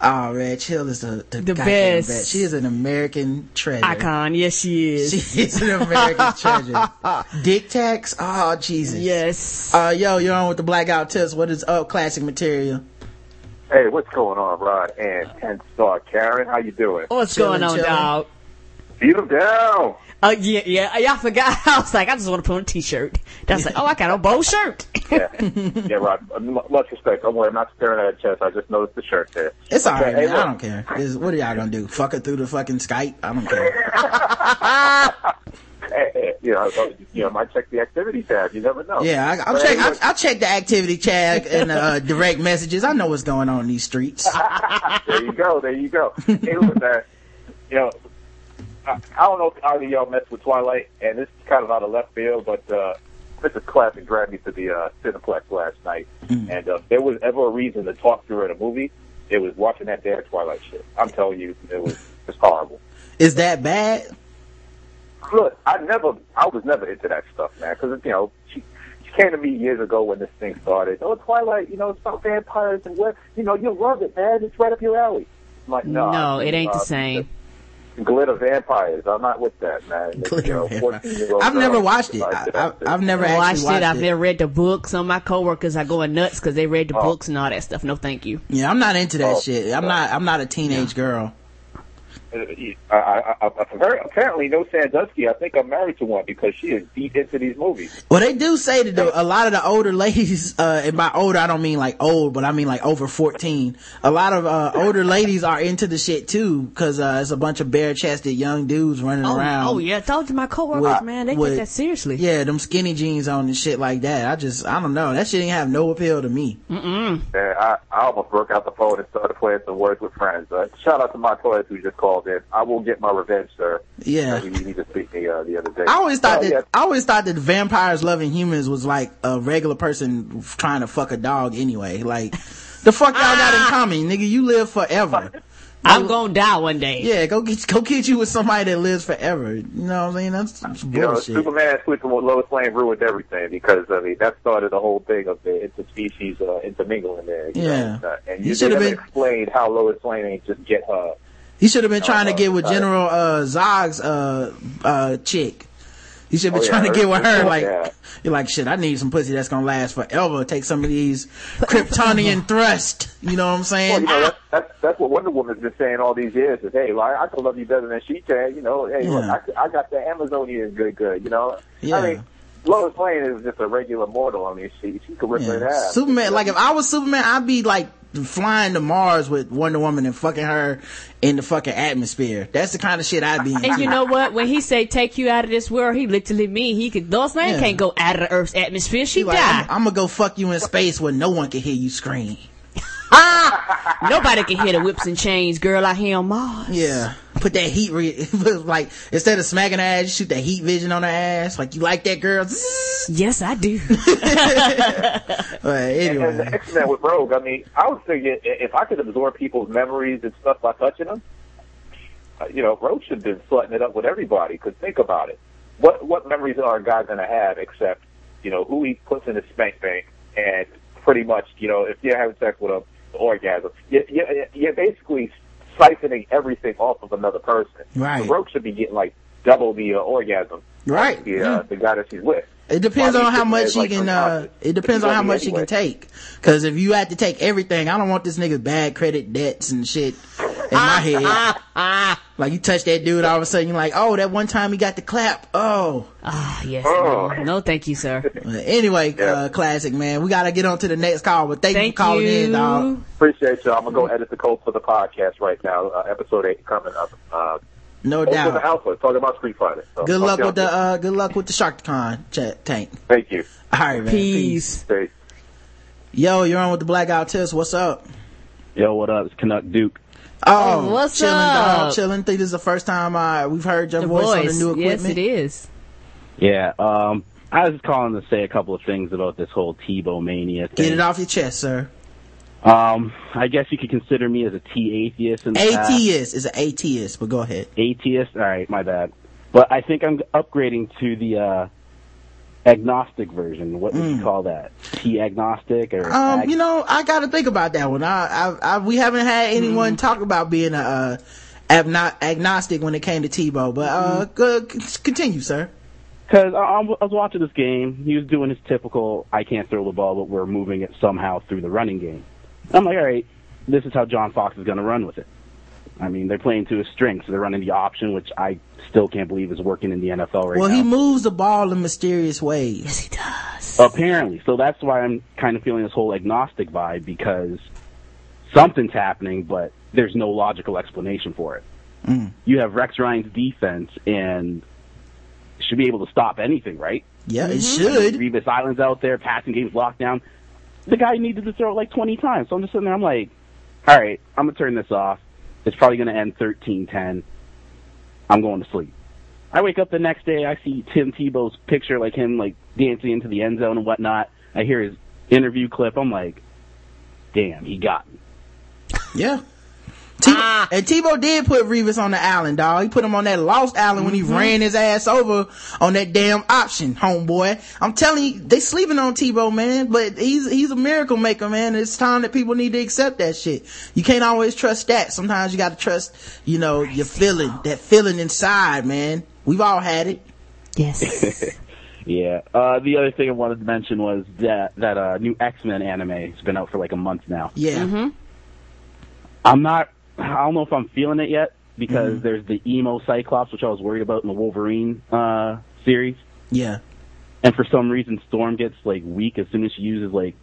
Oh, man, Chill is the, the, the best. best. She is an American treasure. Icon. Yes, she is. She is an American treasure. Dick tax. Oh, Jesus. Yes. Uh, yo, you're on with the Blackout Tips. What is up, classic material? Hey, what's going on, Rod and Ten Star Karen? How you doing? What's chilling, going on, chilling. dog? Beat him down. Oh, uh, yeah, yeah. Y'all forgot. I was like, I just want to put on a T-shirt. That's like, oh, I got a bold shirt. yeah. yeah, Rod. Much respect. Don't worry, I'm not staring at a chest. I just noticed the shirt there. It's all okay, right, hey, man. Look. I don't care. It's, what are y'all going to do? Fuck her through the fucking Skype? I don't care. You know, you know, I might check the activity tab. You never know. Yeah, I, I'll, check, I'll, I'll check the activity tab and uh, direct messages. I know what's going on in these streets. There you go. There you go. Hey, look, man, you know, I, I don't know if either of y'all messed with Twilight, and this is kind of out of left field, but uh, Missus Classic dragged me to the uh, Cineplex last night, mm. and uh, if there was ever a reason to talk through in a movie, it was watching that damn Twilight shit. I'm telling you, it was just horrible. Is that bad? Look, I never, I was never into that stuff, man, because, you know, she, she came to me years ago when this thing started. Oh, Twilight, you know, it's about vampires and what, you know, you'll love it, man, it's right up your alley. I'm like, nah, no, it ain't uh, the same. Glitter vampires, I'm not with that, man. Glitter you know, I've girl, never watched it. I, I, I've never I watched, it. watched it. I've never read the books. Some of my coworkers are going nuts because they read the oh. books and all that stuff. No, thank you. Yeah, I'm not into that oh, shit. I'm no. not, I'm not a teenage yeah. girl. Uh, I, I, I, her, apparently, no Sandusky. I think I'm married to one because she is deep into these movies. Well, they do say that the, a lot of the older ladies, uh, and by older, I don't mean like old, but I mean like over fourteen. A lot of uh, older ladies are into the shit too because uh, it's a bunch of bare-chested young dudes running oh, around. Oh, yeah. I talked to my coworkers, man. They with, take that seriously. Yeah, them skinny jeans on and shit like that. I just, I don't know. That shit ain't have no appeal to me. Mm-mm. Yeah, I, I almost broke out the phone and started playing some words with friends. Uh, shout out to my toys who just called. That I will get my revenge, sir. Yeah, you need to speak the, uh, the other day. I always thought uh, that yeah. I always thought that vampires loving humans was like a regular person trying to fuck a dog anyway. Like, the fuck y'all ah! got in common, nigga? You live forever. I'm gonna die one day. Yeah, go get go get you with somebody that lives forever. You know what I mean? That's, that's you bullshit. Know, Superman switching with Lois Lane ruined everything because I mean that started the whole thing of the interspecies uh, intermingling there. You yeah, know? And you, you should have been explained how Lois Lane ain't just get her. He should have been trying to get with General uh, Zog's uh, uh, chick. He should have been oh, yeah, trying to get with her. Like, yeah. You're like, shit, I need some pussy that's going to last forever. Take some of these Kryptonian thrust. You know what I'm saying? Well, you know, that's, that's, that's what Wonder Woman's been saying all these years is, hey, like, I can love you better than she can. You know, hey, yeah. look, I, I got the Amazonian good, good. You know? Yeah. I mean, Lois Lane is just a regular mortal. I mean, she, she could rip yeah. it out. Superman, like, if I was Superman, I'd be like, flying to Mars with Wonder Woman and fucking her in the fucking atmosphere. That's the kind of shit I'd be in. And you know what? When he say take you out of this world, he literally mean he could. Lois Lane yeah. can't go out of the Earth's atmosphere. She like, died. I'm, I'm gonna go fuck you in space where no one can hear you scream. ah, nobody can hear the whips and chains, girl. I hear on Mars. Yeah. Put that heat, re- like, instead of smacking her ass, you shoot that heat vision on her ass. Like, you like that, girl? Yes, I do. But anyway. And, and the X-Men with Rogue, I mean, I would figure if I could absorb people's memories and stuff by touching them, uh, you know, Rogue should have been slutting it up with everybody, because think about it. What what memories are a guy going to have except, you know, who he puts in his spank bank and pretty much, you know, if you're having sex with him, the orgasm, you, you, you're basically siphoning everything off of another person. Right. The Rogue should be getting like double the uh, orgasm. Right. The, uh, mm. the guy that she's with. It depends on how much she can. Uh, it depends on how much she can take. Because if you had to take everything, I don't want this nigga's bad credit debts and shit in my head. Like you touch that dude, all of a sudden you're like, oh, that one time he got the clap. Oh, ah, oh, yes. Oh. No, no, thank you, sir. Anyway, yeah. uh, classic man. We gotta get on to the next call, but thank, thank you for calling you. in, dog. Appreciate y'all. I'm gonna go edit the code for the podcast right now. Uh, episode eight coming up. Uh, No Open doubt. The outlet, talking about Street Fighter. So good luck with the uh, good luck with the SharkCon ch- tank. Thank you. All right, man. Peace. Peace. Yo, you're on with the Blackout Tips. What's up? Yo, what up? It's Canuck Duke. Oh, hey, what's chilling, up? Dog, chilling. Think this is the first time uh, we've heard your voice, voice on the new equipment. Yes, it is. Yeah. Um, I was calling to say a couple of things about this whole Tebow mania thing. Get it off your chest, sir. Um, I guess you could consider me as a T-atheist. Atheist is an atheist, but go ahead. Atheist? All right, my bad. But I think I'm upgrading to the uh, agnostic version. What would mm. you call that? T-agnostic? Or um, ag- you know, I got to think about that one. I, I, I, we haven't had anyone mm. talk about being a, uh, agno- agnostic when it came to Tebow, but uh, mm. c- continue, sir. Because I, I was watching this game. He was doing his typical, I can't throw the ball, but we're moving it somehow through the running game. I'm like, all right, this is how John Fox is going to run with it. I mean, they're playing to his strengths. They're running the option, which I still can't believe is working in the N F L right well, now. Well, he moves the ball in mysterious ways. Yes, he does. Apparently. So that's why I'm kind of feeling this whole agnostic vibe, because something's happening, but there's no logical explanation for it. Mm. You have Rex Ryan's defense, and should be able to stop anything, right? Yeah, it should. Revis Island's out there, passing game's locked down. The guy needed to throw it like twenty times. So I'm just sitting there, I'm like, all right, I'm going to turn this off. It's probably going to end thirteen ten. I'm going to sleep. I wake up the next day, I see Tim Tebow's picture, like him, like, dancing into the end zone and whatnot. I hear his interview clip. I'm like, damn, he got me. Yeah. Te- ah. And Tebow did put Revis on the island, dog. He put him on that lost island when he mm-hmm. ran his ass over on that damn option, homeboy. I'm telling you, they sleeping on Tebow, man. But he's he's a miracle maker, man. It's time that people need to accept that shit. You can't always trust that. Sometimes you got to trust, you know, Christ your feeling, Tebow. That feeling inside, man. We've all had it. Yes. Yeah. Uh, the other thing I wanted to mention was that that uh, new X-Men anime has been out for like a month now. Yeah. Mm-hmm. I'm not. I don't know if I'm feeling it yet, because mm-hmm. there's the emo Cyclops, which I was worried about in the Wolverine uh, series. Yeah. And for some reason, Storm gets, like, weak as soon as she uses, like,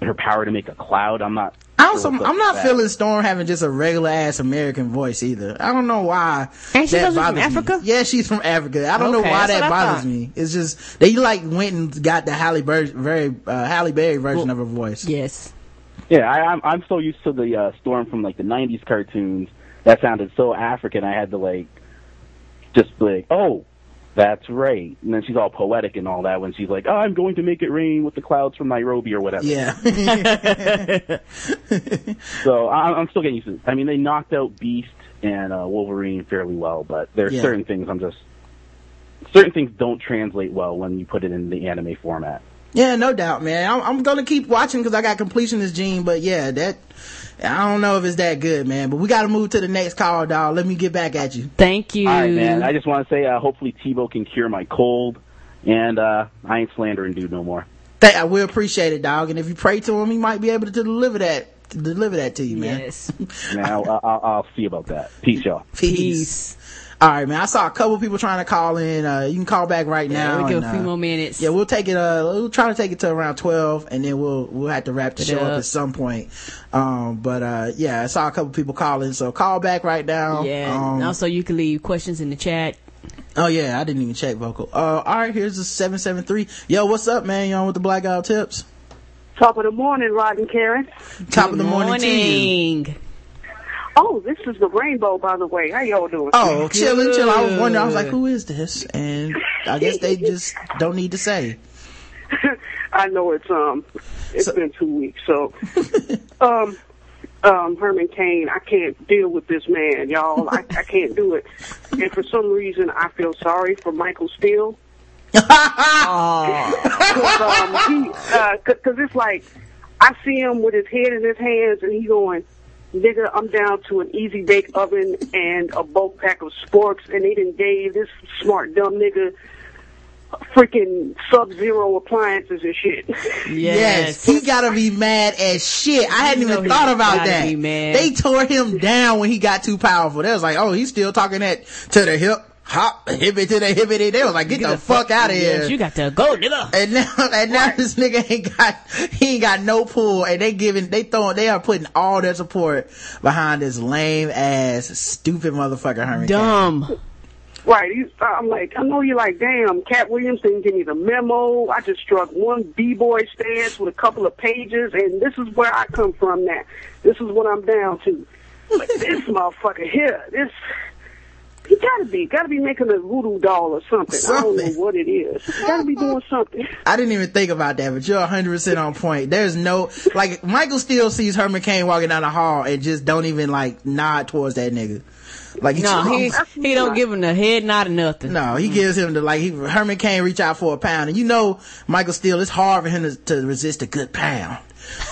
her power to make a cloud. I'm not... I also, sure I'm not feeling Storm having just a regular-ass American voice either. I don't know why. And she goes from Africa? Me. Yeah, she's from Africa. I don't okay, know why that bothers me. It's just, they, like, went and got the Halle Berry, very, uh, Halle Berry version well, of her voice. Yes. Yeah, I, I'm, I'm so used to the uh, Storm from, like, the nineties cartoons. That sounded so African, I had to, like, just, like, oh... That's right. And then she's all poetic and all that when she's like, oh, I'm going to make it rain with the clouds from Nairobi or whatever. Yeah. So I'm still getting used to it. I mean, they knocked out Beast and uh, Wolverine fairly well, but there are yeah. certain things I'm just... Certain things don't translate well when you put it in the anime format. Yeah, no doubt, man. I'm, I'm going to keep watching because I got completionist gene, but yeah, that... I don't know if it's that good, man, but we got to move to the next call, dog. Let me get back at you. Thank you. All right, man. I just want to say uh, hopefully Tebow can cure my cold, and uh, I ain't slandering dude no more. Thank, I will appreciate it, dog. And if you pray to him, he might be able to deliver that to, deliver that to you, man. Yes. Man, I'll, I'll, I'll see about that. Peace, y'all. Peace. Peace. All right, man. I saw a couple people trying to call in. Uh, you can call back right now. Yeah, we give a few more minutes. Yeah, we'll take it. Uh, we'll try to take it to around twelve, and then we'll we'll have to wrap the show up at some point. Um, but uh, yeah, I saw a couple people calling, so call back right now. Yeah. Um, and also, you can leave questions in the chat. Oh yeah, I didn't even check vocal. Uh, all right, here's the seven seven three. Yo, what's up, man? You on with the Blackout Tips? Top of the morning, Rod and Karen. Top Good of the morning. morning. To you. Oh, this is the Rainbow, by the way. How y'all doing? Oh, chilling, chilling. I was wondering, I was like, who is this? And I guess they just don't need to say. I know it's um, it's so, been two weeks. So, um, um, Herman Cain, I can't deal with this man, y'all. I, I can't do it. And for some reason, I feel sorry for Michael Steele. Because um, uh, it's like I see him with his head in his hands, and he going. Nigga, I'm down to an easy bake oven and a bulk pack of sporks, and they done gave this smart dumb nigga freaking Sub-Zero appliances and shit. Yes, yes. He gotta be mad as shit. I hadn't you even thought about that. They tore him down when he got too powerful. They was like, oh, he's still talking that to the hip. Hop, hippie to the hippity. They was like, get, get the, the fuck, fuck out of here. You got to go, nigga. And now, and now right. This nigga ain't got, he ain't got no pull. And they giving, they throwing, they are putting all their support behind this lame ass, stupid motherfucker Herman. Dumb. Cain. Right. I'm like, I know you're like, damn, Cat Williams didn't give me the memo. I just struck one B-boy stance with a couple of pages. And this is where I come from now. This is what I'm down to. But this motherfucker here, this... He gotta be, gotta be making a voodoo doll or something. something. I don't know what it is. He gotta be doing something. I didn't even think about that, but you're one hundred percent on point. There's no, like, Michael Steele sees Herman Cain walking down the hall and just don't even, like, nod towards that nigga. Like, no, he, he don't give him the head nod or nothing. No, he mm-hmm. gives him the, like, he, Herman Cain reach out for a pound. And you know, Michael Steele, it's hard for him to, to resist a good pound.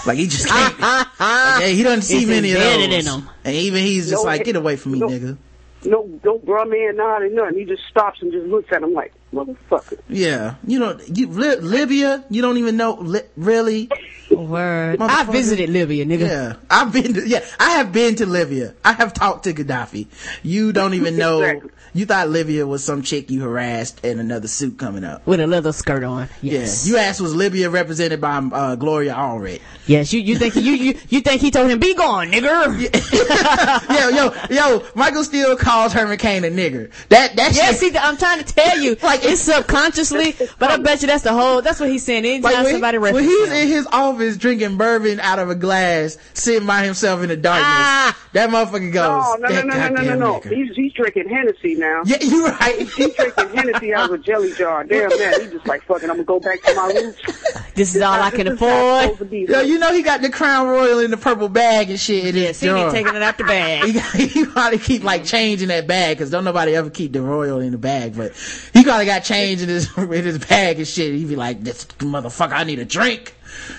Like, he just can't. Like, he doesn't see many of those. In him. And even he's just no, like, get away from me, no. nigga. No, don't bra man nod and nothing. He just stops and just looks at him like, motherfucker. Yeah. You don't, you, Li- Libya, you don't even know, li- really? Word. I visited Libya, nigga. Yeah. I've been to, yeah, I have been to Libya. I have talked to Gaddafi. You don't even know. Exactly. You thought Libya was some chick you harassed in another suit coming up. With a leather skirt on. Yes. Yeah. You asked, was Libya represented by, uh, Gloria Allred? Yes. You, you think, you, you, you think he told him, be gone, nigger. Yeah. yo, yo, yo, Michael Steele calls Herman Cain a nigger. That, that's, yes, shit. See, I'm trying to tell you. Like, it's subconsciously, but I bet you that's the whole, that's what he's saying. Anytime like when somebody he, when he's him. in his office drinking bourbon out of a glass, sitting by himself in the darkness, ah, that motherfucker goes, oh, no, no, no, no, no, no, no, he's, he's drinking Hennessy now. Yeah, you're right. He's, he's drinking Hennessy out of a jelly jar. Damn, man, he's just like, fucking, I'm gonna go back to my roots. This is all I can afford. Be, yo, you know he got the Crown Royal in the purple bag and shit. Yes, he ain't taking it out the bag. He, he probably keep, like, changing that bag, because don't nobody ever keep the Royal in the bag, but he probably got change in his, in his bag and shit. He'd be like, this motherfucker, I need a drink.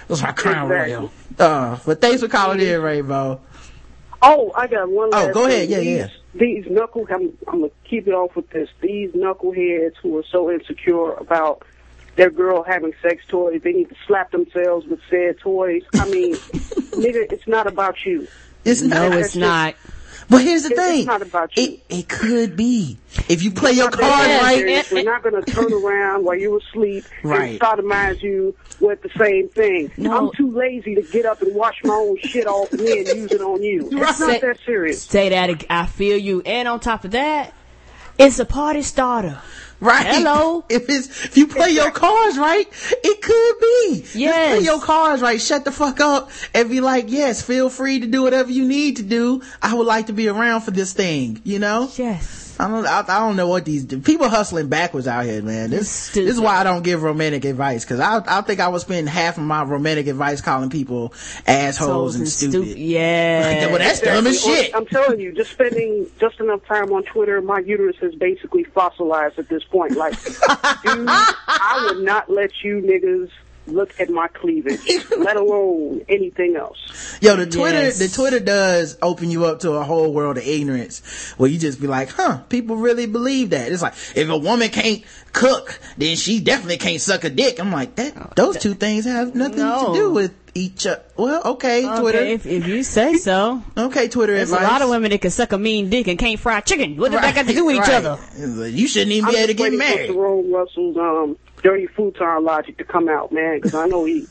That's my Crown exactly. Royal. Uh, but thanks for calling in, Rainbow. Oh, I got one last Oh, go ahead. Thing. Yeah, yeah. These, these knuckleheads, I'm, I'm going to keep it off with this. These knuckleheads who are so insecure about their girl having sex toys, they need to slap themselves with said toys. I mean, nigga, it's not about you. It's No, not, it's not. Just, But here's the it's, thing. It's not about you. It, it could be. If you play it's your card right. We're not going to turn around while you're asleep right. and sodomize you with the same thing. No. I'm too lazy to get up and wash my own shit off me and use it on you. It's say, not that serious. Say that. I feel you. And on top of that, it's a party starter. Right. Hello. If it's if you play your cards right, it could be. Yes. Just play your cards right. Shut the fuck up and be like, yes, feel free to do whatever you need to do. I would like to be around for this thing. You know. Yes. I don't. I, I don't know what these people hustling backwards out here, man. This this is why I don't give romantic advice, because I I think I would spend half of my romantic advice calling people assholes and, and stupid. stupid. Yeah. Like, well, that's dumb as shit. I'm telling you, just spending just enough time on Twitter, my uterus is basically fossilized at this point. Like, dude, I would not let you niggas look at my cleavage, let alone anything else. Yo, the Twitter, yes. the Twitter does open you up to a whole world of ignorance where you just be like, huh, people really believe that. It's like, if a woman can't cook, then she definitely can't suck a dick. I'm like, that, those two things have nothing no. to do with each other. Well, okay, okay Twitter. If, if you say so. Okay, Twitter There's advice. A lot of women that can suck a mean dick and can't fry chicken. What right. does that got to do with right. each other? You shouldn't even I'm be able to get mad. Jerome Russell's, um, dirty futon logic to come out, man, because I know he,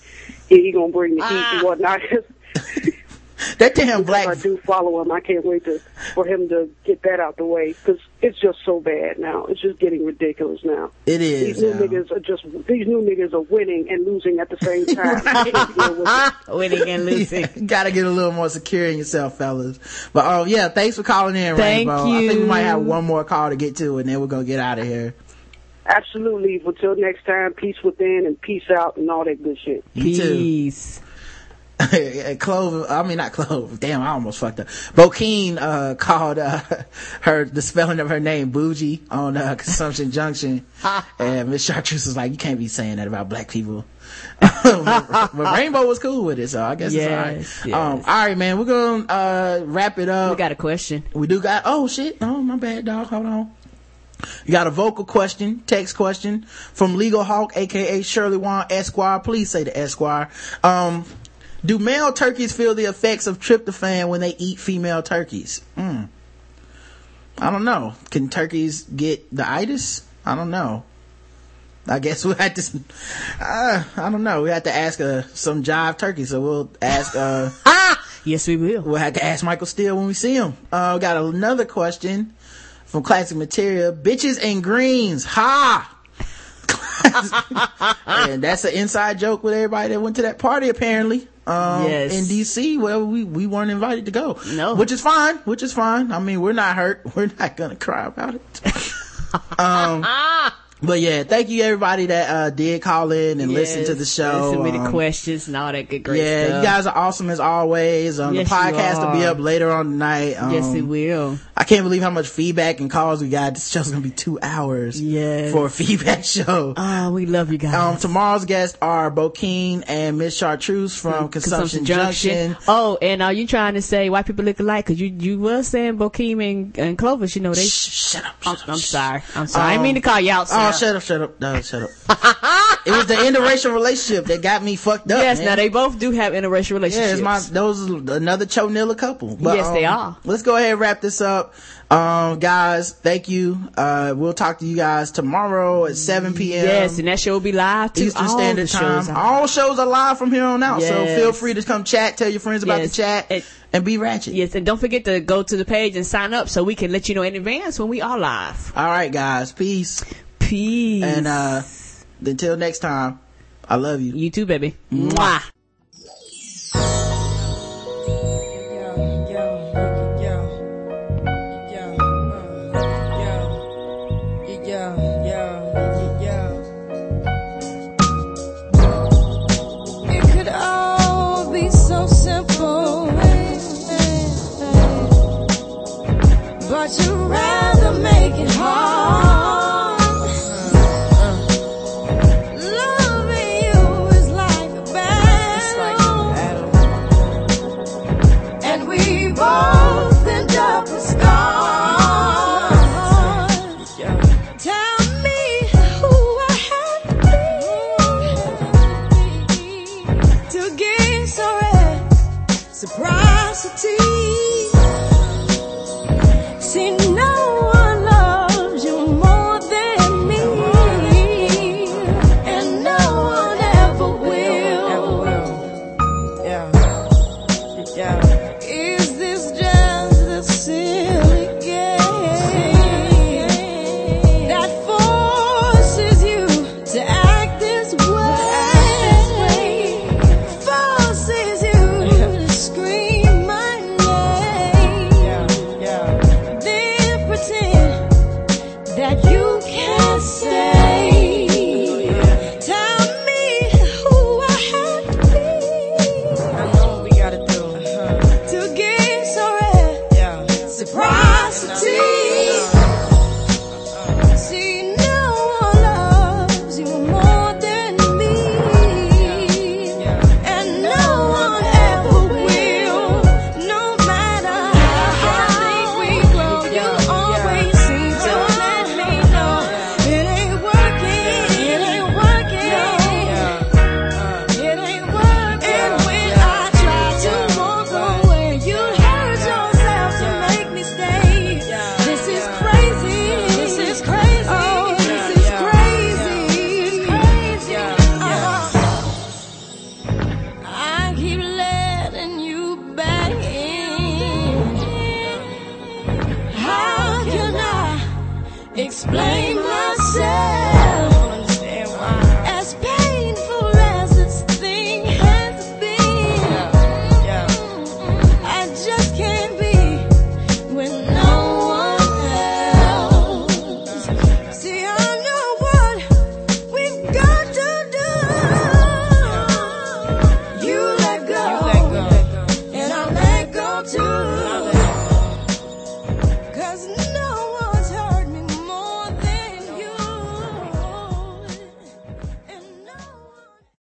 he he gonna bring the heat ah. and whatnot. That damn black. I do follow him. I can't wait to for him to get that out the way, because it's just so bad now. It's just getting ridiculous now. It is. These new now. niggas are just these new niggas are winning and losing at the same time. Winning and losing. Yeah, gotta get a little more secure in yourself, fellas. But oh um, yeah, thanks for calling in, Thank Rainbow. You. I think we might have one more call to get to, and then we're gonna get out of here. Absolutely. But till next time, peace within and peace out and all that good shit. Peace. Clove, I mean not Clove. Damn, I almost fucked up. Bokeen uh, called uh, her the spelling of her name Bougie on uh, Consumption Junction, and Miss Chartreuse was like, "You can't be saying that about black people." But Rainbow was cool with it, so I guess yes, it's alright. Yes. Um, alright, man, we're gonna uh, wrap it up. We got a question. We do got. Oh shit! Oh my bad, dog. Hold on. You got a vocal question, text question from Legal Hawk, aka Shirley Wan Esquire. Please say the Esquire. Um, do male turkeys feel the effects of tryptophan when they eat female turkeys? Mm. I don't know. Can turkeys get the itis? I don't know. I guess we had to. Uh, I don't know. We had to ask uh, some jive turkey. So we'll ask. Uh, yes, we will. We'll have to ask Michael Steele when we see him. Uh, we got another question. From Classic Material, bitches and greens, ha! And that's an inside joke with everybody that went to that party apparently. Um, yes. In D C, well, we, we weren't invited to go. No. Which is fine, which is fine. I mean, we're not hurt. We're not gonna cry about it. um, but yeah, thank you everybody that uh, did call in and yes, listen to the show. Listen with um, the questions and all that good great yeah, stuff. Yeah, you guys are awesome as always. Um, yes, the podcast will be up later on tonight. Um, yes, it will. I can't believe how much feedback and calls we got. This show's gonna be two hours yes. for a feedback show. Oh, we love you guys. Um, tomorrow's guests are Bokeen and Miss Chartreuse from Consumption, Consumption Junction. Junction. Oh, and are you trying to say white people look alike? Because you, you were saying Bokeen and, and Clovis, you know, they. Shh, shut up. Shut I'm, up I'm sorry. I'm sorry. Um, I didn't mean to call you out, sir. Oh, shut up, shut up. No, shut up. It was the interracial relationship that got me fucked up. Yes, man. Now they both do have interracial relationships. Yeah, it's my, those are another Chonilla couple. But, yes, um, they are. Let's go ahead and wrap this up. Um, guys, thank you. Uh, we'll talk to you guys tomorrow at seven p.m. Yes, and that show will be live too. Eastern Standard Time. All shows are live from here on out, yes. So feel free to come chat, tell your friends about yes. the chat, and, and be ratchet. Yes, and don't forget to go to the page and sign up so we can let you know in advance when we are live. All right, guys. Peace. Peace. And uh, until next time, I love you. You too, baby. Mwah. But you'd rather make it hard. Loving you is like a battle, and we both end up with scars. Tell me who I have to be to give so reciprocity. explain.